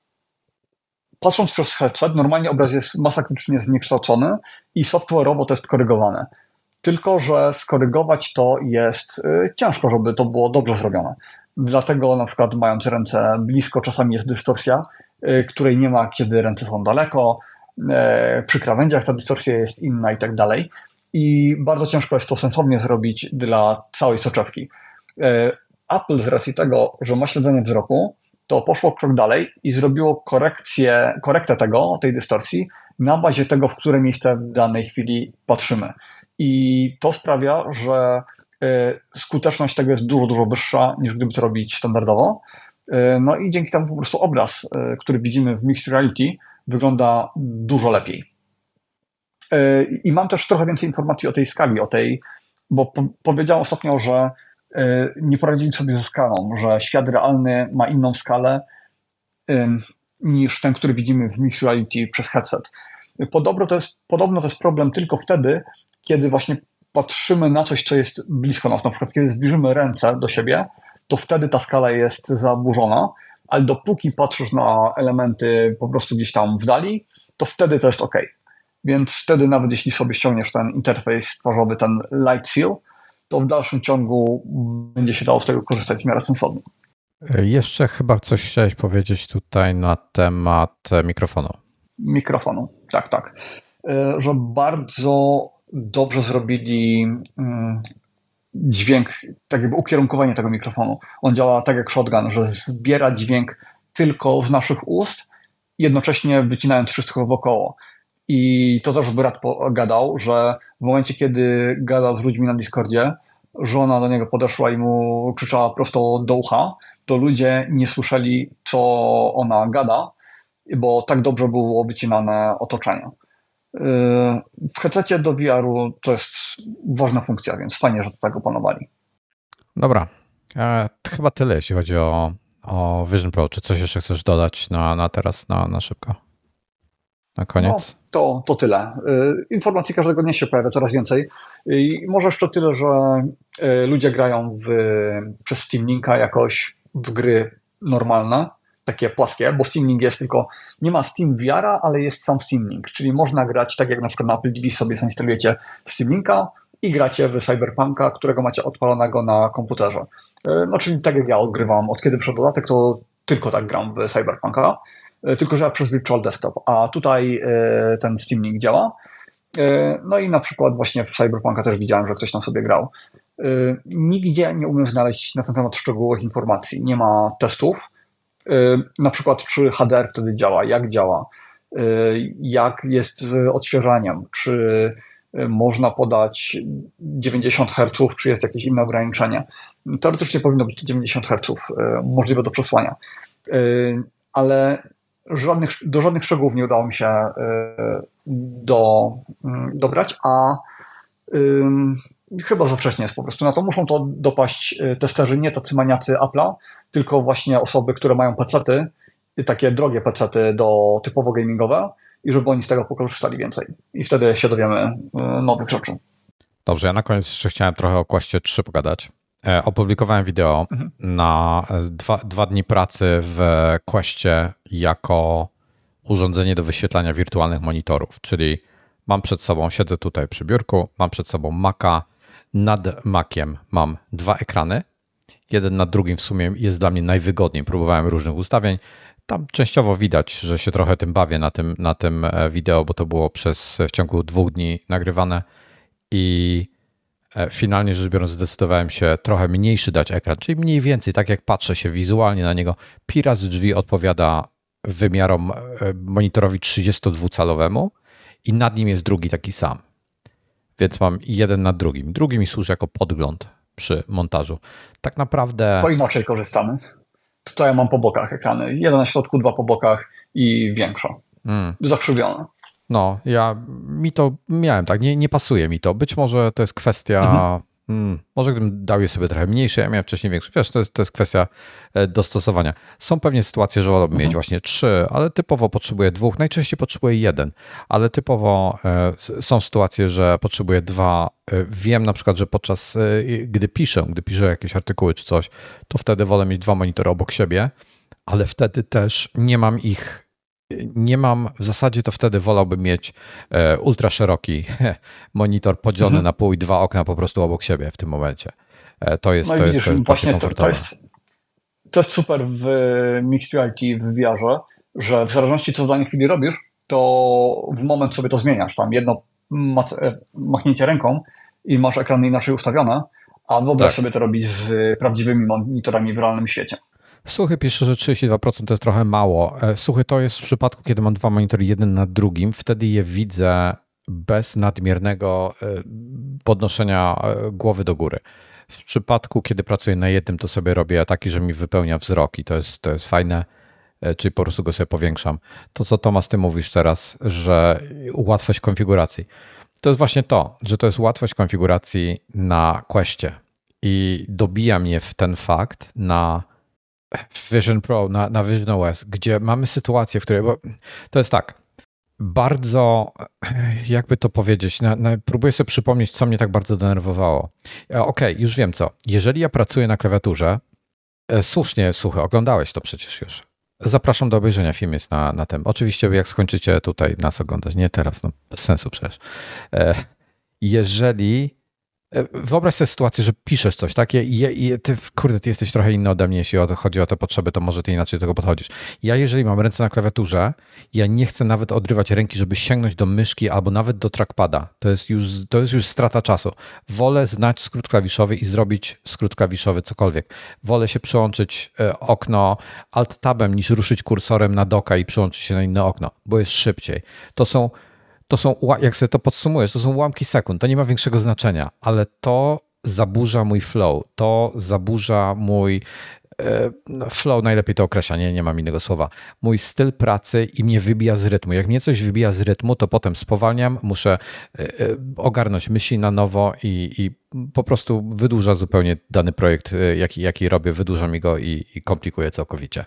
patrząc przez headset, normalnie obraz jest masakrycznie zniekształcony i software'owo to jest korygowane. Tylko że skorygować to jest ciężko, żeby to było dobrze zrobione. Dlatego na przykład mając ręce blisko czasami jest dystorsja, której nie ma, kiedy ręce są daleko, przy krawędziach ta dystorsja jest inna i tak dalej. I bardzo ciężko jest to sensownie zrobić dla całej soczewki. Apple z racji tego, że ma śledzenie wzroku, to poszło krok dalej i zrobiło korekcję, korektę tego, tej dystorsji na bazie tego, w które miejsce w danej chwili patrzymy. I to sprawia, że skuteczność tego jest dużo, dużo wyższa niż gdyby to robić standardowo. No i dzięki temu po prostu obraz, który widzimy w Mixed Reality, wygląda dużo lepiej. I mam też trochę więcej informacji o tej skali, o tej, bo po- powiedziałem ostatnio, że nie poradzili sobie ze skalą, że świat realny ma inną skalę niż ten, który widzimy w Mixed Reality przez headset. Podobno to jest, podobno to jest problem tylko wtedy, kiedy właśnie patrzymy na coś, co jest blisko nas. Na przykład kiedy zbliżymy ręce do siebie, to wtedy ta skala jest zaburzona, ale dopóki patrzysz na elementy po prostu gdzieś tam w dali, to wtedy to jest ok. Więc wtedy nawet jeśli sobie ściągniesz ten interfejs twarzowy, ten Light Seal, to w dalszym ciągu będzie się dało z tego korzystać w miarę sensownie. Jeszcze chyba coś chciałeś powiedzieć tutaj na temat mikrofonu. Mikrofonu, tak, tak. Że bardzo dobrze zrobili dźwięk, tak jakby ukierunkowanie tego mikrofonu. On działa tak jak shotgun, że zbiera dźwięk tylko z naszych ust, jednocześnie wycinając wszystko wokoło. I to też brat gadał, że w momencie, kiedy gadał z ludźmi na Discordzie, żona do niego podeszła i mu krzyczała prosto do ucha, to ludzie nie słyszeli, co ona gada, bo tak dobrze było wycinane otoczenie. W headsetie do V R-u to jest ważna funkcja, więc fajnie, że to tak opanowali. Dobra, e, chyba tyle, jeśli chodzi o, o Vision Pro. Czy coś jeszcze chcesz dodać na, na teraz, na, na szybko? Na koniec? No, to, to tyle. Informacji każdego dnia się pojawia coraz więcej. I może jeszcze tyle, że ludzie grają w, przez Steam Linka jakoś w gry normalne, takie płaskie, bo Steam Link jest tylko, nie ma Steam V R-a, ale jest sam Steam Link, czyli można grać tak jak na przykład na Apple T V sobie instalujecie Steam Linka i gracie w Cyberpunka, którego macie odpalonego na komputerze. No czyli tak jak ja odgrywam, od kiedy przyszedł dodatek, to tylko tak gram w Cyberpunka, tylko że ja przez Virtual Desktop, a tutaj ten Steam Link działa. No i na przykład właśnie w Cyberpunka też widziałem, że ktoś tam sobie grał. Nigdzie nie umiem znaleźć na ten temat szczegółowych informacji, nie ma testów, na przykład czy H D R wtedy działa, jak działa, jak jest z odświeżaniem, czy można podać dziewięćdziesiąt herców, czy jest jakieś inne ograniczenie. Teoretycznie powinno być dziewięćdziesiąt herców możliwe do przesłania, ale żadnych, do żadnych szczegółów nie udało mi się do, dobrać, a ym, chyba za wcześnie jest po prostu. Na to muszą to dopaść testerzy, nie tacy maniacy Apple'a, tylko właśnie osoby, które mają pecety, takie drogie pecety do typowo gamingowe i żeby oni z tego pokorzystali więcej. I wtedy się dowiemy nowych rzeczy. Dobrze, ja na koniec jeszcze chciałem trochę o Questie trzy pogadać. Opublikowałem wideo mhm. na dwa, dwa dni pracy w Questie jako urządzenie do wyświetlania wirtualnych monitorów, czyli mam przed sobą, siedzę tutaj przy biurku, mam przed sobą Maca, nad Maciem mam dwa ekrany, jeden nad drugim w sumie jest dla mnie najwygodniej. Próbowałem różnych ustawień. Tam częściowo widać, że się trochę tym bawię na tym, na tym wideo, bo to było przez w ciągu dwóch dni nagrywane i finalnie rzecz biorąc zdecydowałem się trochę mniejszy dać ekran, czyli mniej więcej tak jak patrzę się wizualnie na niego, pi razy drzwi odpowiada wymiarom monitorowi trzydziestodwucalowemu i nad nim jest drugi taki sam. Więc mam jeden nad drugim. Drugi mi służy jako podgląd przy montażu. Tak naprawdę... To inaczej korzystamy. Tutaj ja mam po bokach ekrany. Jeden na środku, dwa po bokach i większa. Mm. Zakrzywione. No, ja mi to miałem tak. Nie, nie pasuje mi to. Być może to jest kwestia... Mhm. Mm, może gdybym dał je sobie trochę mniejsze, ja miałem wcześniej większe. Wiesz, to jest, to jest kwestia dostosowania. Są pewnie sytuacje, że wolałbym mhm. mieć właśnie trzy, ale typowo potrzebuję dwóch. Najczęściej potrzebuję jeden, ale typowo y, są sytuacje, że potrzebuję dwa. Wiem na przykład, że podczas, y, gdy piszę, gdy piszę jakieś artykuły czy coś, to wtedy wolę mieć dwa monitory obok siebie, ale wtedy też nie mam ich nie mam, w zasadzie to wtedy wolałbym mieć e, ultra szeroki monitor podzielony mhm. na pół i dwa okna po prostu obok siebie w tym momencie. E, to jest, no to widzisz, jest to właśnie komfortowe. To, to, jest, to jest super w Mixed Reality, w V R-ze, że w zależności co w danej chwili robisz, to w moment sobie to zmieniasz. Tam jedno mat, machnięcie ręką i masz ekrany inaczej ustawione, a wyobraź tak. sobie to robić z prawdziwymi monitorami w realnym świecie. Suchy pisze, że trzydzieści dwa procent to jest trochę mało. Suchy, to jest w przypadku, kiedy mam dwa monitory, jeden nad drugim, wtedy je widzę bez nadmiernego podnoszenia głowy do góry. W przypadku, kiedy pracuję na jednym, to sobie robię taki, że mi wypełnia wzrok i to jest, to jest fajne, czyli po prostu go sobie powiększam. To, co Tomasz, ty mówisz teraz, że łatwość konfiguracji. To jest właśnie to, że to jest łatwość konfiguracji na Questie i dobija mnie w ten fakt na Vision Pro, na, na Vision O S, gdzie mamy sytuację, w której... Bo to jest tak, bardzo, jakby to powiedzieć, na, na, próbuję sobie przypomnieć, co mnie tak bardzo denerwowało. Okej, już wiem co. Jeżeli ja pracuję na klawiaturze, słusznie, słuchaj, oglądałeś to przecież już. Zapraszam do obejrzenia, film jest na, na tym. Oczywiście jak skończycie tutaj nas oglądać, nie teraz, no bez sensu przecież. Jeżeli... Wyobraź sobie sytuację, że piszesz coś, tak? Je, je, ty, kurde, ty jesteś trochę inny ode mnie, jeśli chodzi o te potrzeby, to może ty inaczej do tego podchodzisz. Ja, jeżeli mam ręce na klawiaturze, ja nie chcę nawet odrywać ręki, żeby sięgnąć do myszki albo nawet do trackpada. To jest już, to jest już strata czasu. Wolę znać skrót klawiszowy i zrobić skrót klawiszowy cokolwiek. Wolę się przełączyć okno alt-tabem niż ruszyć kursorem na doka i przełączyć się na inne okno, bo jest szybciej. To są... To są, jak sobie to podsumujesz, to są ułamki sekund, to nie ma większego znaczenia, ale to zaburza mój flow, to zaburza mój flow, najlepiej to określa, nie, nie mam innego słowa, mój styl pracy i mnie wybija z rytmu. Jak mnie coś wybija z rytmu, to potem spowalniam, muszę ogarnąć myśli na nowo i, i po prostu wydłuża zupełnie dany projekt, jaki, jaki robię, wydłuża mi go i, i komplikuje całkowicie.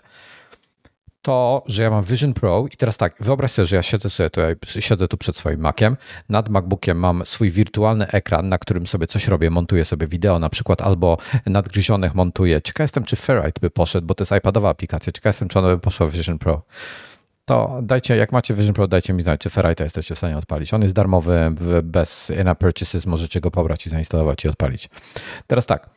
To, że ja mam Vision Pro i teraz tak, wyobraź sobie, że ja siedzę sobie tutaj, siedzę tu przed swoim Maciem, nad MacBookiem mam swój wirtualny ekran, na którym sobie coś robię, montuję sobie wideo na przykład, albo nadgryzionych montuję. Ciekaw jestem, czy Ferrite by poszedł, bo to jest iPadowa aplikacja, ciekaw jestem, czy ona by poszła w Vision Pro. To dajcie, jak macie Vision Pro, dajcie mi znać, czy Ferrite jesteście w stanie odpalić. On jest darmowy, bez in-app purchases, możecie go pobrać i zainstalować i odpalić. Teraz tak.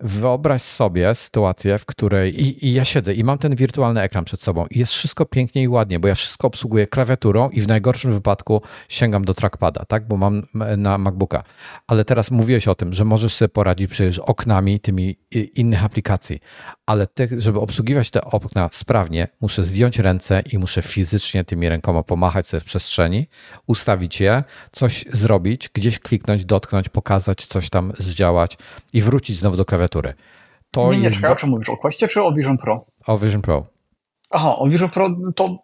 Wyobraź sobie sytuację, w której i, i ja siedzę i mam ten wirtualny ekran przed sobą i jest wszystko pięknie i ładnie, bo ja wszystko obsługuję klawiaturą i w najgorszym wypadku sięgam do trackpada, tak? Bo mam na MacBooka. Ale teraz mówiłeś o tym, że możesz sobie poradzić przecież oknami tymi innych aplikacji, ale ty, żeby obsługiwać te okna sprawnie, muszę zdjąć ręce i muszę fizycznie tymi rękoma pomachać sobie w przestrzeni, ustawić je, coś zrobić, gdzieś kliknąć, dotknąć, pokazać, coś tam zdziałać i wrócić znowu do klawiatury. To nie, nie, czekaj, o czym mówisz? O Questie czy o Vision Pro? O Vision Pro. Aha, o Vision Pro to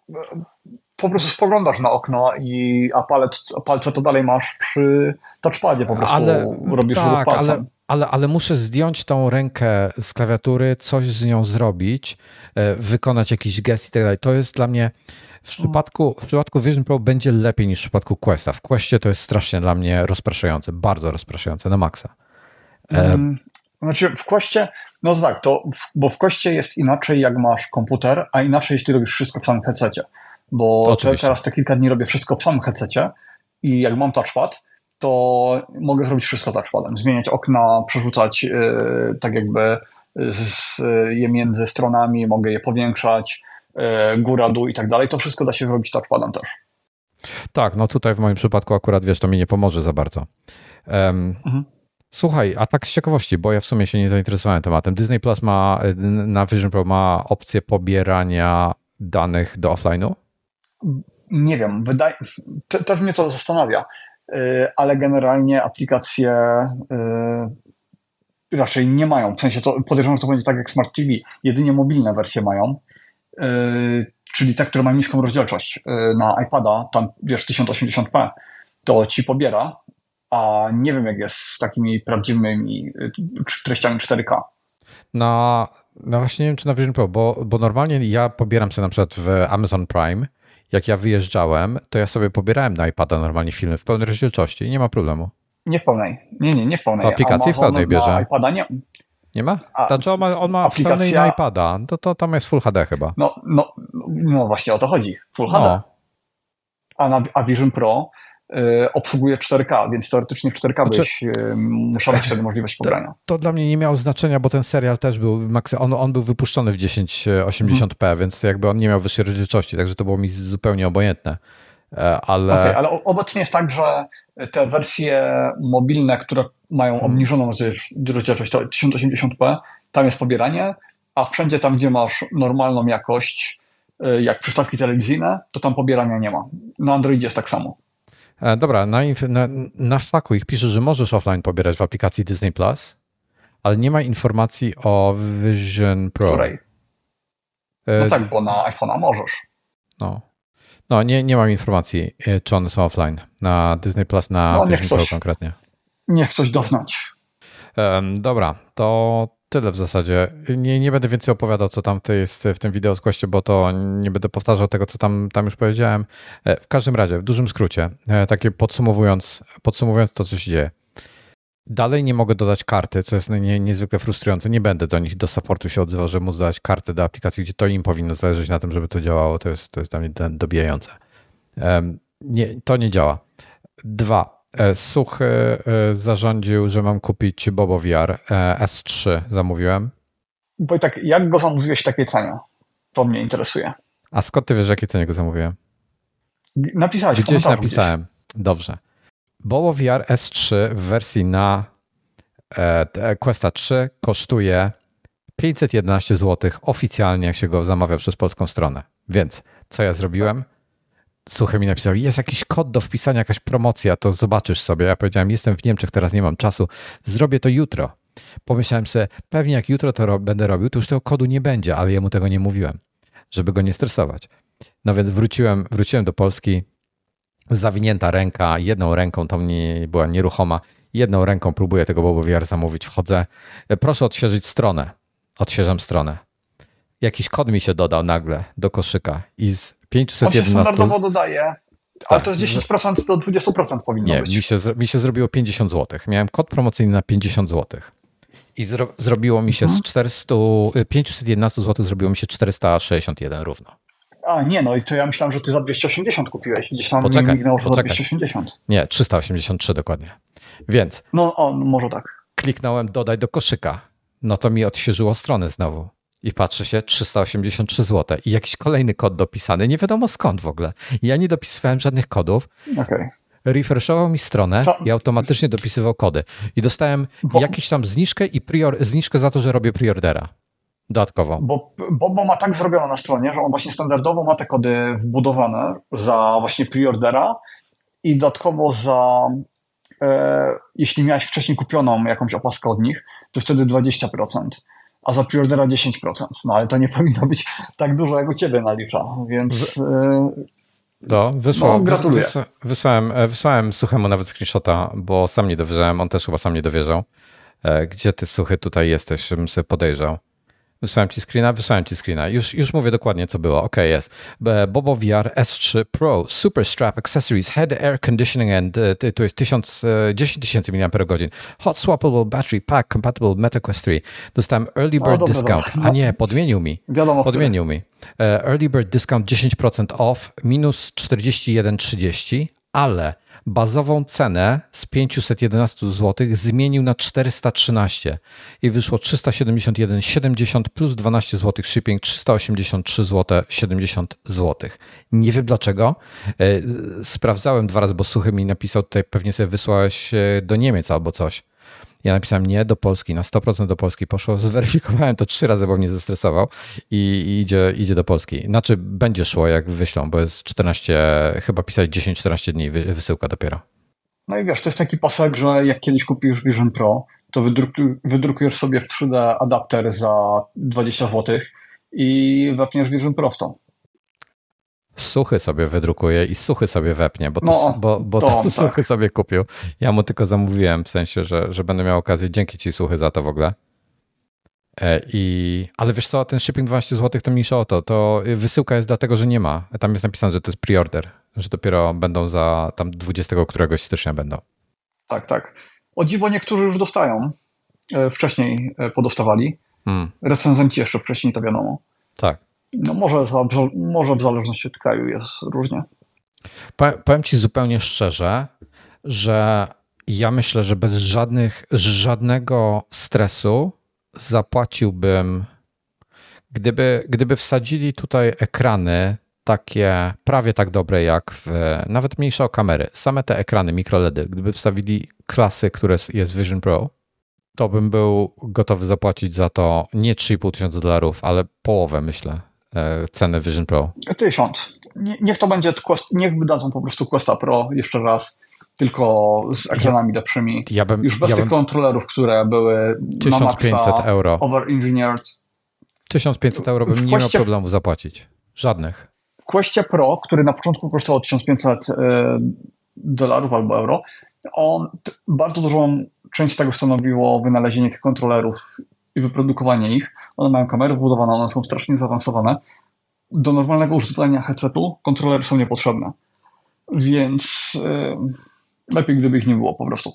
po prostu spoglądasz na okno i a palec, palce to dalej masz przy touchpadzie, po prostu ale, robisz tak, ruch palcem. Ale, ale, ale muszę zdjąć tą rękę z klawiatury, coś z nią zrobić, wykonać jakiś gest i tak dalej. To jest dla mnie... W przypadku, w przypadku Vision Pro będzie lepiej niż w przypadku Questa. W Questie to jest strasznie dla mnie rozpraszające, bardzo rozpraszające, na maksa. Mm. Znaczy w Questie, no to tak, to w, bo w Questie jest inaczej jak masz komputer, a inaczej jeśli robisz wszystko w samym headsetie, bo te, teraz te kilka dni robię wszystko w samym headsetie i jak mam touchpad, to mogę zrobić wszystko touchpadem, zmieniać okna, przerzucać yy, tak jakby z, yy, je między stronami, mogę je powiększać, yy, góra, dół i tak dalej, to wszystko da się zrobić touchpadem też. Tak, no tutaj w moim przypadku akurat, wiesz, to mi nie pomoże za bardzo. Um. Mhm. Słuchaj, a tak z ciekawości, bo ja w sumie się nie zainteresowałem tematem. Disney Plus ma na Vision Pro ma opcję pobierania danych do offline'u? Nie wiem, wydaje, te, też mnie to zastanawia, yy, ale generalnie aplikacje yy, raczej nie mają. W sensie to, podejrzewam, że to będzie tak jak Smart T V, jedynie mobilne wersje mają, yy, czyli te, które mają niską rozdzielczość yy, na iPada, tam wiesz, tysiąc osiemdziesiąt p, to ci pobiera. A nie wiem, jak jest z takimi prawdziwymi treściami cztery K. No, no właśnie nie wiem, czy na Vision Pro, bo, bo normalnie ja pobieram sobie na przykład w Amazon Prime, jak ja wyjeżdżałem, to ja sobie pobierałem na iPada normalnie filmy w pełnej rozdzielczości i nie ma problemu. Nie w pełnej. Nie, nie, nie w pełnej. W aplikacji Amazon w pełnej bierze. iPada nie. Nie ma? A, znaczy on ma, on ma aplikacja... w pełnej iPada, to, to tam jest Full H D chyba. No, no, no właśnie o to chodzi, Full no. H D. A, na, a Vision Pro y, obsługuje cztery K, więc teoretycznie w cztery K znaczy, byś y, musiał mieć wtedy możliwość pobrania. To, to dla mnie nie miało znaczenia, bo ten serial też był, on, on był wypuszczony w tysiąc osiemdziesiąt p, hmm. więc jakby on nie miał wyższej rozdzielczości, także to było mi zupełnie obojętne. Ale... Okay, ale obecnie jest tak, że te wersje mobilne, które mają hmm. obniżoną rozdzielczość, to tysiąc osiemdziesiąt p, tam jest pobieranie, a wszędzie tam, gdzie masz normalną jakość, jak przystawki telewizyjne, to tam pobierania nie ma. Na Androidzie jest tak samo. E, dobra, na, na, na faku ich pisze, że możesz offline pobierać w aplikacji Disney Plus, ale nie ma informacji o Vision Pro. Której? No e... tak, bo na iPhone'a możesz. No. No, nie, nie mam informacji, czy one są offline na Disney Plus, na no, Vision Pro konkretnie. Niech coś doznać. Um, dobra, to tyle w zasadzie. Nie, nie będę więcej opowiadał, co tam jest w tym wideo skłaście, bo to nie będę powtarzał tego, co tam, tam już powiedziałem. W każdym razie, w dużym skrócie, takie podsumowując, podsumowując to, co się dzieje. Dalej nie mogę dodać karty, co jest nie, niezwykle frustrujące. Nie będę do nich, do supportu się odzywał, że móc dodać karty do aplikacji, gdzie to im powinno zależeć na tym, żeby to działało. To jest, to jest dla mnie dobijające. Um, nie, to nie działa. Dwa. Suchy zarządził, że mam kupić Bobo V R. S trzy zamówiłem. Bo i tak, jak go zamówiłeś w takiej cenie? To mnie interesuje. A skąd ty wiesz, w jakiej cenie go zamówiłem? Napisałeś. Gdzieś napisałem. Gdzieś. Dobrze. Bobo V R S trzy w wersji na e, Questa trzy kosztuje pięćset jedenaście złotych oficjalnie, jak się go zamawia przez polską stronę. Więc co ja zrobiłem? Suchy mi napisał, jest jakiś kod do wpisania, jakaś promocja, to zobaczysz sobie. Ja powiedziałem, jestem w Niemczech, teraz nie mam czasu, zrobię to jutro. Pomyślałem sobie, pewnie jak jutro to ro- będę robił, to już tego kodu nie będzie, ale jemu tego nie mówiłem, żeby go nie stresować. No więc wróciłem, wróciłem do Polski, zawinięta ręka, jedną ręką, to mnie była nieruchoma, jedną ręką próbuję tego Bobo V R zamówić, wchodzę, proszę odświeżyć stronę, odświeżam stronę. Jakiś kod mi się dodał nagle do koszyka i z pięćset jedenaście... On się standardowo dodaje, ale tak, to z dziesięć procent do dwadzieścia procent powinno nie, być. Nie, mi się, mi się zrobiło pięćdziesiąt złotych. Miałem kod promocyjny na pięćdziesiąt złotych i zro, zrobiło mi się mhm. z czterysta, pięćset jedenaście złotych zrobiło mi się czterysta sześćdziesiąt jeden równo. A nie, no i to ja myślałem, że ty za dwieście osiemdziesiąt kupiłeś. Gdzieś tam poczekaj, mi poczekaj. Za dwieście osiemdziesiąt. Nie, trzysta osiemdziesiąt trzy dokładnie. Więc... No, o, może tak. Kliknąłem dodaj do koszyka. No to mi odświeżyło stronę znowu. I patrzę się, trzysta osiemdziesiąt trzy złote. I jakiś kolejny kod dopisany, nie wiadomo skąd w ogóle. Ja nie dopisywałem żadnych kodów. Okay. Refreshował mi stronę Co? i automatycznie dopisywał kody. I dostałem Bo... jakąś tam zniżkę i prior... zniżkę za to, że robię preordera. Dodatkowo. Bo, bo, bo ma tak zrobione na stronie, że on właśnie standardowo ma te kody wbudowane za właśnie preordera i dodatkowo za e, jeśli miałeś wcześniej kupioną jakąś opaskę od nich, to wtedy dwadzieścia procent, a za preordera dziesięć procent. No ale to nie powinno być tak dużo, jak u ciebie nalicza, więc e, to wyszło. No, gratuluję. Wys, wys, wysłałem, wysłałem Suchemu nawet screenshota, bo sam nie dowierzałem, on też chyba sam nie dowierzał. E, gdzie ty, Suchy, tutaj jesteś, bym sobie podejrzał. Wysłałem ci screena, wysłałem ci screena. Już, już mówię dokładnie, co było. Okej, okay, jest. Bobo V R S trzy Pro, Super Strap Accessories, Head Air Conditioning and uh, to jest tysiąc, dziesięć tysięcy miliamperogodzin. Hot Swappable Battery Pack Compatible Meta Quest trzy. Dostałem Early Bird no, Discount. Dobra, dobra. A nie, podmienił mi. Wiadomo, podmienił mi. Early Bird Discount dziesięć procent off, minus czterdzieści jeden trzydzieści, ale bazową cenę z pięćset jedenaście złotych zmienił na czterysta trzynaście i wyszło trzysta siedemdziesiąt jeden siedemdziesiąt plus dwanaście złotych shipping, trzysta osiemdziesiąt trzy złote siedemdziesiąt groszy. Nie wiem dlaczego. Sprawdzałem dwa razy, bo Suchy mi napisał, tutaj pewnie sobie wysłałeś do Niemiec albo coś. Ja napisałem nie, do Polski, na sto procent do Polski poszło, zweryfikowałem to trzy razy, bo mnie zestresował i, i idzie, idzie do Polski. Znaczy będzie szło, jak wyślą, bo jest czternaście, chyba pisać dziesięć czternaście dni wysyłka dopiero. No i wiesz, to jest taki pasek, że jak kiedyś kupisz Vision Pro, to wydrukuj, wydrukujesz sobie w trzy D adapter za dwadzieścia złotych i wepniesz Vision Pro w to. Suchy sobie wydrukuje i Suchy sobie wepnie, bo, no, to, bo, bo to, to, to Suchy tak. sobie kupił. Ja mu tylko zamówiłem, w sensie, że, że będę miał okazję. Dzięki ci, Suchy, za to w ogóle. E, i, ale wiesz co, ten shipping dwanaście złotych to mniejsza o to. To wysyłka jest dlatego, że nie ma. Tam jest napisane, że to jest preorder, że dopiero będą za tam dwudziestego któregoś stycznia będą. Tak, tak. O dziwo niektórzy już dostają. wcześniej podostawali. Hmm. Recenzenci jeszcze wcześniej to wiadomo. Tak. No może, za, może w zależności od kraju jest różnie. Powiem ci zupełnie szczerze, że ja myślę, że bez żadnych, żadnego stresu zapłaciłbym, gdyby, gdyby wsadzili tutaj ekrany takie prawie tak dobre jak w, nawet mniejsze o kamery, same te ekrany mikroledy, gdyby wstawili klasy, które jest Vision Pro, to bym był gotowy zapłacić za to nie trzy i pół tysiąca dolarów, ale połowę, myślę, ceny Vision Pro. Tysiąc. Niech to będzie, Quest, niech wydadzą po prostu Questa Pro jeszcze raz, tylko z ekranami lepszymi. Ja, ja bym, Już bez ja tych bym... kontrolerów, które były tysiąc pięćset euro. Over-engineered. tysiąc pięćset euro bym Questie... nie miał problemu zapłacić. Żadnych. W Questie Pro, który na początku kosztował tysiąc pięćset dolarów albo euro, on bardzo dużą część tego stanowiło wynalezienie tych kontrolerów i wyprodukowanie ich. One mają kamery wbudowane, one są strasznie zaawansowane. Do normalnego użytkowania headsetu kontrolery są niepotrzebne, więc yy, lepiej gdyby ich nie było po prostu.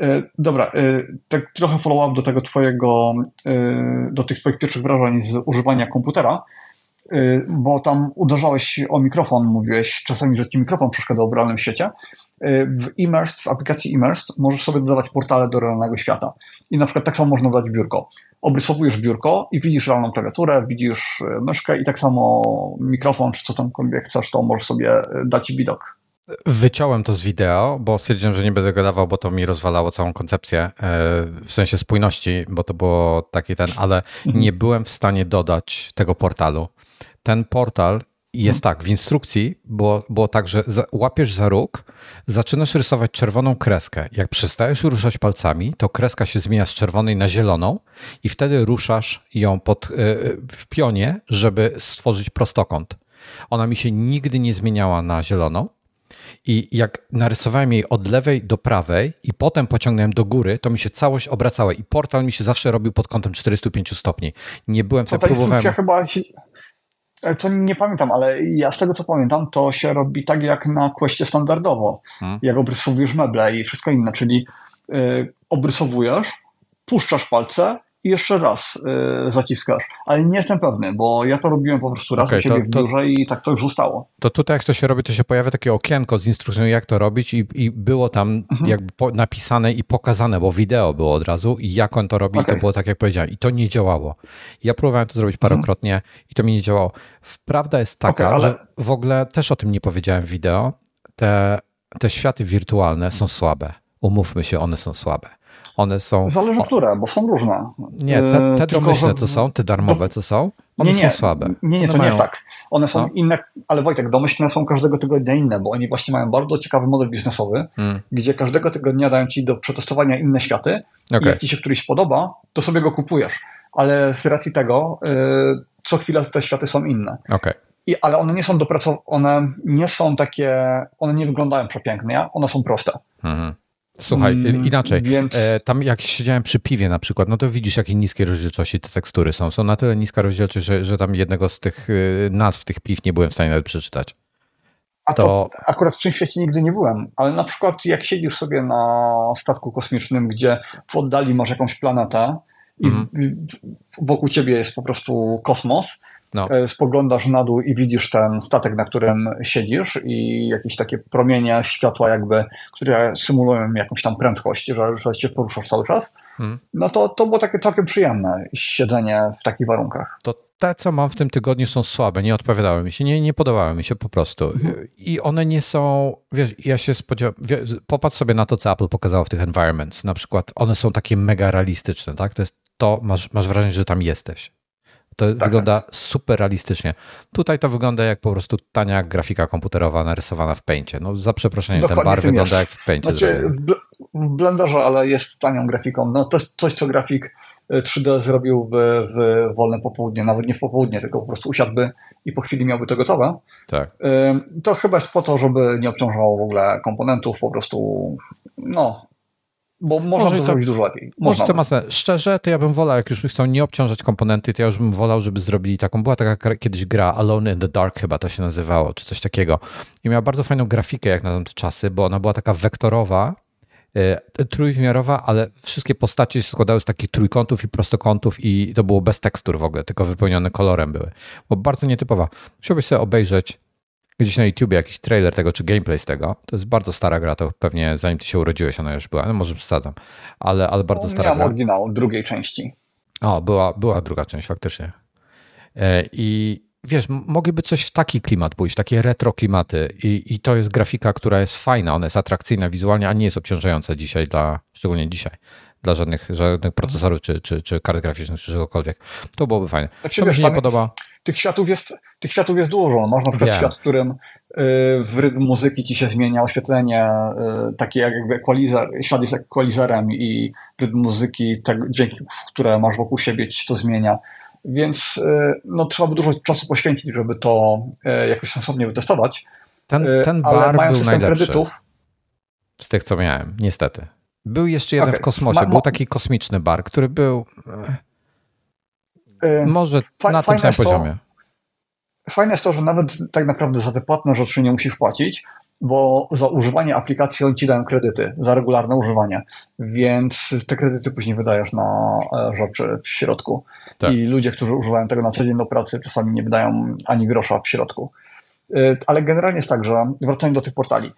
Yy, dobra, yy, tak trochę follow-up do tego twojego, yy, do tych twoich pierwszych wrażeń z używania komputera, yy, bo tam uderzałeś o mikrofon, mówiłeś czasami, że ci mikrofon przeszkadzał w realnym świecie. W Immersed, w aplikacji Immersed możesz sobie dodawać portale do realnego świata i na przykład tak samo można dodać biurko. Obrysowujesz biurko i widzisz realną klawiaturę, widzisz myszkę i tak samo mikrofon, czy co tamkolwiek chcesz, to możesz sobie dać widok. Wyciąłem to z wideo, bo stwierdziłem, że nie będę go dawał, bo to mi rozwalało całą koncepcję, w sensie spójności, bo to było taki ten, ale nie byłem w stanie dodać tego portalu. Ten portal jest tak, w instrukcji było, było tak, że za, łapiesz za róg, zaczynasz rysować czerwoną kreskę. Jak przestajesz ruszać palcami, to kreska się zmienia z czerwonej na zieloną i wtedy ruszasz ją pod, yy, w pionie, żeby stworzyć prostokąt. Ona mi się nigdy nie zmieniała na zieloną i jak narysowałem jej od lewej do prawej i potem pociągnąłem do góry, to mi się całość obracała i portal mi się zawsze robił pod kątem czterdziestu pięciu stopni. Nie byłem w stanie, próbowałem... Chyba się... Co nie pamiętam, ale ja z tego co pamiętam, to się robi tak jak na Questie standardowo, hmm. jak obrysowujesz meble i wszystko inne, czyli y, obrysowujesz, puszczasz palce i jeszcze raz y, zaciskasz, ale nie jestem pewny, bo ja to robiłem po prostu raz okay, na siebie to, w biurze to, i tak to już zostało. To tutaj jak to się robi, to się pojawia takie okienko z instrukcją jak to robić i, i było tam mhm. jakby po, napisane i pokazane, bo wideo było od razu i jak on to robi okay. i to było tak jak powiedziałem i to nie działało. Ja próbowałem to zrobić parokrotnie mhm. i to mi nie działało. Prawda jest taka, okay, ale... że w ogóle też o tym nie powiedziałem w wideo, te, te światy wirtualne są słabe. Umówmy się, one są słabe. One są... Zależy które, bo są różne. Nie, te, te domyślne, że... co są, te darmowe, co są, one nie, nie, są słabe. Nie, nie, to one nie mają... tak. One są no. inne, ale Wojtek, domyślne są każdego tygodnia inne, bo oni właśnie mają bardzo ciekawy model biznesowy, hmm. gdzie każdego tygodnia dają ci do przetestowania inne światy okay. i jak ci się któryś spodoba, to sobie go kupujesz. Ale z racji tego, yy, co chwila te światy są inne. Okay. I, ale one nie są dopracowane, one nie są takie, one nie wyglądają przepięknie, one są proste. Mhm. Słuchaj, mm, inaczej, więc... tam jak siedziałem przy piwie na przykład, no to widzisz jakie niskie rozdzielczości te tekstury są. Są na tyle niska rozdzielczość, że, że tam jednego z tych nazw tych piw nie byłem w stanie nawet przeczytać. A to, to akurat w tym świecie nigdy nie byłem, ale na przykład jak siedzisz sobie na statku kosmicznym, gdzie w oddali masz jakąś planetę i mm. wokół ciebie jest po prostu kosmos, no. spoglądasz na dół i widzisz ten statek, na którym siedzisz i jakieś takie promienie światła jakby, które symulują jakąś tam prędkość, że, że się poruszasz cały czas, hmm. no to, to było takie całkiem przyjemne siedzenie w takich warunkach. To te, co mam w tym tygodniu są słabe, nie odpowiadały mi się, nie, nie podobały mi się po prostu hmm. i one nie są, wiesz, ja się spodziewam, wiesz, popatrz sobie na to, co Apple pokazało w tych environments, na przykład one są takie mega realistyczne, tak? To jest to, masz, masz wrażenie, że tam jesteś. To tak, wygląda tak. super realistycznie. Tutaj to wygląda jak po prostu tania grafika komputerowa narysowana w Paint'cie. No za przeproszeniem, dokładnie ten bar wygląda jest. Jak w Paint'cie. Znaczy, w Blenderze, ale jest tanią grafiką. No to jest coś, co grafik trzy D zrobiłby w wolne popołudnie, nawet nie w popołudnie, tylko po prostu usiadłby i po chwili miałby to gotowe. Tak. To chyba jest po to, żeby nie obciążało w ogóle komponentów, po prostu no... Bo można może to zrobić dużo lepiej. Może to ma sens. Szczerze, to ja bym wolał, jak już chcą nie obciążać komponenty, to ja już bym wolał, żeby zrobili taką, była taka kiedyś gra Alone in the Dark chyba to się nazywało, czy coś takiego. I miała bardzo fajną grafikę jak na tamte czasy, bo ona była taka wektorowa, trójwymiarowa, ale wszystkie postacie się składały z takich trójkątów i prostokątów i to było bez tekstur w ogóle, tylko wypełnione kolorem były. Bo bardzo nietypowa. Musiałbyś sobie obejrzeć gdzieś na YouTubie jakiś trailer tego, czy gameplay z tego. To jest bardzo stara gra, to pewnie zanim ty się urodziłeś, ona już była. No może przesadzam, ale, ale bardzo no, stara gra. Miałam oryginał drugiej części. O, była, była druga część faktycznie. I wiesz, mogliby coś w taki klimat pójść, takie retro klimaty i, i to jest grafika, która jest fajna, ona jest atrakcyjna wizualnie, a nie jest obciążająca dzisiaj, dla, szczególnie dzisiaj, dla żadnych, żadnych procesorów czy, czy, czy kart graficznych, czy czegokolwiek. To byłoby fajne. Tak się, to wiesz, mi się nie podoba. Tych światów jest, tych światów jest dużo. Można na przykład yeah. świat, w którym w rytm muzyki ci się zmienia oświetlenie, takie jakby equalizer, świat jest equalizerem i rytm muzyki, tak, dzięki które masz wokół siebie, ci to zmienia. Więc no, trzeba by dużo czasu poświęcić, żeby to jakoś sensownie wytestować. Ten, ten bar był najlepszy kredytów... z tych, co miałem, niestety. Był jeszcze jeden okay. w kosmosie, ma, ma... był taki kosmiczny bar, który był yy, może fa- na tym samym poziomie. To, fajne jest to, że nawet tak naprawdę za te płatne rzeczy nie musisz płacić, bo za używanie aplikacji oni ci dają kredyty, za regularne używanie, więc te kredyty później wydajesz na rzeczy w środku. Tak. I ludzie, którzy używają tego na co dzień do pracy, czasami nie wydają ani grosza w środku. Ale generalnie jest tak, że wracając do tych portali,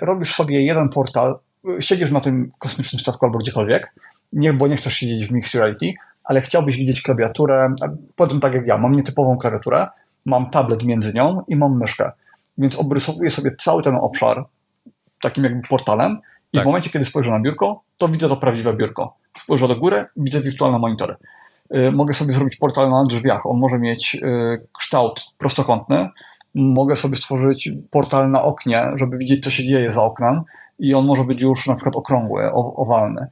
robisz sobie jeden portal, siedzisz na tym kosmicznym statku albo gdziekolwiek, nie, bo nie chcesz siedzieć w Mixed Reality, ale chciałbyś widzieć klawiaturę, powiedzmy tak jak ja, mam nietypową klawiaturę, mam tablet między nią i mam myszkę. Więc obrysowuję sobie cały ten obszar takim jakby portalem i tak. w momencie, kiedy spojrzę na biurko, to widzę to prawdziwe biurko. Spojrzę do góry, widzę wirtualne monitory. Yy, mogę sobie zrobić portal na drzwiach. On może mieć yy, kształt prostokątny. Mogę sobie stworzyć portal na oknie, żeby widzieć, co się dzieje za oknem i on może być już na przykład okrągły, owalny.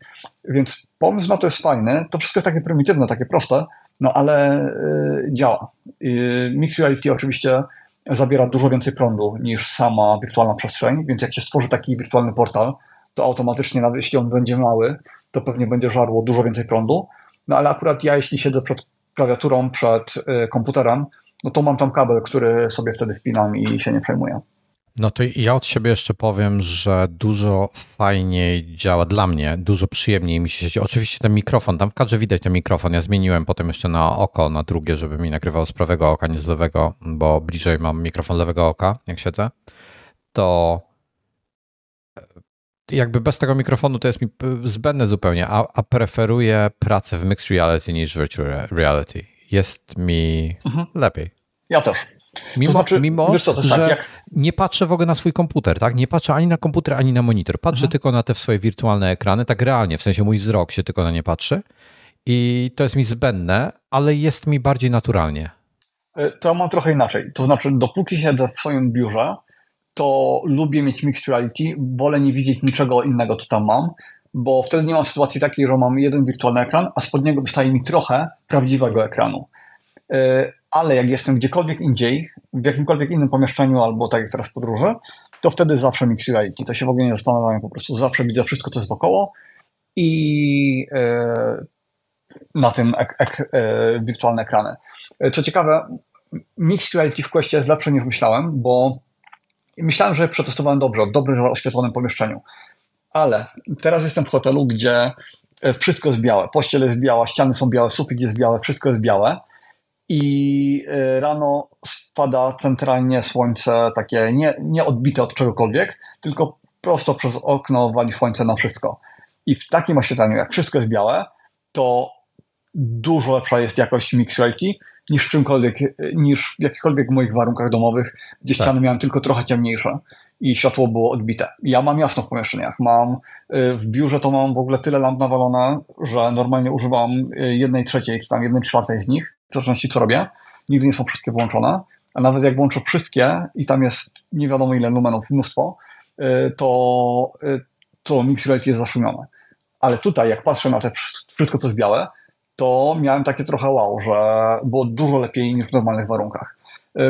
Więc pomysł na to jest fajny. To wszystko jest takie prymitywne, takie proste, no ale yy, działa. Yy, Mixed Reality oczywiście zabiera dużo więcej prądu niż sama wirtualna przestrzeń, więc jak się stworzy taki wirtualny portal, to automatycznie, nawet jeśli on będzie mały, to pewnie będzie żarło dużo więcej prądu. No ale akurat ja, jeśli siedzę przed klawiaturą, przed y, komputerem, no to mam tam kabel, który sobie wtedy wpinam i się nie przejmuję. No to ja od siebie jeszcze powiem, że dużo fajniej działa dla mnie, dużo przyjemniej mi się siedzi. Oczywiście ten mikrofon, tam w kadrze widać ten mikrofon, ja zmieniłem potem jeszcze na oko, na drugie, żeby mi nagrywało z prawego oka, nie z lewego, bo bliżej mam mikrofon lewego oka, jak siedzę, to jakby bez tego mikrofonu to jest mi zbędne zupełnie, a, a preferuję pracę w Mixed Reality niż Virtual Reality. Jest mi mhm. lepiej. Ja też. Mimo, to znaczy, mimo wiesz co, to że tak, jak... nie patrzę w ogóle na swój komputer, tak? Nie patrzę ani na komputer, ani na monitor. Patrzę mhm. tylko na te swoje wirtualne ekrany, tak realnie, w sensie mój wzrok się tylko na nie patrzy i to jest mi zbędne, ale jest mi bardziej naturalnie. To mam trochę inaczej. To znaczy, dopóki siedzę w swoim biurze, to lubię mieć Mixed Reality, wolę nie widzieć niczego innego, co tam mam, bo wtedy nie mam sytuacji takiej, że mam jeden wirtualny ekran, a spod niego wystaje mi trochę prawdziwego ekranu. Ale jak jestem gdziekolwiek indziej, w jakimkolwiek innym pomieszczeniu albo tak jak teraz w podróży, to wtedy zawsze Mixed Reality. To się w ogóle nie zastanawiam, po prostu zawsze widzę wszystko, co jest wokoło i na tym ek- ek- wirtualne ekrany. Co ciekawe, Mixed Reality w Questie jest lepsze niż myślałem, bo myślałem, że przetestowałem dobrze, w dobrze oświetlonym pomieszczeniu. Ale teraz jestem w hotelu, gdzie wszystko jest białe. Pościel jest biała, ściany są białe, sufit jest biały, wszystko jest białe. I rano spada centralnie słońce, takie nie, nie odbite od czegokolwiek, tylko prosto przez okno wali słońce na wszystko. I w takim oświetleniu, jak wszystko jest białe, to dużo lepsza jest jakość Mixed Reality niż czymkolwiek, niż w jakichkolwiek moich warunkach domowych, gdzie tak. ściany miałem tylko trochę ciemniejsze i światło było odbite. Ja mam jasno w pomieszczeniach, mam w biurze to mam w ogóle tyle lamp nawalone, że normalnie używam jednej trzeciej, czy tam jednej czwartej z nich, w zależności co robię, nigdy nie są wszystkie włączone, a nawet jak włączę wszystkie i tam jest nie wiadomo ile lumenów, mnóstwo, to, to Mixed Reality jest zaszumione. Ale tutaj, jak patrzę na te wszystko, co jest białe, to miałem takie trochę wow, że było dużo lepiej niż w normalnych warunkach.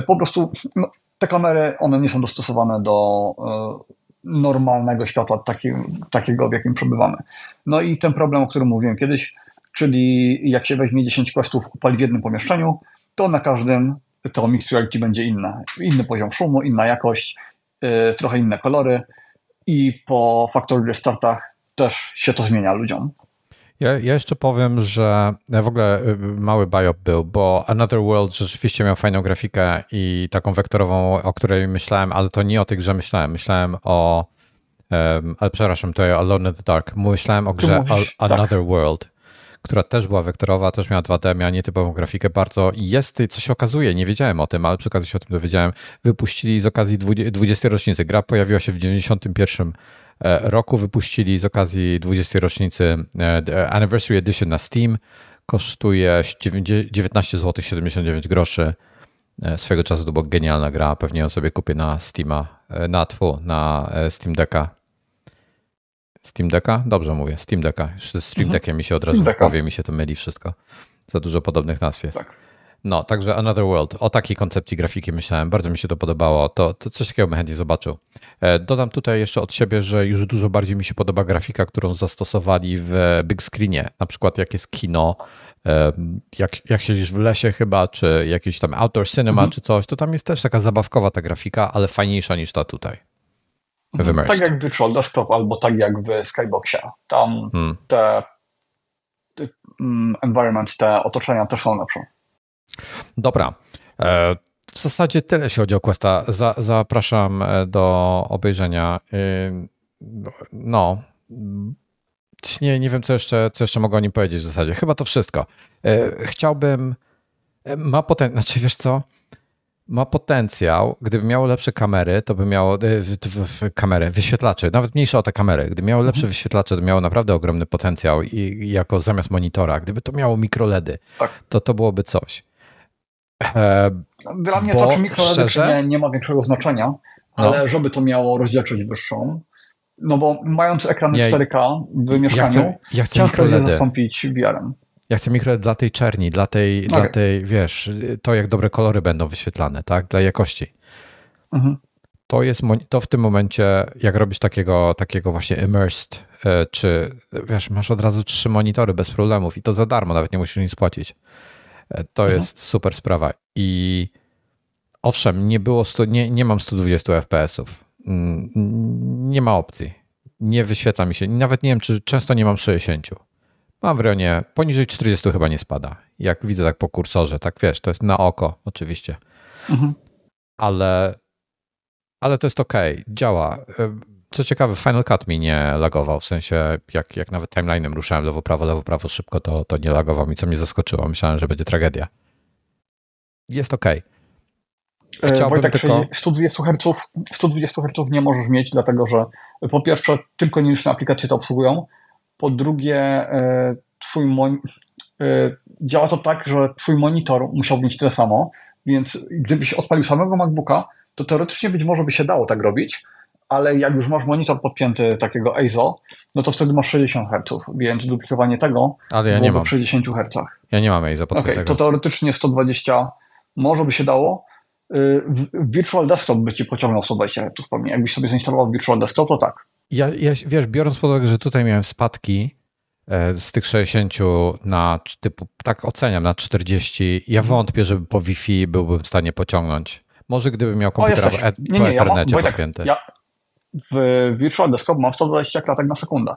Po prostu no, te kamery, one nie są dostosowane do normalnego światła, taki, takiego, w jakim przebywamy. No i ten problem, o którym mówiłem kiedyś, czyli jak się weźmie dziesięć questów opali w jednym pomieszczeniu, to na każdym to Mixed Reality będzie inna. Inny poziom szumu, inna jakość, yy, trochę inne kolory. i po factory restartach też się to zmienia ludziom. Ja, ja jeszcze powiem, że w ogóle mały biop był, bo Another World rzeczywiście miał fajną grafikę i taką wektorową, o której myślałem, ale to nie o tej grze myślałem. Myślałem o... Um, ale przepraszam, to ja Alone in the Dark. Myślałem o grze mówisz, Al- Another tak. World, która też była wektorowa, też miała dwa D, miała nietypową grafikę bardzo. Jest, co się okazuje, nie wiedziałem o tym, ale przy okazji się o tym dowiedziałem. Wypuścili z okazji dwudziestej rocznicy. Gra pojawiła się w dziewięćdziesiątym pierwszym roku. Wypuścili z okazji dwudziestej rocznicy Anniversary Edition na Steam. Kosztuje dziewiętnaście złotych siedemdziesiąt dziewięć groszy. Swego czasu to była genialna gra. Pewnie ją sobie kupię na Steama, na Twu, na Steam Decka. Steam Decka? Dobrze mówię, Steam Decka. Z Steam Deckiem mi się od razu powie, mi się to myli wszystko. Za dużo podobnych nazw jest. Tak. No, także Another World. O takiej koncepcji grafiki myślałem. Bardzo mi się to podobało. To, to coś takiego bym chętnie zobaczył. Dodam tutaj jeszcze od siebie, że już dużo bardziej mi się podoba grafika, którą zastosowali w big screenie. Na przykład jak jest kino, jak, jak siedzisz w lesie chyba, czy jakieś tam outdoor cinema, mhm. czy coś, to tam jest też taka zabawkowa ta grafika, ale fajniejsza niż ta tutaj. Mhm. Tak jak w Virtual Desktop albo tak jak w Skyboxie. Tam hmm. te, te um, environment, te otoczenia też są lepsze. Dobra, w zasadzie tyle jeśli chodzi o Questa. Za, zapraszam do obejrzenia. No, nie, nie wiem co jeszcze, co jeszcze mogę o nim powiedzieć w zasadzie. Chyba to wszystko. Chciałbym, ma potencjał, znaczy wiesz co, ma potencjał, gdyby miało lepsze kamery, to by miało, w, w, w, kamery, wyświetlacze, nawet mniejsze o te kamery, gdyby miało lepsze wyświetlacze, to miało naprawdę ogromny potencjał i jako zamiast monitora, gdyby to miało mikroledy, tak. to to byłoby coś. E, Dla mnie to, czy mikroledy, szczerze, czy nie, nie ma większego znaczenia, ale no. żeby to miało rozdzielczość wyższą, no bo mając ekrany ja, cztery K w mieszkaniu, ja chcę mikroledy zastąpić V R-em. Ja chcę mikro dla tej czerni, dla tej, okay. dla tej, wiesz, to jak dobre kolory będą wyświetlane, tak? Dla jakości. Mhm. To jest, to w tym momencie, jak robisz takiego, takiego właśnie immersed, czy wiesz, masz od razu trzy monitory bez problemów i to za darmo, nawet nie musisz nic płacić. To mhm. jest super sprawa. I owszem, nie było, stu, nie, nie mam stu dwudziestu F P S-ów. Nie ma opcji. Nie wyświetla mi się, nawet nie wiem, czy często nie mam sześćdziesięciu. Mam w rejonie, poniżej czterdziestu chyba nie spada. Jak widzę tak po kursorze, tak wiesz, to jest na oko oczywiście. Mhm. Ale, ale to jest okej, okay, działa. Co ciekawe, Final Cut mi nie lagował, w sensie jak, jak nawet timeline'em ruszałem lewo, prawo, lewo, prawo szybko, to, to nie lagował mi, co mnie zaskoczyło. Myślałem, że będzie tragedia. Jest okej. Okay. Chciałbym Wojtek, tylko... sto dwadzieścia herców nie możesz mieć, dlatego że po pierwsze tylko nieliczne aplikacje to obsługują. Po drugie, twój mon... działa to tak, że twój monitor musiał mieć tyle samo, więc gdybyś odpalił samego MacBooka, to teoretycznie być może by się dało tak robić, ale jak już masz monitor podpięty takiego I S O, no to wtedy masz sześćdziesiąt herców, więc duplikowanie tego ale ja nie mam. Przy sześćdziesięciu hercach. Ja nie mam I S O podpiętego. Okay, to teoretycznie sto dwadzieścia może by się dało. Virtual Desktop by ci pociągnął sto dwadzieścia herców pewnie. Jakbyś sobie zainstalował Virtual Desktop, to tak. Ja, ja, wiesz, biorąc pod uwagę, że tutaj miałem spadki z tych sześćdziesięciu na typu, tak oceniam, na czterdzieści, ja wątpię, żeby po Wi-Fi byłbym w stanie pociągnąć. Może gdybym miał komputer o, e- nie, nie, po Ethernecie ja podpięty. Tak, ja w Virtual Desktop mam sto dwadzieścia klatek na sekundę.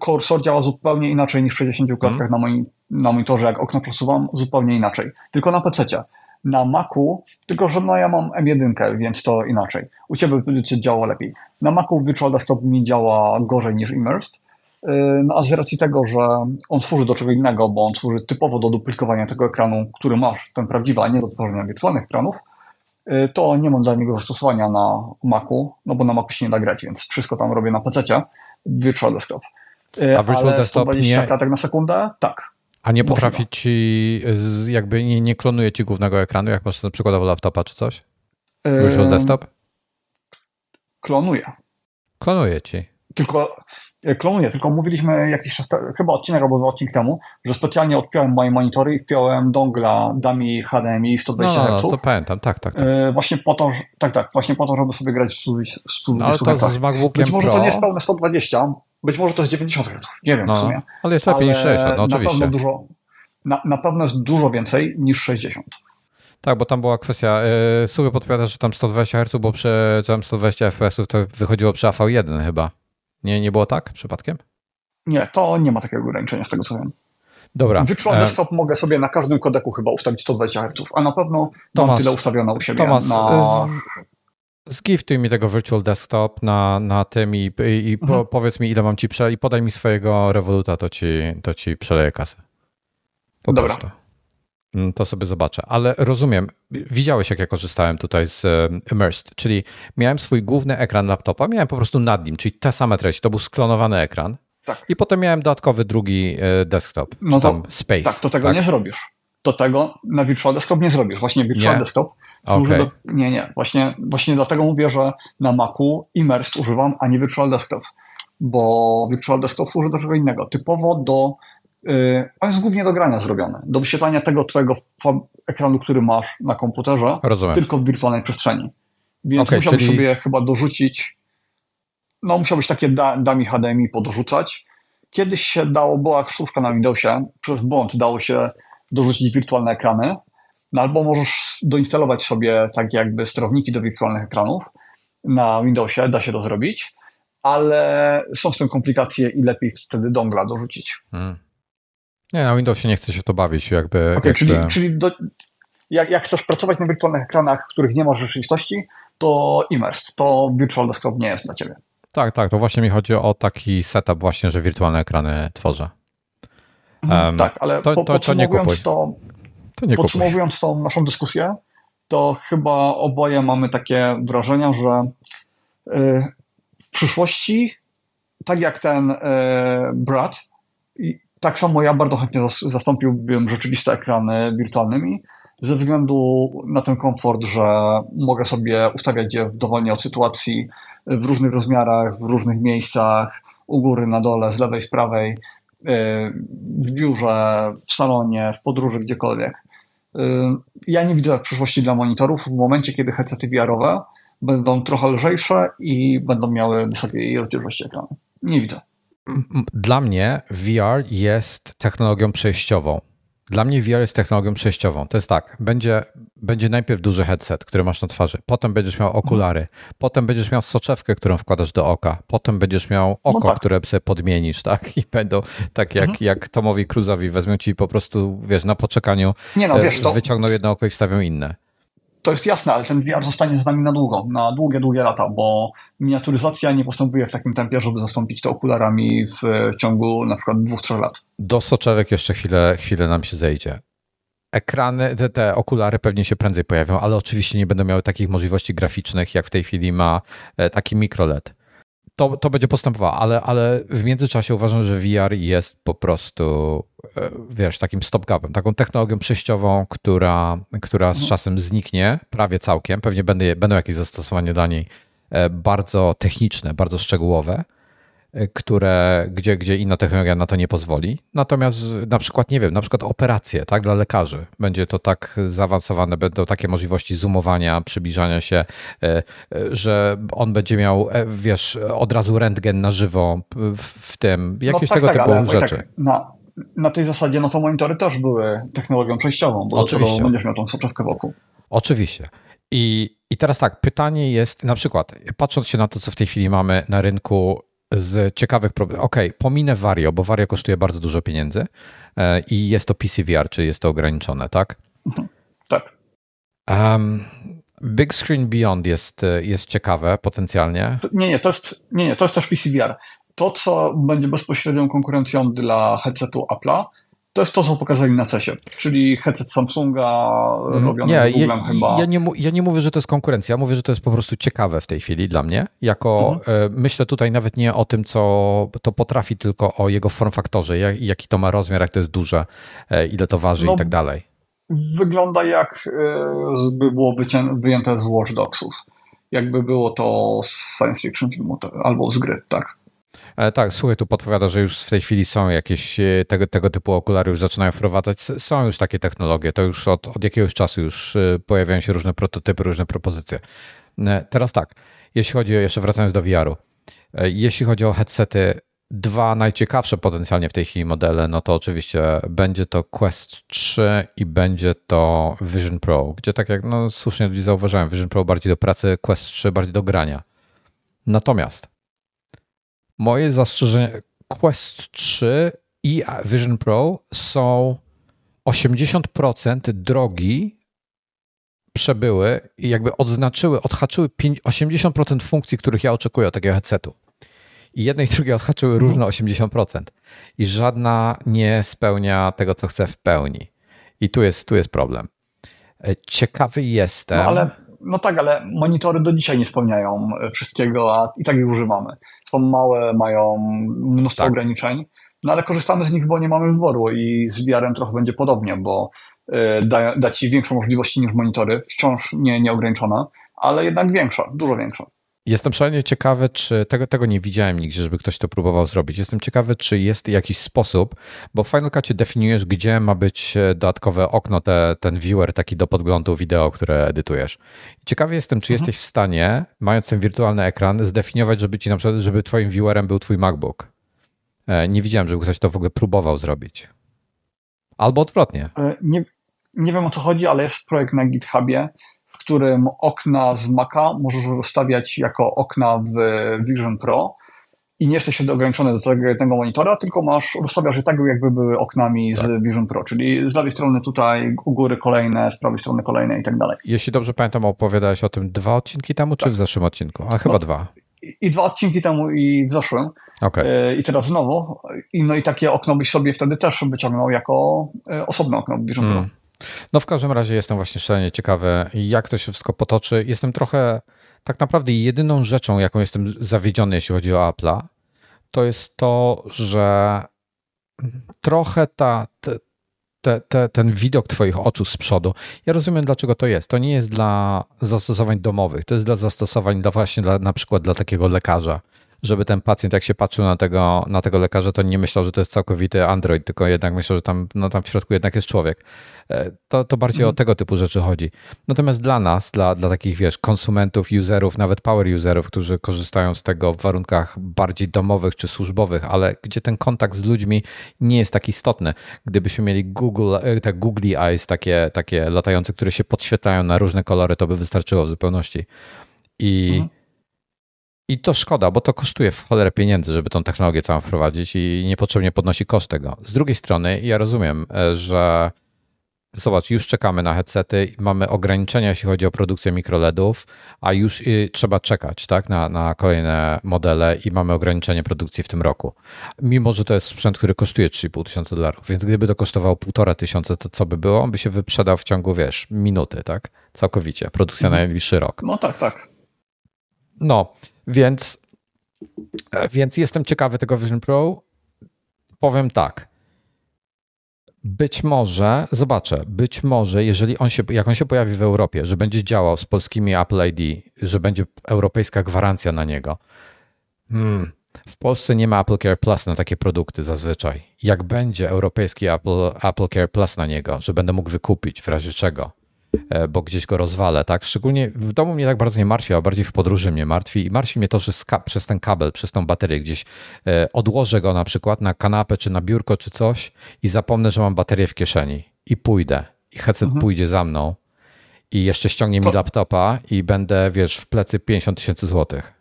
Kursor działa zupełnie inaczej niż w sześćdziesięciu klatkach hmm. na, moim, na monitorze, jak okno przesuwam, zupełnie inaczej. Tylko na pececie. Na Macu, tylko że no ja mam M jeden, więc to inaczej. U Ciebie działa lepiej. Na Macu Virtual Desktop mi działa gorzej niż Immersed, no a z racji tego, że on służy do czego innego, bo on służy typowo do duplikowania tego ekranu, który masz, ten prawdziwy, a nie do tworzenia wirtualnych ekranów, to nie mam dla niego zastosowania na Macu, no bo na Macu się nie da grać, więc wszystko tam robię na pececie, Virtual Desktop. A Virtual Ale Desktop sto dwadzieścia nie... klatek na sekundę? Tak. A nie potrafi ci, jakby nie, nie klonuje ci głównego ekranu, jak masz na przykładowo laptopa czy coś? Virtual Desktop? Klonuje. Klonuje ci. Tylko klonuje, tylko mówiliśmy jakiś czas, chyba odcinek albo odcinek temu, że specjalnie odpiąłem moje monitory i wpiąłem dongla D A M I H D M I sto dwadzieścia herców. No, no, to pamiętam, tak, tak. tak. Właśnie po to, że, tak, tak, właśnie po to, żeby sobie grać w stu dwudziestu hercach. No, ale to z MacBookiem Być może Pro... to nie jest pełne sto dwadzieścia. Być może to jest dziewięćdziesiąt herców, nie wiem no, w sumie. Ale jest lepiej ale niż sześćdziesiąt, no oczywiście. Na pewno, dużo, na, na pewno jest dużo więcej niż sześćdziesiąt. Tak, bo tam była kwestia, yy, Suby podpowiada, że tam sto dwadzieścia herców było przy, tam sto dwadzieścia F P S-ów to wychodziło przy A V jeden chyba. Nie, nie było tak przypadkiem? Nie, to nie ma takiego ograniczenia z tego co wiem. Dobra. Virtual Desktop e... mogę sobie na każdym kodeku chyba ustawić sto dwadzieścia herców, a na pewno Tomas, mam tyle ustawione u siebie. Tomas, na... z, zgiftuj mi tego Virtual Desktop na, na tym i, i, i mhm. po, powiedz mi ile mam ci prze... i podaj mi swojego Revoluta, to ci, to ci przeleję kasę. Po Dobra. Prostu. To sobie zobaczę, ale rozumiem, widziałeś jak ja korzystałem tutaj z Immersed, czyli miałem swój główny ekran laptopa, miałem po prostu nad nim, czyli te same treści, to był sklonowany ekran tak. I potem miałem dodatkowy drugi desktop, no czy tam to, space. Tak, to tego tak? nie zrobisz, to tego na Virtual Desktop nie zrobisz, właśnie Virtual nie? Desktop okay. do, nie, nie, właśnie, właśnie dlatego mówię, że na Macu Immersed używam, a nie Virtual Desktop, bo Virtual Desktop służy do czego innego, typowo do on jest głównie do grania zrobione, do wyświetlania tego twojego ekranu, który masz na komputerze, Rozumiem. tylko w wirtualnej przestrzeni. Więc okay, musiałbyś czyli... sobie chyba dorzucić, no musiałbyś takie dummy H D M I podrzucać. Kiedyś się dało, była sztuczka na Windowsie, przez błąd dało się dorzucić wirtualne ekrany, no albo możesz doinstalować sobie tak jakby sterowniki do wirtualnych ekranów na Windowsie, da się to zrobić, ale są z tym komplikacje i lepiej wtedy dongla dorzucić. Hmm. Nie, na Windowsie nie chce się to bawić. jakby. Okej, okay, czyli, te... czyli do, jak, jak chcesz pracować na wirtualnych ekranach, których nie masz w rzeczywistości, to Immersed, to Virtual Desktop nie jest dla ciebie. Tak, tak, to właśnie mi chodzi o taki setup właśnie, że wirtualne ekrany tworzę. Mhm, um, tak, ale to, po, to, podsumowując, to, to nie podsumowując tą naszą dyskusję, to chyba oboje mamy takie wrażenia, że yy, w przyszłości, tak jak ten yy, brat, i, tak samo ja bardzo chętnie zastąpiłbym rzeczywiste ekrany wirtualnymi ze względu na ten komfort, że mogę sobie ustawiać je dowolnie od sytuacji, w różnych rozmiarach, w różnych miejscach, u góry, na dole, z lewej, z prawej, w biurze, w salonie, w podróży, gdziekolwiek. Ja nie widzę przyszłości dla monitorów w momencie, kiedy headsety V R-owe będą trochę lżejsze i będą miały wysokiej rozdzielczości ekranu. Nie widzę. Dla mnie V R jest technologią przejściową. Dla mnie V R jest technologią przejściową. To jest tak, będzie, będzie najpierw duży headset, który masz na twarzy, potem będziesz miał okulary, potem będziesz miał soczewkę, którą wkładasz do oka, potem będziesz miał oko, no tak. które sobie podmienisz, tak? I będą tak jak, mhm. jak Tomowi Cruise'owi, wezmą ci po prostu, wiesz, na poczekaniu Nie no, wiesz, to... wyciągną jedno oko i wstawią inne. To jest jasne, ale ten V R zostanie z nami na długo, na długie, długie lata, bo miniaturyzacja nie postępuje w takim tempie, żeby zastąpić to okularami w ciągu na przykład dwóch, trzech lat. Do soczewek jeszcze chwilę, chwilę nam się zejdzie. Ekrany, te, te okulary pewnie się prędzej pojawią, ale oczywiście nie będą miały takich możliwości graficznych, jak w tej chwili ma taki mikroLED. To, to będzie postępowało, ale, ale w międzyczasie uważam, że V R jest po prostu, wiesz, takim stopgapem, taką technologią przejściową, która, która z czasem zniknie, prawie całkiem. Pewnie będą, będą jakieś zastosowania dla niej bardzo techniczne, bardzo szczegółowe, które, gdzie, gdzie inna technologia na to nie pozwoli. Natomiast na przykład, nie wiem, na przykład operacje, tak, dla lekarzy. Będzie to tak zaawansowane, będą takie możliwości zoomowania, przybliżania się, że on będzie miał, wiesz, od razu rentgen na żywo w tym, jakieś no tak, tego tak, typu ale, rzeczy. Tak, na, na tej zasadzie, no to monitory też były technologią przejściową, bo oczywiście. Dlaczego będziesz miał tą soczewkę wokół. Oczywiście. I, I teraz tak, pytanie jest, na przykład, patrząc się na to, co w tej chwili mamy na rynku, z ciekawych problemów. Okej, okay, pominę Vario, bo Vario kosztuje bardzo dużo pieniędzy i jest to P C V R, czyli jest to ograniczone, tak? Tak. Um, Big Screen Beyond jest, jest ciekawe potencjalnie. Nie, nie, to jest, nie, nie, to jest też P C V R. To, co będzie bezpośrednią konkurencją dla headsetu Apple'a, to jest to, co pokazali na cesie, czyli headset Samsunga robiony nie, z Googlem ja, chyba. Ja nie, ja nie mówię, że to jest konkurencja, mówię, że to jest po prostu ciekawe w tej chwili dla mnie. Jako mhm. Myślę tutaj nawet nie o tym, co to potrafi, tylko o jego formfaktorze, jak, jaki to ma rozmiar, jak to jest duże, ile to waży no, i tak dalej. Wygląda jak by było wyjęte z Watch Dogsów. Jakby było to z science fiction filmu albo z gry, tak? Tak, słuchaj, tu podpowiada, że już w tej chwili są jakieś tego, tego typu okulary, już zaczynają wprowadzać, są już takie technologie, to już od, od jakiegoś czasu już pojawiają się różne prototypy, różne propozycje. Teraz tak, jeśli chodzi, jeszcze wracając do V R-u, jeśli chodzi o headsety dwa najciekawsze potencjalnie w tej chwili modele, no to oczywiście będzie to Quest trzy i będzie to Vision Pro, gdzie tak jak no, słusznie ludzie zauważają, Vision Pro bardziej do pracy, Quest trzy bardziej do grania. Natomiast moje zastrzeżenie, Quest trzy i Vision Pro są osiemdziesiąt procent drogi przebyły i jakby odznaczyły, odhaczyły osiemdziesiąt procent funkcji, których ja oczekuję od takiego headsetu. I jedne i drugie odhaczyły różne osiemdziesiąt procent i żadna nie spełnia tego, co chce w pełni. I tu jest, tu jest problem. Ciekawy jestem. No, ale, no tak, ale monitory do dzisiaj nie spełniają wszystkiego, a i tak ich używamy. Są małe, mają mnóstwo tak. ograniczeń, no ale korzystamy z nich, bo nie mamy wyboru i z V R-em trochę będzie podobnie, bo da, da ci większą możliwości niż monitory, wciąż nie, nieograniczona, ale jednak większa, dużo większa. Jestem szalenie ciekawy, czy tego, tego nie widziałem nigdzie, żeby ktoś to próbował zrobić. Jestem ciekawy, czy jest jakiś sposób, bo w Final Cutie definiujesz, gdzie ma być dodatkowe okno, te, ten viewer taki do podglądu wideo, które edytujesz. Ciekawy jestem, czy mhm. jesteś w stanie, mając ten wirtualny ekran, zdefiniować, żeby ci na przykład, żeby twoim viewerem był twój MacBook. Nie widziałem, żeby ktoś to w ogóle próbował zrobić. Albo odwrotnie. Nie, nie wiem o co chodzi, ale jest projekt na GitHubie, w którym okna z Maca możesz rozstawiać jako okna w Vision Pro i nie jesteś ograniczony do tego jednego monitora, tylko masz rozstawiasz je tak, jakby były oknami tak. z Vision Pro, czyli z lewej strony tutaj, u góry kolejne, z prawej strony kolejne i tak dalej. Jeśli dobrze pamiętam, opowiadałeś o tym dwa odcinki temu, tak. czy w zeszłym odcinku? Ale chyba no, dwa. I, I dwa odcinki temu i w zeszłym. Okay. E, I teraz znowu. I, no i takie okno byś sobie wtedy też wyciągnął jako e, osobne okno w Vision hmm. Pro. No w każdym razie jestem właśnie szalenie ciekawy, jak to się wszystko potoczy. Jestem trochę, tak naprawdę jedyną rzeczą, jaką jestem zawiedziony, jeśli chodzi o Apple'a, to jest to, że trochę ta, te, te, te, ten widok twoich oczu z przodu, ja rozumiem, dlaczego to jest. To nie jest dla zastosowań domowych, to jest dla zastosowań dla właśnie dla, na przykład dla takiego lekarza, żeby ten pacjent, jak się patrzył na tego, na tego lekarza, to nie myślał, że to jest całkowity Android, tylko jednak myślał, że tam, no tam w środku jednak jest człowiek. To, to bardziej mm. o tego typu rzeczy chodzi. Natomiast dla nas, dla, dla takich, wiesz, konsumentów, userów, nawet power userów, którzy korzystają z tego w warunkach bardziej domowych czy służbowych, ale gdzie ten kontakt z ludźmi nie jest tak istotny. Gdybyśmy mieli Google, te googly eyes, takie, takie latające, które się podświetlają na różne kolory, to by wystarczyło w zupełności. I... Mm. I to szkoda, bo to kosztuje w cholerę pieniędzy, żeby tą technologię całą wprowadzić i niepotrzebnie podnosi koszt tego. Z drugiej strony ja rozumiem, że zobacz, już czekamy na headsety, mamy ograniczenia, jeśli chodzi o produkcję mikroledów, a już trzeba czekać tak, na, na kolejne modele i mamy ograniczenie produkcji w tym roku. Mimo, że to jest sprzęt, który kosztuje trzy i pół tysiąca dolarów, więc gdyby to kosztowało półtora tysiąca, to co by było? On by się wyprzedał w ciągu, wiesz, minuty, tak? Całkowicie. Produkcja mhm. na najbliższy rok. No tak, tak. No, więc, więc jestem ciekawy tego Vision Pro. Powiem tak, być może, zobaczę, być może, jeżeli on się, jak on się pojawi w Europie, że będzie działał z polskimi Apple I D, że będzie europejska gwarancja na niego. Hmm. W Polsce nie ma AppleCare Plus na takie produkty zazwyczaj. Jak będzie europejski Apple, AppleCare Plus na niego, że będę mógł wykupić w razie czego? Bo gdzieś go rozwalę, tak? Szczególnie w domu mnie tak bardzo nie martwi, a bardziej w podróży mnie martwi i martwi mnie to, że ska- przez ten kabel, przez tą baterię gdzieś e, odłożę go na przykład na kanapę, czy na biurko, czy coś i zapomnę, że mam baterię w kieszeni i pójdę. I headset mhm. pójdzie za mną i jeszcze ściągnie to... mi laptopa i będę, wiesz, w plecy pięćdziesiąt tysięcy złotych.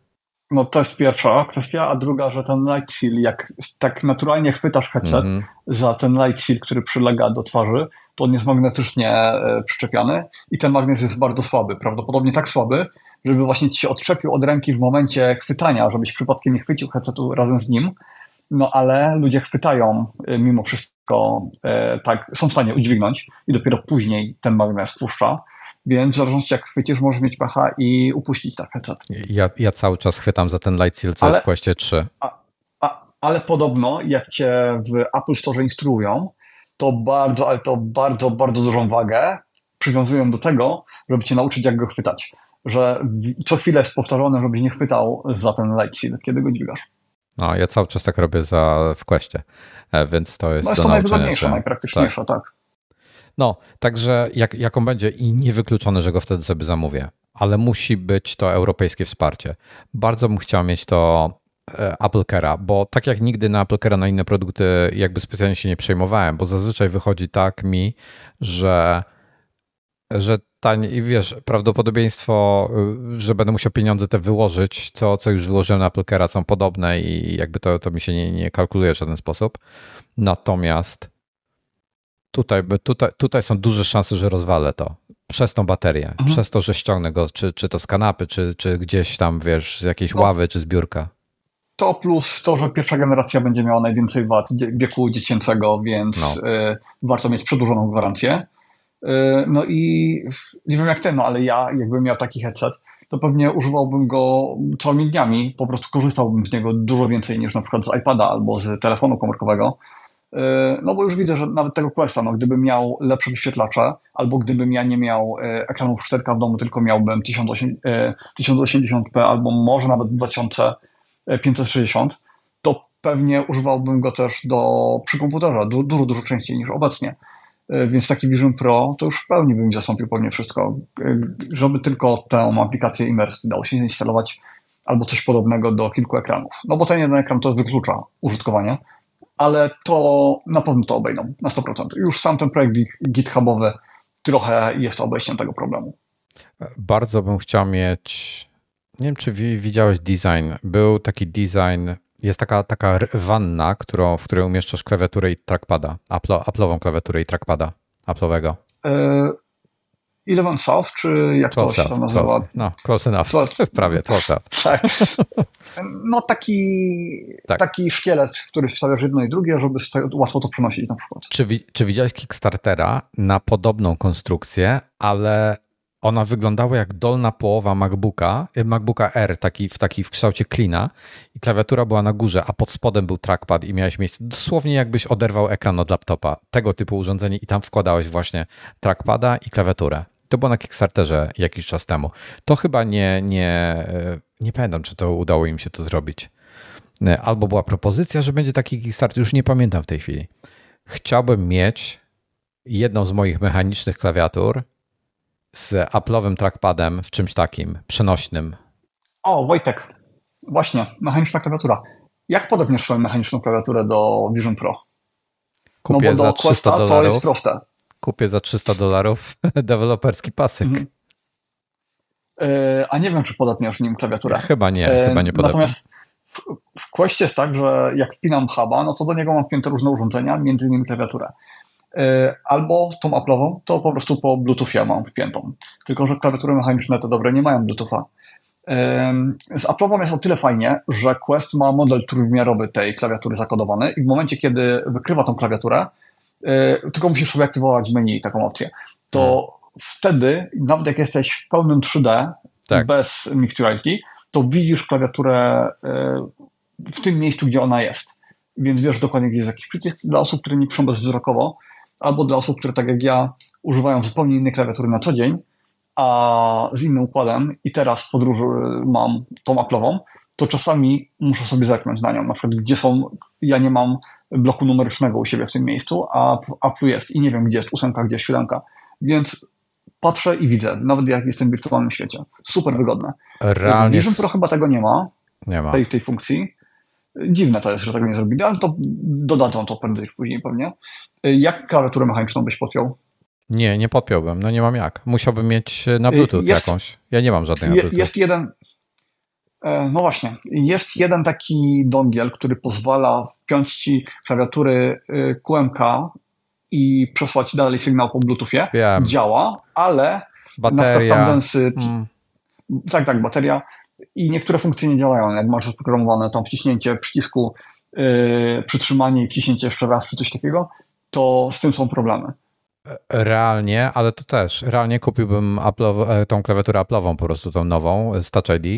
No to jest pierwsza kwestia, a druga, że ten light seal, jak tak naturalnie chwytasz headset mhm. za ten light seal, który przylega do twarzy, to on jest magnetycznie przyczepiany i ten magnes jest bardzo słaby, prawdopodobnie tak słaby, żeby właśnie ci się odczepił od ręki w momencie chwytania, żebyś przypadkiem nie chwycił headsetu razem z nim, no ale ludzie chwytają mimo wszystko, tak są w stanie udźwignąć i dopiero później ten magnes puszcza. Więc w zależności jak chwycisz, możesz mieć pecha i upuścić tak headset. Ja, ja cały czas chwytam za ten light seal, co jest w Questie trzy. A, a, ale podobno, jak cię w Apple Store instruują, to bardzo, ale to bardzo, bardzo dużą wagę przywiązują do tego, żeby cię nauczyć, jak go chwytać. Że co chwilę jest powtarzane, żebyś nie chwytał za ten light seal, kiedy go dźwigasz. No, ja cały czas tak robię za w Questie, więc to jest no, do to nauczenia się. Najpraktyczniejsze, tak. tak. No, także jak, jak on będzie i niewykluczone, że go wtedy sobie zamówię, ale musi być to europejskie wsparcie. Bardzo bym chciał mieć to Apple Care'a, bo tak jak nigdy na Apple Care'a, na inne produkty jakby specjalnie się nie przejmowałem, bo zazwyczaj wychodzi tak mi, że że tań, wiesz, prawdopodobieństwo, że będę musiał pieniądze te wyłożyć, co, co już wyłożyłem na Apple Care'a, są podobne i jakby to, to mi się nie, nie kalkuluje w żaden sposób. Natomiast tutaj, tutaj, tutaj są duże szanse, że rozwalę to przez tą baterię, mhm. przez to, że ściągnę go, czy, czy to z kanapy, czy, czy gdzieś tam, wiesz, z jakiejś no. ławy, czy z biurka. To plus to, że pierwsza generacja będzie miała najwięcej wad wieku dziecięcego, więc no. y, warto mieć przedłużoną gwarancję. Y, no i nie wiem jak ten, no ale ja jakbym miał taki headset, to pewnie używałbym go całymi dniami, po prostu korzystałbym z niego dużo więcej niż na przykład z iPada albo z telefonu komórkowego. Y, no bo już widzę, że nawet tego Questa, no gdybym miał lepsze wyświetlacze, albo gdybym ja nie miał y, ekranów cztery K w domu, tylko miałbym tysiąc osiemdziesiąt p albo może nawet dwa tysiące pięćset sześćdziesiąt, to pewnie używałbym go też do, przy komputerze du, dużo, dużo częściej niż obecnie. Więc taki Vision Pro to już w pełni bym zastąpił pewnie wszystko, żeby tylko tę aplikację Immersed dało się zainstalować albo coś podobnego do kilku ekranów. No bo ten jeden ekran to wyklucza użytkowanie, ale to na pewno to obejdą na sto procent. Już sam ten projekt GitHubowy trochę jest obejściem tego problemu. Bardzo bym chciał mieć... Nie wiem, czy widziałeś design. Był taki design, jest taka, taka wanna, którą, w której umieszczasz klawiaturę i trackpada, Apple, Apple'ową klawiaturę i trackpada Apple'owego. Yy, Eleven South, czy jak close to się tam nazywa? Close, no, close enough, close. Prawie, close out. Tak. No taki, tak. taki szkielet, w który wstawiasz jedno i drugie, żeby łatwo to przenosić na przykład. Czy, czy widziałeś Kickstartera na podobną konstrukcję, ale... Ona wyglądała jak dolna połowa MacBooka, MacBooka R, taki w, taki w kształcie klina i klawiatura była na górze, a pod spodem był trackpad i miałeś miejsce, dosłownie jakbyś oderwał ekran od laptopa, tego typu urządzenie i tam wkładałeś właśnie trackpada i klawiaturę. To było na Kickstarterze jakiś czas temu. To chyba nie, nie, nie pamiętam, czy to udało im się to zrobić. Albo była propozycja, że będzie taki Kickstarter, już nie pamiętam w tej chwili. Chciałbym mieć jedną z moich mechanicznych klawiatur z Apple'owym trackpadem w czymś takim, przenośnym. O, Wojtek, właśnie, mechaniczna klawiatura. Jak podobniesz swoją mechaniczną klawiaturę do Vision Pro? Kupię no, bo za do trzysta dolarów. To jest proste. Kupię za trzysta dolarów deweloperski pasyk. Mhm. Yy, a nie wiem, czy podobniesz nim klawiaturę. Chyba nie, yy, chyba nie podobnie. Natomiast w, w Questie jest tak, że jak wpinam huba, no to do niego mam wpięte różne urządzenia, między innymi klawiaturę. Albo tą Apple'ową, to po prostu po Bluetoothie mam wpiętą. Tylko że klawiatury mechaniczne te dobre nie mają Bluetootha. Z Apple'ową jest o tyle fajnie, że Quest ma model trójwymiarowy tej klawiatury zakodowany i w momencie, kiedy wykrywa tą klawiaturę, tylko musisz sobie aktywować menu taką opcję, to hmm. wtedy, nawet jak jesteś w pełnym trzy D, tak. bez Mixturality, to widzisz klawiaturę w tym miejscu, gdzie ona jest. Więc wiesz dokładnie, gdzie jest jakiś przycisk dla osób, które nie piszą bezwzrokowo, albo dla osób, które tak jak ja używają zupełnie innej klawiatury na co dzień, a z innym układem i teraz w podróży mam tą Apple'ową, to czasami muszę sobie zerknąć na nią, na przykład gdzie są, ja nie mam bloku numerycznego u siebie w tym miejscu, a Apple jest i nie wiem, gdzie jest ósemka, gdzie jest siódemka, więc patrzę i widzę, nawet jak jestem w wirtualnym świecie. Super wygodne. Realnie Vision Pro chyba tego nie ma, nie ma. Tej, tej funkcji. Dziwne to jest, że tego nie zrobili, ale to dodadzą to prędzej czy później pewnie. Jak klawiaturę mechaniczną byś podpiął? Nie, nie podpiąłbym, no nie mam jak. Musiałbym mieć na Bluetooth jest, jakąś. Ja nie mam żadnej na Bluetooth. Jest jeden, no właśnie, jest jeden taki dongiel, który pozwala wpiąć ci klawiatury Q M K i przesłać dalej sygnał po Bluetoothie. Wiem. Działa, ale bateria. Na tamtensy, hmm. Tak, tak, bateria. I niektóre funkcje nie działają, jak masz zaprogramowane tam wciśnięcie przycisku, yy, przytrzymanie i wciśnięcie jeszcze raz czy coś takiego, to z tym są problemy. Realnie, ale to też, realnie kupiłbym Apple'ow- tą klawiaturę Apple'ową po prostu, tą nową z Touch I D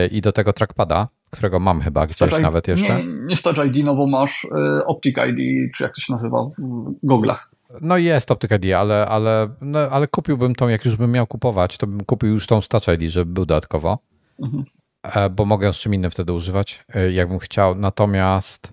yy, i do tego trackpada, którego mam chyba gdzieś Touch nawet jeszcze. Nie, nie z Touch I D, no bo masz yy, Optic I D, czy jak to się nazywa w goglach. No jest Optic I D, ale, ale, no, ale kupiłbym tą, jak już bym miał kupować, to bym kupił już tą z Touch I D, żeby był dodatkowo. Mhm. Bo mogę ją z czym innym wtedy używać, jakbym chciał. Natomiast,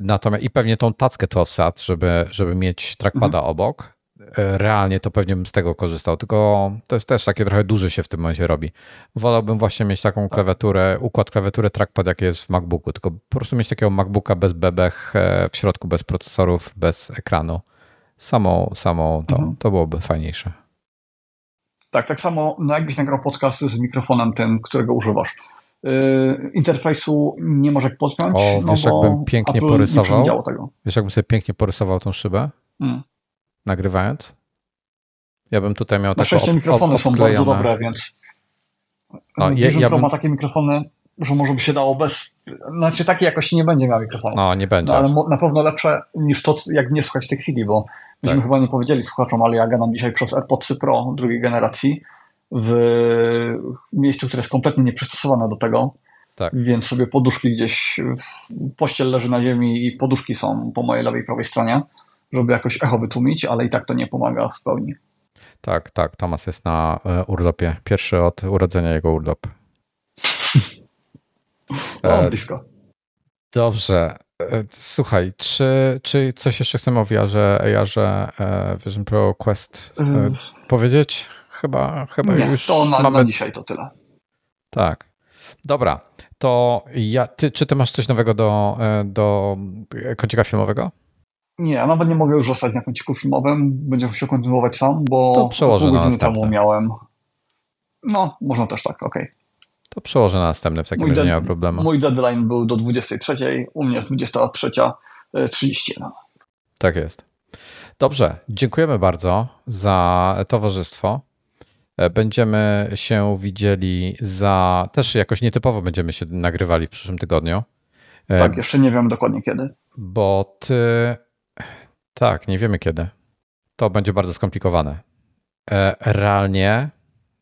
natomiast i pewnie tą tackę to wsad, żeby, żeby mieć trackpada mhm. obok. realnie to pewnie bym z tego korzystał, tylko to jest też takie trochę duży się w tym momencie robi. Wolałbym właśnie mieć taką klawiaturę, układ klawiatury trackpad, jaki jest w MacBooku, tylko po prostu mieć takiego MacBooka bez bebech, w środku bez procesorów, bez ekranu. Samą, samą to, mhm. to byłoby fajniejsze. Tak, tak samo no jakbyś nagrał podcasty z mikrofonem tym, którego używasz. Yy, interfejsu nie możesz podpiąć. O, wiesz, no, jakbym pięknie Apple porysował. Tego. Wiesz, jakbym sobie pięknie porysował tą szybę? Hmm. Nagrywając? Ja bym tutaj miał taką ob- mikrofony ob- są bardzo dobre, więc no, je, ja bym... ma takie mikrofony, że może by się dało bez... Znaczy takiej jakości nie będzie miał mikrofonu. No, nie będzie. No, ale na pewno lepsze niż to, jak nie słuchać w tej chwili, bo myśmy tak. chyba nie powiedzieli słuchaczom, ale ja gadam dzisiaj przez AirPods Pro drugiej generacji w miejscu, które jest kompletnie nieprzystosowane do tego, tak. Więc sobie poduszki gdzieś, pościel leży na ziemi i poduszki są po mojej lewej i prawej stronie, żeby jakoś echo wytłumić, ale i tak to nie pomaga w pełni. Tak, tak, Tomas jest na urlopie. Pierwszy od urodzenia jego urlop. O, blisko. Dobrze. Słuchaj, czy, czy coś jeszcze chcemy o V R ze, A R ze, Vision Pro, Quest hmm. powiedzieć? Chyba, chyba nie, już to na, mamy... na dzisiaj to tyle. Tak. Dobra, to ja, ty, czy ty masz coś nowego do, do kącika filmowego? Nie, ja nawet nie mogę już zostać na kąciku filmowym. Będę musiał kontynuować sam, bo to przełożę pół godziny na temu miałem. No, można też tak, okej. Okay. To przełożę na następny, w takim razie nie ma problemu. Mój deadline był do dwudziestej trzeciej, u mnie jest dwudziesta trzecia trzydzieści. Tak jest. Dobrze, dziękujemy bardzo za towarzystwo. Będziemy się widzieli za... Też jakoś nietypowo będziemy się nagrywali w przyszłym tygodniu. Tak, jeszcze nie wiem dokładnie kiedy. Bo ty... Tak, nie wiemy kiedy. To będzie bardzo skomplikowane. Realnie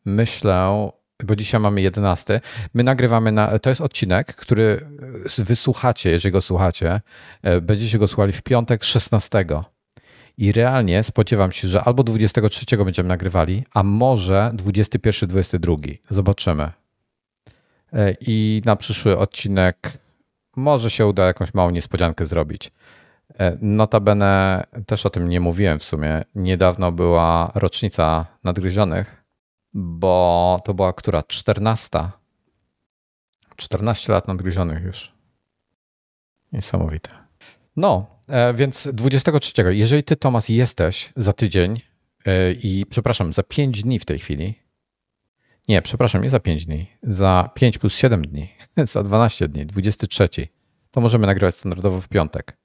myślę... Bo dzisiaj mamy jedenastego. My nagrywamy na. To jest odcinek, który wysłuchacie, jeżeli go słuchacie. Będziecie go słuchali w piątek szesnastego. I realnie spodziewam się, że albo dwudziestego trzeciego będziemy nagrywali, a może dwudziestego pierwszego, dwudziestego drugiego. Zobaczymy. I na przyszły odcinek może się uda jakąś małą niespodziankę zrobić. Notabene też o tym nie mówiłem w sumie. Niedawno była rocznica nadgryzionych. Bo to była która? czternasta. czternaście lat nadgryzionych już. Niesamowite. No, więc dwudziestego trzeciego. Jeżeli ty, Tomasz, jesteś za tydzień i przepraszam, za pięć dni w tej chwili. Nie, przepraszam, nie za pięć dni. Za pięć plus siedem dni. Za dwanaście dni, dwudziestego trzeciego. To możemy nagrywać standardowo w piątek.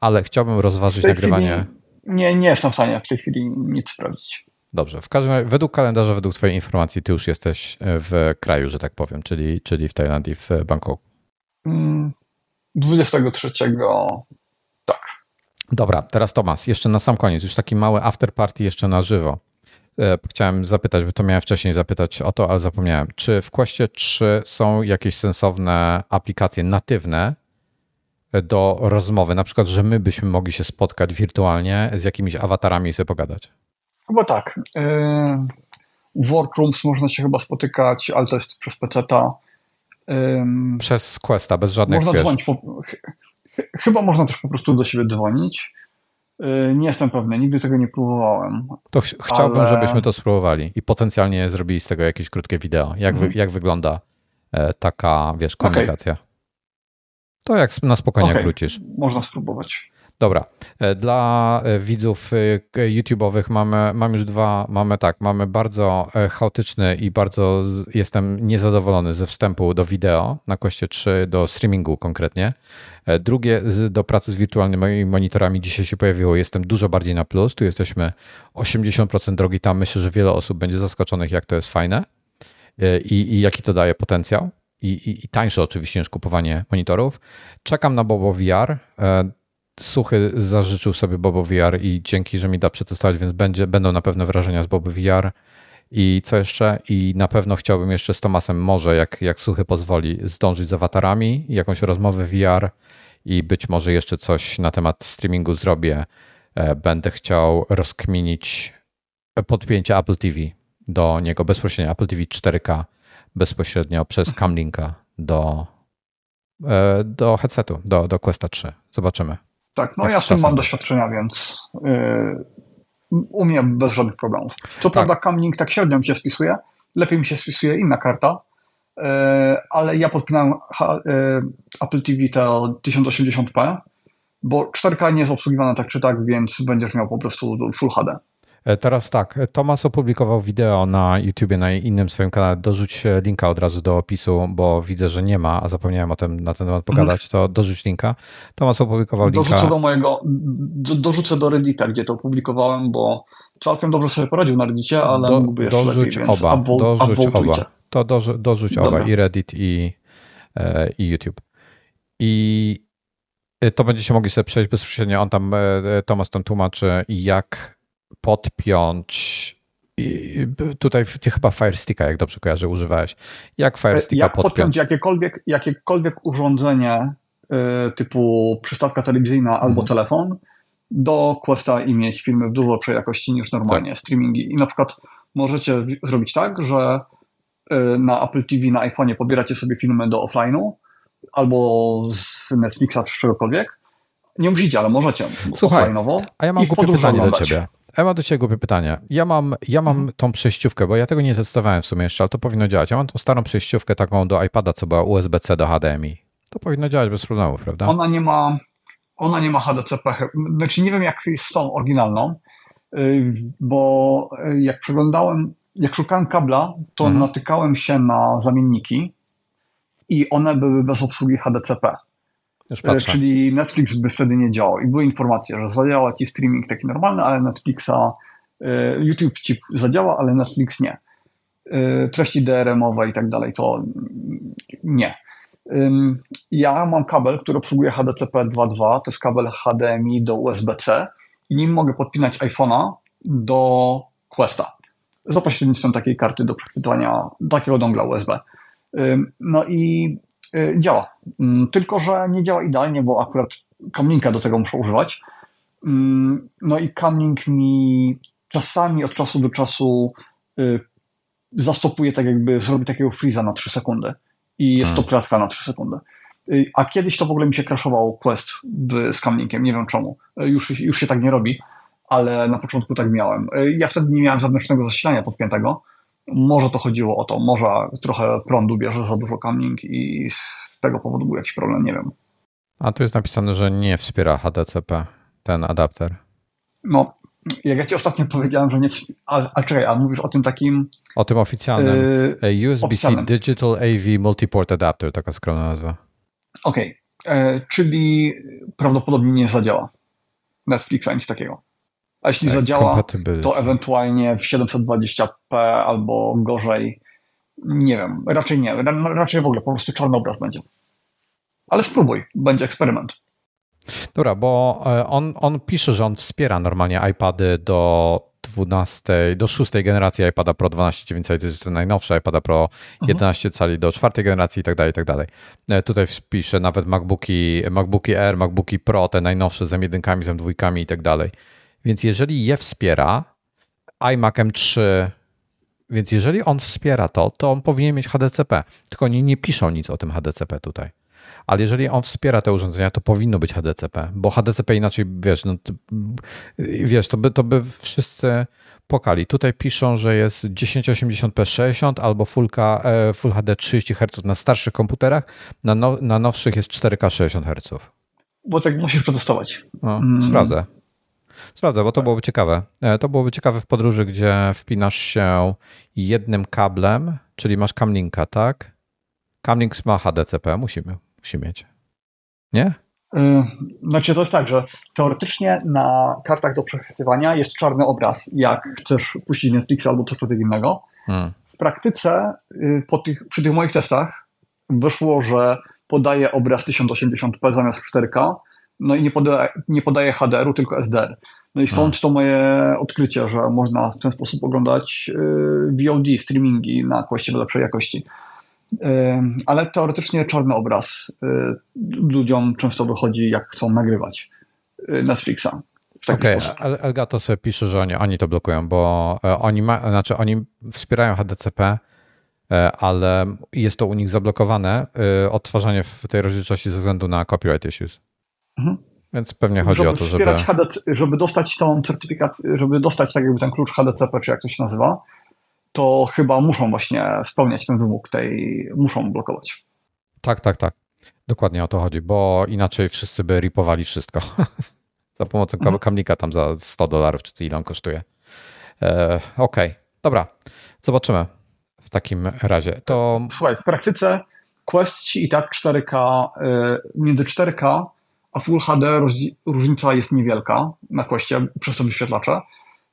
Ale chciałbym rozważyć nagrywanie. Nie, nie jestem w stanie w tej chwili nic sprawdzić. Dobrze, w każdym razie, według kalendarza, według twojej informacji, ty już jesteś w kraju, że tak powiem, czyli, czyli w Tajlandii, w Bangkoku. dwudziestego trzeciego, tak. Dobra, teraz Tomasz, jeszcze na sam koniec, już taki mały after party jeszcze na żywo. Chciałem zapytać, bo to miałem wcześniej zapytać o to, ale zapomniałem. Czy w Questie trzy są jakieś sensowne aplikacje natywne do rozmowy? Na przykład, że my byśmy mogli się spotkać wirtualnie z jakimiś awatarami i sobie pogadać? Chyba tak. W Workrooms można się chyba spotykać, ale to jest przez peceta. Przez Questa, bez żadnych można dzwonić po, ch- Chyba można też po prostu do siebie dzwonić. Nie jestem pewny, nigdy tego nie próbowałem. To ch- chciałbym, ale... żebyśmy to spróbowali i potencjalnie zrobili z tego jakieś krótkie wideo. Jak, mhm. wy- jak wygląda taka, wiesz, komunikacja? Okay. To jak na spokojnie okay. Wrócisz. Można spróbować. Dobra, dla widzów YouTube'owych mamy, mam już dwa, mamy tak, mamy bardzo chaotyczny i bardzo z, jestem niezadowolony ze wstępu do wideo na Questie trzy, do streamingu konkretnie. Drugie z, do pracy z wirtualnymi monitorami dzisiaj się pojawiło, jestem dużo bardziej na plus, tu jesteśmy osiemdziesiąt procent drogi, tam myślę, że wiele osób będzie zaskoczonych, jak to jest fajne i, i jaki to daje potencjał i, i, i tańsze oczywiście niż kupowanie monitorów. Czekam na Bobo V R. Suchy zażyczył sobie Bobo V R i dzięki, że mi da przetestować, więc będzie, będą na pewno wrażenia z Bobo V R. I co jeszcze? I na pewno chciałbym jeszcze z Tomasem może, jak, jak Suchy pozwoli, zdążyć z awatarami, jakąś rozmowę V R i być może jeszcze coś na temat streamingu zrobię. Będę chciał rozkminić podpięcie Apple T V do niego bezpośrednio, Apple T V cztery K bezpośrednio przez Camlinka do, do headsetu, do, do Questa trzy. Zobaczymy. Tak, no jak ja z tym mam doświadczenia, więc yy, u mnie bez żadnych problemów. Co prawda Camlink tak średnio mi się spisuje, lepiej mi się spisuje inna karta, ale ja podpinałem Apple T V to tysiąc osiemdziesiąt p, bo cztery K nie jest obsługiwana tak czy tak, więc będziesz miał po prostu Full H D. Teraz tak, Tomasz opublikował wideo na YouTubie, na innym swoim kanale. Dorzuć linka od razu do opisu, bo widzę, że nie ma, a zapomniałem o tym na ten temat pogadać, to dorzuć linka. Tomasz opublikował linka. Dorzucę do mojego, do, dorzucę do Reddita, gdzie to opublikowałem, bo całkiem dobrze sobie poradził na Reddicie, ale do, mógłby jeszcze dorzuć lepiej, oba, abwo, dorzuć oba. To do, dorzuć Dobra. oba, i Reddit, i, e, i YouTube. I to będziecie mogli sobie przejść bezpośrednio. On tam, e, Tomasz tam tłumaczy, jak podpiąć i tutaj ty chyba Firesticka, jak dobrze kojarzę, używałeś. Jak Firesticka jak podpiąć? podpiąć jakiekolwiek, jakiekolwiek urządzenie y, typu przystawka telewizyjna mm. albo telefon do Questa i mieć filmy w dużo lepszej jakości niż normalnie, tak. streamingi. I na przykład możecie zrobić tak, że y, na Apple T V, na iPhone'ie pobieracie sobie filmy do offline'u albo z Netflixa czy czegokolwiek. Nie musicie, ale możecie. Słuchaj, a ja mam głupie pytanie do ciebie. Ja mam do ciebie głupie pytanie. Ja mam, ja mam hmm. tą przejściówkę, bo ja tego nie testowałem w sumie jeszcze, ale to powinno działać. Ja mam tą starą przejściówkę taką do iPada, co była U S B C do H D M I. To powinno działać bez problemów, prawda? Ona nie ma, ona nie ma H D C P. Znaczy nie wiem, jak jest z tą oryginalną, bo jak przeglądałem, jak szukałem kabla, to hmm. natykałem się na zamienniki i one były bez obsługi H D C P. Czyli Netflix by wtedy nie działał. I były informacje, że zadziała ci streaming taki normalny, ale Netflixa, YouTube ci zadziała, ale Netflix nie. Treści D R M-owe i tak dalej, to nie. Ja mam kabel, który obsługuje H D C P dwa kropka dwa, to jest kabel H D M I do U S B C i nim mogę podpinać iPhone'a do Questa za pośrednictwem takiej karty do przechwytywania takiego dongla U S B. No i działa, tylko że nie działa idealnie, bo akurat Camlinka do tego muszę używać. No i Camlink mi czasami od czasu do czasu zastopuje, tak jakby zrobi takiego freeza na trzy sekundy i jest to klatka na trzy sekundy. A kiedyś to w ogóle mi się crashował Quest z Camlinkiem, nie wiem czemu. Już, już się tak nie robi, ale na początku tak miałem. Ja wtedy nie miałem zewnętrznego zasilania podpiętego. Może to chodziło o to, może trochę prądu bierze za dużo Camlink i z tego powodu był jakiś problem, nie wiem. A tu jest napisane, że nie wspiera H D C P ten adapter. No, jak ja ci ostatnio powiedziałem, że nie wspiera, a, a czekaj, a mówisz o tym takim... O tym oficjalnym, yy, U S B C oficjalnym. Digital A V Multiport Adapter, taka skromna nazwa. Okej, okay. Czyli prawdopodobnie nie zadziała Netflixa, nic takiego. A jeśli zadziała, to ewentualnie w siedemset dwadzieścia p albo gorzej, nie wiem, raczej nie, raczej w ogóle po prostu czarny obraz będzie. Ale spróbuj, będzie eksperyment. Dobra, bo on, on pisze, że on wspiera normalnie iPady do dwunastej, do szóstej generacji iPada Pro dwanaście dziewięćset, to jest najnowsze iPada Pro jedenaście mhm. cali do czwartej generacji i tak dalej, i tak dalej. Tutaj pisze nawet MacBooki, MacBooki Air, MacBooki Pro, te najnowsze z M jeden, z M dwa i tak dalej. Więc jeżeli je wspiera, iMac M trzy, więc jeżeli on wspiera to, to on powinien mieć H D C P. Tylko oni nie piszą nic o tym H D C P tutaj. Ale jeżeli on wspiera te urządzenia, to powinno być H D C P, bo H D C P inaczej, wiesz, no, wiesz to, by, to by wszyscy płakali. Tutaj piszą, że jest tysiąc osiemdziesiąt p sześćdziesiąt albo Full H D trzydzieści herców na starszych komputerach, na, now, na nowszych jest cztery K sześćdziesiąt herców. Bo tak musisz przetestować. No, mm. Sprawdzę. Sprawdzę, bo to byłoby ciekawe. To byłoby ciekawe w podróży, gdzie wpinasz się jednym kablem, czyli masz Camlinka, tak? Camlink ma H D C P, musimy, musi mieć. Nie? Znaczy to jest tak, że teoretycznie na kartach do przechwytywania jest czarny obraz, jak chcesz puścić Netflixa albo cokolwiek innego. Hmm. W praktyce po tych, przy tych moich testach wyszło, że podaje obraz tysiąc osiemdziesiąt p zamiast cztery K, no i nie podaje, nie podaje H D R-u, tylko S D R. No i stąd hmm. to moje odkrycie, że można w ten sposób oglądać V O D, streamingi na Questie do lepszej jakości. Ale teoretycznie czarny obraz ludziom często wychodzi, jak chcą nagrywać Netflixa. Okej, okay. Elgato sobie pisze, że oni, oni to blokują, bo oni, ma, znaczy oni wspierają H D C P, ale jest to u nich zablokowane, odtwarzanie w tej rozdzielczości ze względu na copyright issues. Mhm. Więc pewnie chodzi żeby o to, żeby... H D C, żeby dostać tą certyfikację, żeby dostać tak jakby ten klucz H D C P, czy jak to się nazywa, to chyba muszą właśnie spełniać ten wymóg tej, muszą blokować. Tak, tak, tak. Dokładnie o to chodzi, bo inaczej wszyscy by ripowali wszystko. Za pomocą mhm. Camlinka tam za sto dolarów, czy ile on kosztuje. E, Okej, okay. Dobra. Zobaczymy w takim razie. To... Słuchaj, w praktyce Quest ci i tak cztery K, między cztery K a Full H D różnica jest niewielka na Questie przez te wyświetlacze.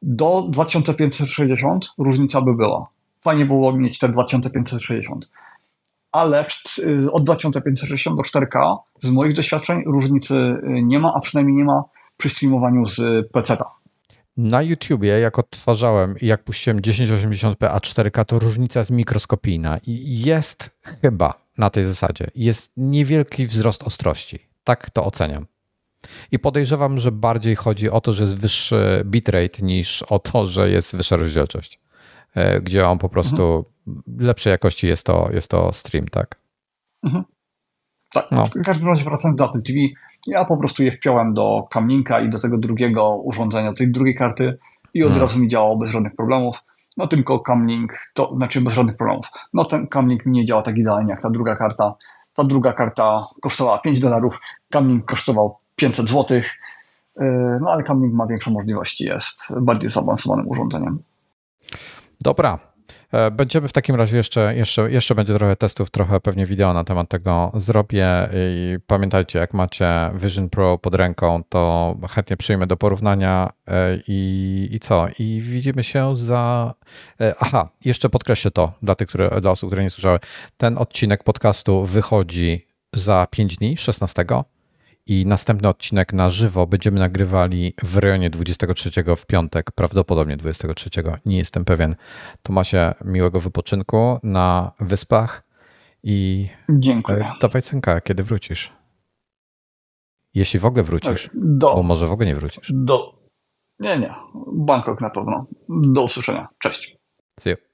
Do dwa tysiące pięćset sześćdziesiąt różnica by była. Fajnie było mieć te dwa tysiące pięćset sześćdziesiąt. Ale od dwa tysiące pięćset sześćdziesiąt do cztery K z moich doświadczeń różnicy nie ma, a przynajmniej nie ma przy streamowaniu z peceta. Na YouTubie, jak odtwarzałem i jak puściłem tysiąc osiemdziesiąt p a cztery K, to różnica jest mikroskopijna i jest chyba na tej zasadzie. Jest niewielki wzrost ostrości. Tak to oceniam. I podejrzewam, że bardziej chodzi o to, że jest wyższy bitrate niż o to, że jest wyższa rozdzielczość, gdzie on po prostu mhm. lepszej jakości jest to, jest to stream, tak? Mhm. Tak, no. W każdym razie wracając do Apple T V, ja po prostu je wpiąłem do Camlinka i do tego drugiego urządzenia, tej drugiej karty i od hmm. razu mi działało bez żadnych problemów. No tylko Camlink, to znaczy bez żadnych problemów. No ten Camlink nie działa tak idealnie jak ta druga karta. Ta druga karta kosztowała pięć dolarów, Camlink kosztował pięćset złotych, no ale Camlink ma większe możliwości, jest bardziej zaawansowanym urządzeniem. Dobra. Będziemy w takim razie jeszcze, jeszcze, jeszcze będzie trochę testów, trochę pewnie wideo na temat tego zrobię i pamiętajcie, jak macie Vision Pro pod ręką, to chętnie przyjmę do porównania i, i co? I widzimy się za... Aha, jeszcze podkreślę to dla tych, które, dla osób, które nie słyszały. Ten odcinek podcastu wychodzi za pięć dni, szesnastego i następny odcinek na żywo będziemy nagrywali w rejonie dwudziestego trzeciego w piątek, prawdopodobnie dwudziestego trzeciego, nie jestem pewien. To macie miłego wypoczynku na wyspach i dziękuję. Dawaj cynka, kiedy wrócisz. Jeśli w ogóle wrócisz, do, bo może w ogóle nie wrócisz. Do, nie, nie, Bangkok na pewno. Do usłyszenia, cześć. See you.